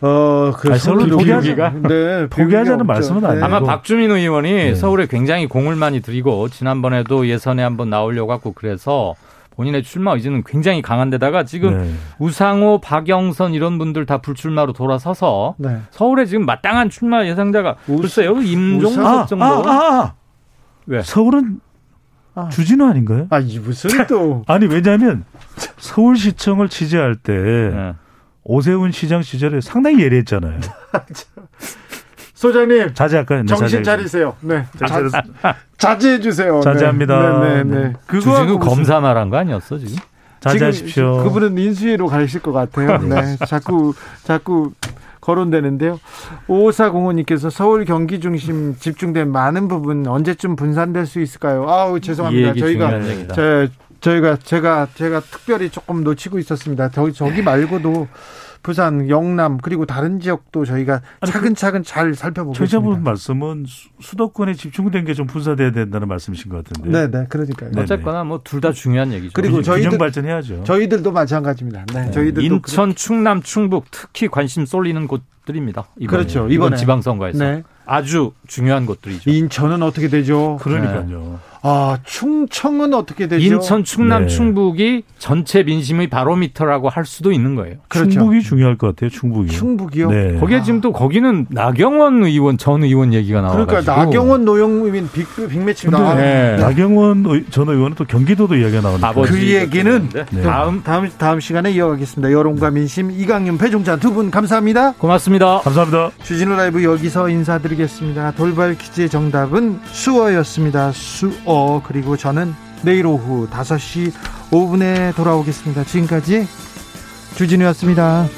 어, 그 서울 포기하기가 네, 포기하자는 말씀은 아니고 아마 박주민 의원이 네. 서울에 굉장히 공을 많이 들이고 지난번에도 예선에 한번 나오려고 하고 그래서 본인의 출마 의지는 굉장히 강한데다가 지금 네. 우상호, 박영선 이런 분들 다 불출마로 돌아서서 네. 서울에 지금 마땅한 출마 예상자가 글쎄요 임종석 정도. 아, 아, 아. 왜? 서울은 아. 주진우 아닌가요? 아, 무슨 또 아니 왜냐하면 서울시청을 취재할 때. 네. 오세훈 시장 시절에 상당히 예리했잖아요. 소장님. 자제할까요? 네, 정신 자제할까요? 차리세요. 네. 자, 자제해 주세요. 자제합니다. 네, 네, 네. 주진우 검사 말한 거 아니었어, 지금? 자제하십시오. 지금 그분은 인수위로 가실 것 같아요. 네. 자꾸, 자꾸 거론되는데요. 오사공원님께서 서울 경기 중심 집중된 많은 부분 언제쯤 분산될 수 있을까요? 아우, 죄송합니다. 저희가. 제, 저희가 제가 제가 특별히 조금 놓치고 있었습니다. 저기 저기 말고도 부산, 영남 그리고 다른 지역도 저희가 차근차근 잘 살펴보겠습니다. 최저분 말씀은 수도권에 집중된 게 좀 분산돼야 된다는 말씀이신 것 같은데요. 네, 네, 그러니까요. 네네. 어쨌거나 뭐 둘 다 중요한 얘기죠. 그리고 저희들 발전해야죠. 저희들도 마찬가지입니다. 네, 네. 저희들도 인천, 충남, 충북 특히 관심 쏠리는 곳들입니다. 이번에. 그렇죠. 이번 이번에. 지방선거에서 네. 아주 중요한 곳들이죠. 인천은 어떻게 되죠? 그러니까요. 네. 아, 충청은 어떻게 되죠? 인천, 충남, 네. 충북이 전체 민심의 바로미터라고 할 수도 있는 거예요. 그렇죠. 충북이 중요할 것 같아요. 충북이. 충북이요? 네. 거기에 지금 또 거기는 나경원 의원 전 의원 얘기가 나와가지고. 그러니까 나경원 노영민 빅 빅매치 나와. 네. 나경원 전 의원은 또 경기도도 이야기가 나온다. 그 얘기는 네. 다음 다음 다음 시간에 이어가겠습니다. 여론과 민심 이강윤, 배종찬 두 분 감사합니다. 고맙습니다. 감사합니다. 주진우 라이브 여기서 인사드리겠습니다. 돌발 퀴즈의 정답은 수어였습니다. 수어. 어, 그리고 저는 내일 오후 다섯 시 오 분에 돌아오겠습니다. 지금까지 주진우였습니다.